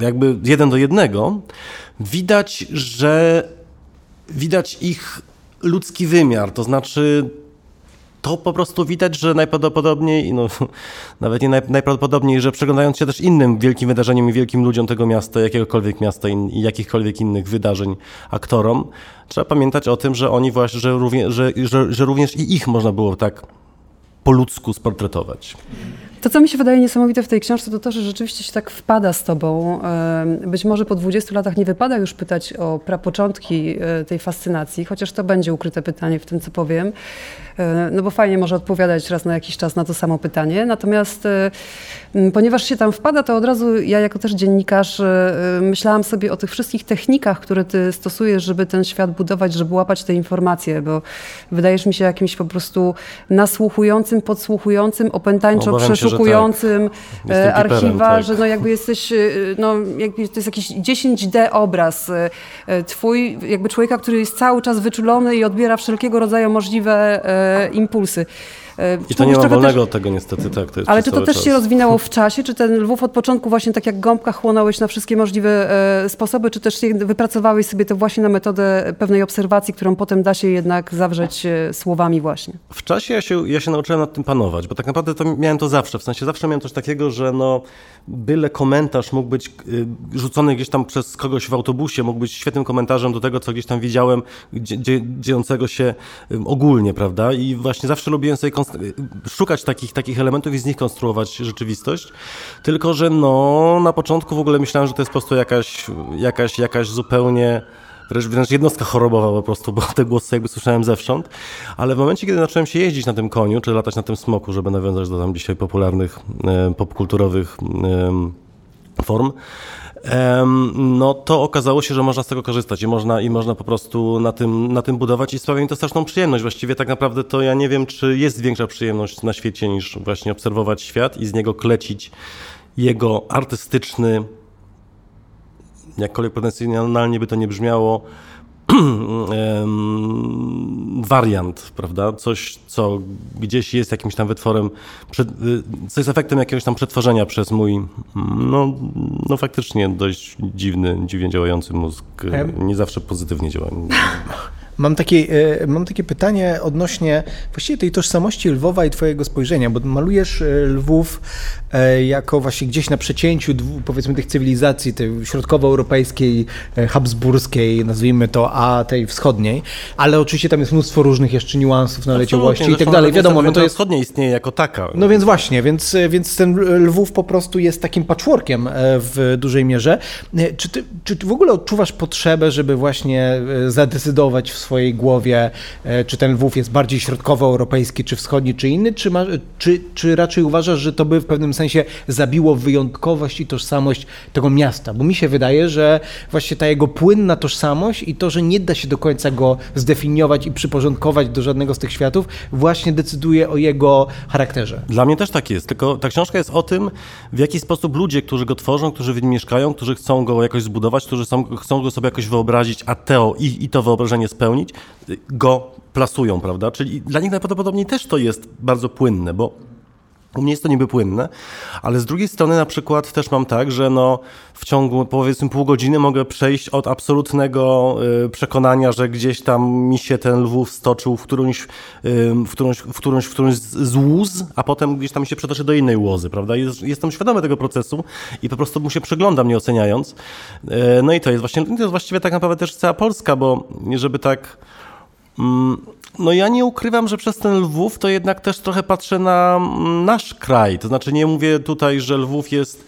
jakby 1:1, widać ich ludzki wymiar. To znaczy, to po prostu widać, że najprawdopodobniej, że przyglądając się też innym wielkim wydarzeniom i wielkim ludziom tego miasta, jakiegokolwiek miasta i jakichkolwiek innych wydarzeń aktorom, trzeba pamiętać o tym, że oni właśnie, że również i ich można było tak po ludzku sportretować. To, co mi się wydaje niesamowite w tej książce, to to, że rzeczywiście się tak wpada z tobą. Być może po 20 latach nie wypada już pytać o prapoczątki tej fascynacji, chociaż to będzie ukryte pytanie w tym, co powiem. Bo fajnie może odpowiadać raz na jakiś czas na to samo pytanie. Natomiast ponieważ się tam wpada, to od razu ja jako też dziennikarz myślałam sobie o tych wszystkich technikach, które ty stosujesz, żeby ten świat budować, żeby łapać te informacje, bo wydajesz mi się jakimś po prostu nasłuchującym, podsłuchującym, opętańczo przeszukującym archiwa, że jakby jesteś, jakby to jest jakiś 10D obraz twój, jakby człowieka, który jest cały czas wyczulony i odbiera wszelkiego rodzaju możliwe impulsy. I to nie ma wolnego od tego niestety, tak. To jest ale czy to też się rozwinęło w czasie? Czy ten Lwów od początku właśnie tak jak gąbka chłonąłeś na wszystkie możliwe sposoby, czy też wypracowałeś sobie to właśnie na metodę pewnej obserwacji, którą potem da się jednak zawrzeć słowami właśnie? W czasie ja się nauczyłem nad tym panować, bo tak naprawdę to miałem to zawsze. W sensie zawsze miałem coś takiego, że byle komentarz mógł być rzucony gdzieś tam przez kogoś w autobusie, mógł być świetnym komentarzem do tego, co gdzieś tam widziałem, dziejącego się ogólnie, prawda? I właśnie zawsze lubiłem sobie szukać takich elementów i z nich konstruować rzeczywistość, tylko że no, na początku w ogóle myślałem, że to jest po prostu jakaś zupełnie wręcz jednostka chorobowa po prostu, bo te głosy jakby słyszałem zewsząd, ale w momencie, kiedy zacząłem się jeździć na tym koniu, czy latać na tym smoku, żeby nawiązać do tam dzisiaj popularnych, popkulturowych form, no to okazało się, że można z tego korzystać i można po prostu na tym budować i sprawia mi to straszną przyjemność. Właściwie tak naprawdę to ja nie wiem, czy jest większa przyjemność na świecie niż właśnie obserwować świat i z niego klecić jego artystyczny, jakkolwiek potencjonalnie by to nie brzmiało, wariant, prawda? Coś, co gdzieś jest jakimś tam wytworem, co jest efektem jakiegoś tam przetworzenia przez mój, no faktycznie dość dziwnie działający mózg, nie zawsze pozytywnie działający. Mam takie pytanie odnośnie właściwie tej tożsamości Lwowa i twojego spojrzenia, bo malujesz Lwów jako właśnie gdzieś na przecięciu powiedzmy tych cywilizacji, tej środkowoeuropejskiej, habsburskiej, nazwijmy to, a tej wschodniej, ale oczywiście tam jest mnóstwo różnych jeszcze niuansów, naleciałości i tak dalej. Wiadomo, no to jest... wschodnia istnieje jako taka. No więc właśnie, więc ten Lwów po prostu jest takim patchworkiem w dużej mierze. Czy ty w ogóle odczuwasz potrzebę, żeby właśnie zadecydować w swojej głowie, czy ten Lwów jest bardziej środkowoeuropejski, czy wschodni, czy inny, czy raczej uważasz, że to by w pewnym sensie zabiło wyjątkowość i tożsamość tego miasta? Bo mi się wydaje, że właśnie ta jego płynna tożsamość i to, że nie da się do końca go zdefiniować i przyporządkować do żadnego z tych światów, właśnie decyduje o jego charakterze. Dla mnie też tak jest, tylko ta książka jest o tym, w jaki sposób ludzie, którzy go tworzą, którzy w nim mieszkają, którzy chcą go jakoś zbudować, którzy chcą go sobie jakoś wyobrazić, a i to wyobrażenie spełnić, go plasują, prawda? Czyli dla nich najprawdopodobniej też to jest bardzo płynne, bo u mnie jest to niby płynne, ale z drugiej strony na przykład też mam tak, że no w ciągu powiedzmy pół godziny mogę przejść od absolutnego przekonania, że gdzieś tam mi się ten Lwów stoczył w którąś z łóz, a potem gdzieś tam się przetoczy do innej łozy, prawda? Jestem świadomy tego procesu i po prostu mu się przyglądam, nie oceniając. No i to jest właściwie tak naprawdę też cała Polska, bo żeby tak... No ja nie ukrywam, że przez ten Lwów to jednak też trochę patrzę na nasz kraj. To znaczy nie mówię tutaj, że Lwów jest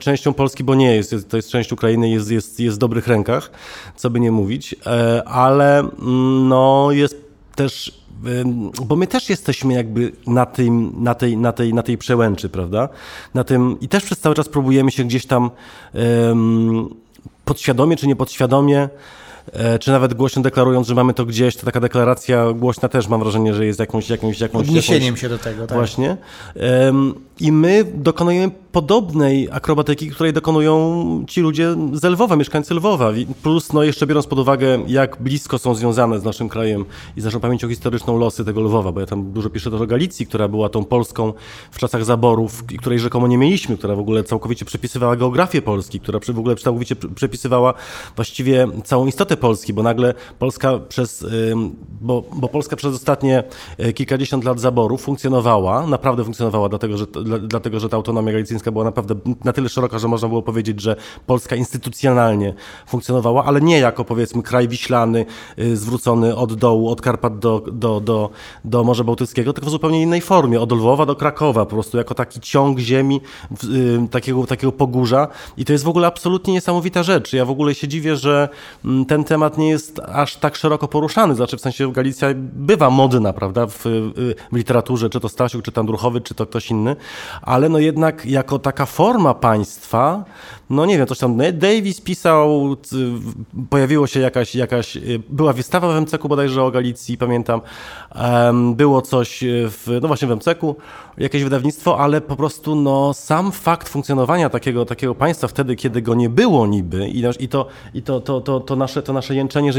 częścią Polski, bo nie jest. To jest część Ukrainy, jest w dobrych rękach, co by nie mówić. Ale no jest też... Bo my też jesteśmy jakby na tej przełęczy, prawda? I też przez cały czas próbujemy się gdzieś tam podświadomie czy niepodświadomie, czy nawet głośno deklarując, że mamy to gdzieś, to taka deklaracja głośna też mam wrażenie, że jest jakąś odniesieniem się do tego, tak. Właśnie. I my dokonujemy podobnej akrobatyki, której dokonują ci ludzie z Lwowa, mieszkańcy Lwowa. Plus no jeszcze biorąc pod uwagę, jak blisko są związane z naszym krajem i z naszą pamięcią historyczną losy tego Lwowa, bo ja tam dużo piszę też o Galicji, która była tą Polską w czasach zaborów i której rzekomo nie mieliśmy, która w ogóle całkowicie przepisywała geografię Polski, która w ogóle całkowicie przepisywała właściwie całą istotę Polski, bo nagle Polska bo Polska przez ostatnie kilkadziesiąt lat zaborów naprawdę funkcjonowała, dlatego że ta autonomia galicyjska była naprawdę na tyle szeroka, że można było powiedzieć, że Polska instytucjonalnie funkcjonowała, ale nie jako powiedzmy kraj wiślany, zwrócony od dołu, od Karpat do Morza Bałtyckiego, tylko w zupełnie innej formie, od Lwowa do Krakowa, po prostu jako taki ciąg ziemi, takiego pogórza i to jest w ogóle absolutnie niesamowita rzecz. Ja w ogóle się dziwię, że ten temat nie jest aż tak szeroko poruszany, znaczy w sensie Galicja bywa modna, prawda, w literaturze, czy to Stasiuk, czy Tandruchowy, czy to ktoś inny, ale no jednak jako taka forma państwa, no nie wiem, coś tam Davis pisał, pojawiło się jakaś była wystawa w MCK-u bodajże o Galicji, pamiętam, było coś w MCK-u, jakieś wydawnictwo, ale po prostu no sam fakt funkcjonowania takiego państwa wtedy, kiedy go nie było niby i to nasze jęczenie,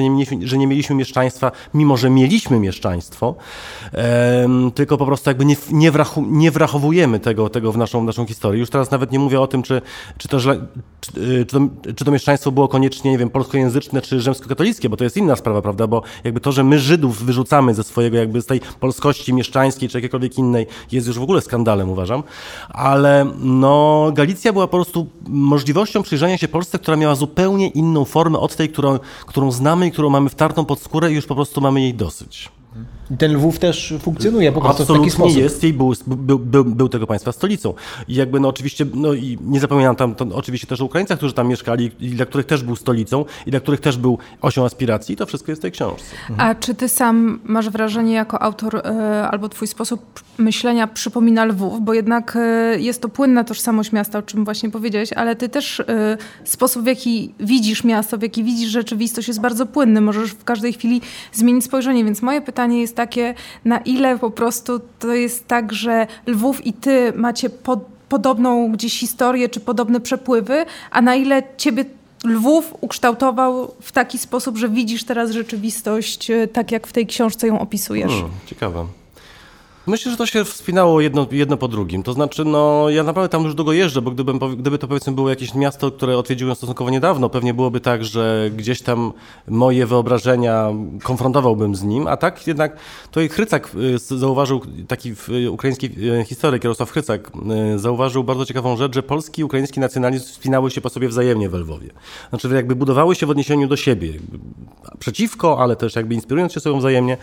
że nie mieliśmy mieszczaństwa, mimo że mieliśmy mieszczaństwo, tylko po prostu jakby nie wrachowujemy tego w naszą historię. Już teraz nawet nie mówię o tym, czy to mieszczaństwo było koniecznie, nie wiem, polskojęzyczne czy rzymskokatolickie, bo to jest inna sprawa, prawda, bo jakby to, że my Żydów wyrzucamy ze swojego jakby z tej polskości mieszczańskiej czy jakiejkolwiek innej jest już w ogóle skandalem, uważam, ale no Galicja była po prostu możliwością przyjrzenia się Polsce, która miała zupełnie inną formę od tej, którą znamy i którą mamy wtartą pod skórę i już po prostu mamy jej dosyć. I ten Lwów też funkcjonuje po prostu w taki sposób. Absolutnie jest i był tego państwa stolicą. I jakby oczywiście, i nie zapominam tam oczywiście też o Ukraińcach, którzy tam mieszkali i dla których też był stolicą i dla których też był osią aspiracji. To wszystko jest w tej książce. Mhm. A czy ty sam masz wrażenie jako autor albo twój sposób myślenia przypomina Lwów? Bo jednak jest to płynna tożsamość miasta, o czym właśnie powiedziałeś, ale ty też sposób, w jaki widzisz miasto, w jaki widzisz rzeczywistość jest bardzo płynny. Możesz w każdej chwili zmienić spojrzenie, więc moje pytanie jest takie, na ile po prostu to jest tak, że Lwów i ty macie podobną gdzieś historię czy podobne przepływy, a na ile ciebie Lwów ukształtował w taki sposób, że widzisz teraz rzeczywistość tak, jak w tej książce ją opisujesz? Ciekawe. Myślę, że to się wspinało jedno po drugim. To znaczy, ja naprawdę tam już długo jeżdżę, bo gdyby to powiedzmy było jakieś miasto, które odwiedziłem stosunkowo niedawno, pewnie byłoby tak, że gdzieś tam moje wyobrażenia konfrontowałbym z nim, a tak jednak tutaj Chrycak zauważył, taki ukraiński historyk Jarosław Chrycak zauważył bardzo ciekawą rzecz, że polski i ukraiński nacjonalizm wspinały się po sobie wzajemnie we Lwowie. Znaczy jakby budowały się w odniesieniu do siebie, przeciwko, ale też jakby inspirując się sobą wzajemnie.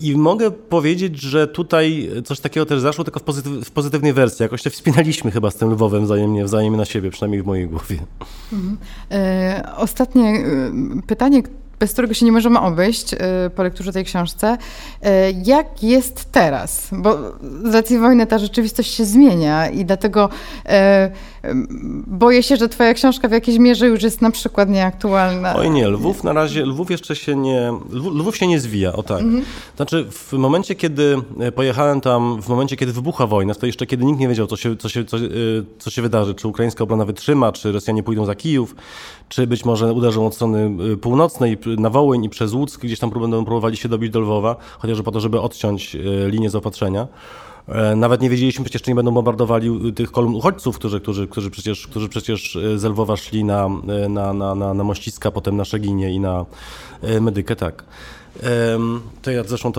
I mogę powiedzieć, że tutaj coś takiego też zaszło, tylko w pozytywnej wersji. Jakoś się wspinaliśmy chyba z tym Lwowem wzajemnie na siebie, przynajmniej w mojej głowie. Ostatnie pytanie, bez którego się nie możemy obejść po lekturze tej książce. Jak jest teraz? Bo z racji wojny ta rzeczywistość się zmienia i dlatego boję się, że twoja książka w jakiejś mierze już jest na przykład nieaktualna. Oj nie, Lwów na razie, Lwów się nie zwija, o tak. Mhm. Znaczy w momencie, kiedy pojechałem tam, w momencie, kiedy wybucha wojna, to jeszcze kiedy nikt nie wiedział, co się wydarzy, czy ukraińska obrona wytrzyma, czy Rosjanie pójdą za Kijów, czy być może uderzą od strony północnej, na Wołyń i przez Łuck, gdzieś tam będą próbowali się dobić do Lwowa, chociażby po to, żeby odciąć linię zaopatrzenia. Nawet nie wiedzieliśmy przecież, czy nie będą bombardowali tych kolumn uchodźców, którzy przecież z Lwowa szli na Mościska, potem na Szeginie i na Medykę, tak. Zresztą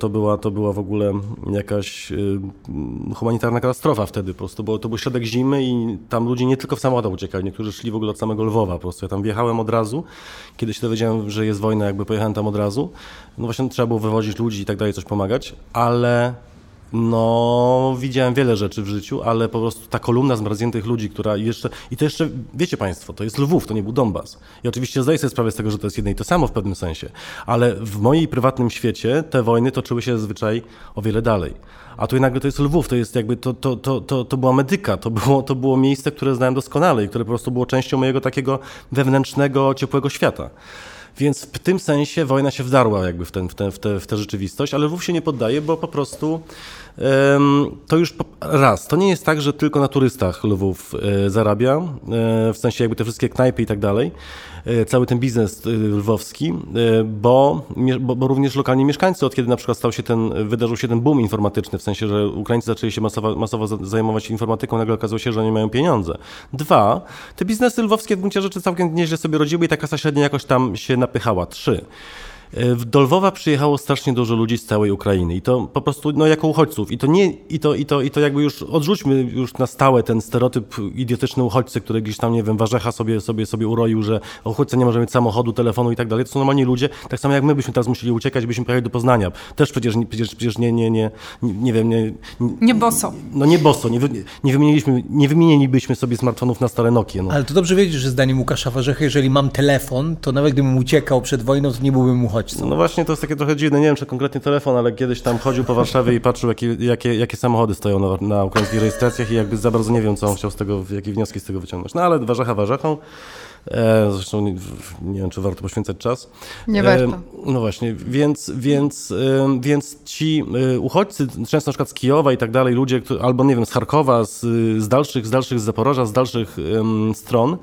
to była w ogóle jakaś humanitarna katastrofa wtedy po prostu, bo to był środek zimy i tam ludzie nie tylko w samochodach uciekali, niektórzy szli w ogóle od samego Lwowa po prostu. Ja tam wjechałem od razu, kiedy się dowiedziałem, że jest wojna, jakby pojechałem tam od razu. No właśnie trzeba było wywozić ludzi i tak dalej, coś pomagać, ale widziałem wiele rzeczy w życiu, ale po prostu ta kolumna zmarzniętych ludzi, która jeszcze... I to jeszcze, wiecie państwo, to jest Lwów, to nie był Donbas. I oczywiście zdaję sobie sprawę z tego, że to jest jedno i to samo w pewnym sensie, ale w moim prywatnym świecie te wojny toczyły się zazwyczaj o wiele dalej. A tu nagle to jest Lwów, to jest jakby to była Medyka, to było miejsce, które znałem doskonale i które po prostu było częścią mojego takiego wewnętrznego, ciepłego świata. Więc w tym sensie wojna się wdarła jakby w tę rzeczywistość, ale Lwów się nie poddaje, bo po prostu to już raz, to nie jest tak, że tylko na turystach Lwów zarabia, w sensie jakby te wszystkie knajpy i tak dalej, cały ten biznes lwowski, bo również lokalni mieszkańcy, od kiedy na przykład wydarzył się ten boom informatyczny, w sensie, że Ukraińcy zaczęli się masowo zajmować informatyką, nagle okazało się, że nie mają pieniądze. Dwa, te biznesy lwowskie w gruncie rzeczy całkiem nieźle sobie rodziły i ta klasa średnia jakoś tam się napychała. Trzy. Do Lwowa przyjechało strasznie dużo ludzi z całej Ukrainy i to po prostu jako uchodźców. I to jakby już odrzućmy już na stałe ten stereotyp idiotyczny uchodźcy, który gdzieś tam, nie wiem, Warzecha sobie uroił, że uchodźca nie może mieć samochodu, telefonu i tak dalej. To są normalni ludzie, tak samo jak my byśmy teraz musieli uciekać, byśmy pojechali do Poznania. Też przecież nie boso. Nie boso. Nie wymienilibyśmy sobie smartfonów na stare Nokie. Ale to dobrze wiedzieć, że zdaniem Łukasza Warzechy, jeżeli mam telefon, to nawet gdybym uciekał przed wojną, to nie byłbym uchodźcą. No właśnie, to jest takie trochę dziwne, nie wiem, czy konkretnie telefon, ale kiedyś tam chodził po Warszawie i patrzył, jakie samochody stoją na ukraińskich rejestracjach i jakby za bardzo nie wiem, co on chciał jakie wnioski z tego wyciągnąć. No ale Warzecha Warzechą, zresztą nie wiem, czy warto poświęcać czas. Nie warto. No właśnie, więc ci uchodźcy, często na przykład z Kijowa i tak dalej, ludzie, albo nie wiem, z Charkowa, z Zaporoża, z dalszych stron,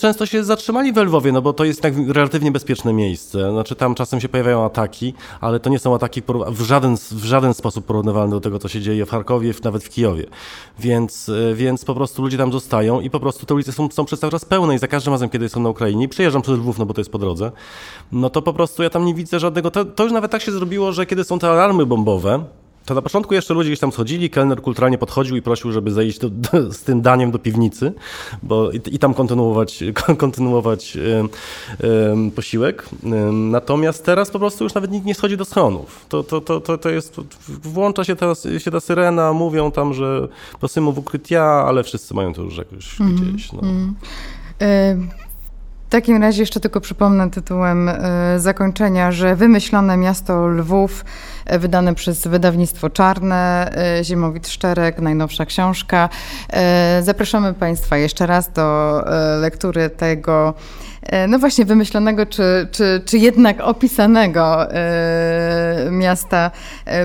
często się zatrzymali we Lwowie, bo to jest tak relatywnie bezpieczne miejsce. Znaczy tam czasem się pojawiają ataki, ale to nie są ataki w żaden sposób porównywalne do tego, co się dzieje w Charkowie, nawet w Kijowie. Więc po prostu ludzie tam zostają i po prostu te ulice są przez cały czas pełne i za każdym razem, kiedy są na Ukrainie, przejeżdżam przez Lwów, bo to jest po drodze, to po prostu ja tam nie widzę żadnego... To już nawet tak się zrobiło, że kiedy są te alarmy bombowe, To na początku jeszcze ludzie gdzieś tam schodzili, kelner kulturalnie podchodził i prosił, żeby zejść z tym daniem do piwnicy, bo i tam kontynuować posiłek. Natomiast teraz po prostu już nawet nikt nie schodzi do schronów. To jest, włącza się teraz się ta syrena, mówią tam, że prosimy w ukrycia, ale wszyscy mają to już jakoś gdzieś. No. W takim razie jeszcze tylko przypomnę tytułem zakończenia, że Wymyślone miasto Lwów, wydane przez wydawnictwo Czarne, Ziemowit Szczerek, najnowsza książka. Zapraszamy Państwa jeszcze raz do lektury tego, no właśnie wymyślonego, czy jednak opisanego miasta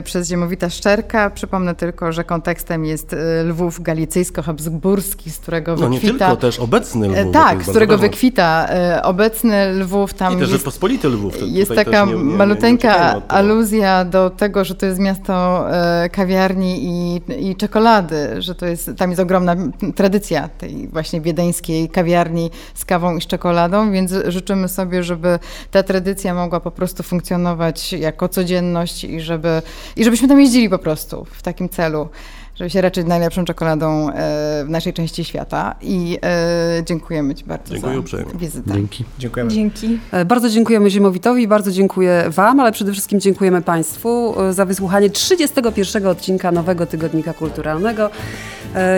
przez Ziemowita Szczerka. Przypomnę tylko, że kontekstem jest Lwów galicyjsko-habsburski, z którego wykwita... No nie tylko, też obecny Lwów. Tak, z którego wykwita obecny Lwów. Tam i też Rzeczpospolity Lwów. Jest taka maluteńka aluzja do tego, że to jest miasto kawiarni i czekolady, że to jest, tam jest ogromna tradycja tej właśnie wiedeńskiej kawiarni z kawą i z czekoladą, więc życzymy sobie, żeby ta tradycja mogła po prostu funkcjonować jako codzienność i żebyśmy tam jeździli po prostu w takim celu, żeby się raczyć najlepszą czekoladą w naszej części świata. I dziękujemy Ci bardzo za wizytę. Dzięki. Dziękujemy. Dzięki. Bardzo dziękujemy Ziemowitowi, bardzo dziękuję Wam, ale przede wszystkim dziękujemy Państwu za wysłuchanie 31 odcinka Nowego Tygodnika Kulturalnego.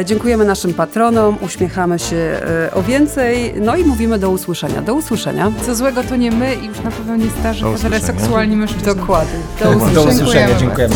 Dziękujemy naszym patronom, uśmiechamy się o więcej, no i mówimy do usłyszenia. Do usłyszenia. Co złego to nie my i już na pewno nie starzy heteroseksualni mężczyźni. Dokładnie. Do usłyszenia. Dziękujemy.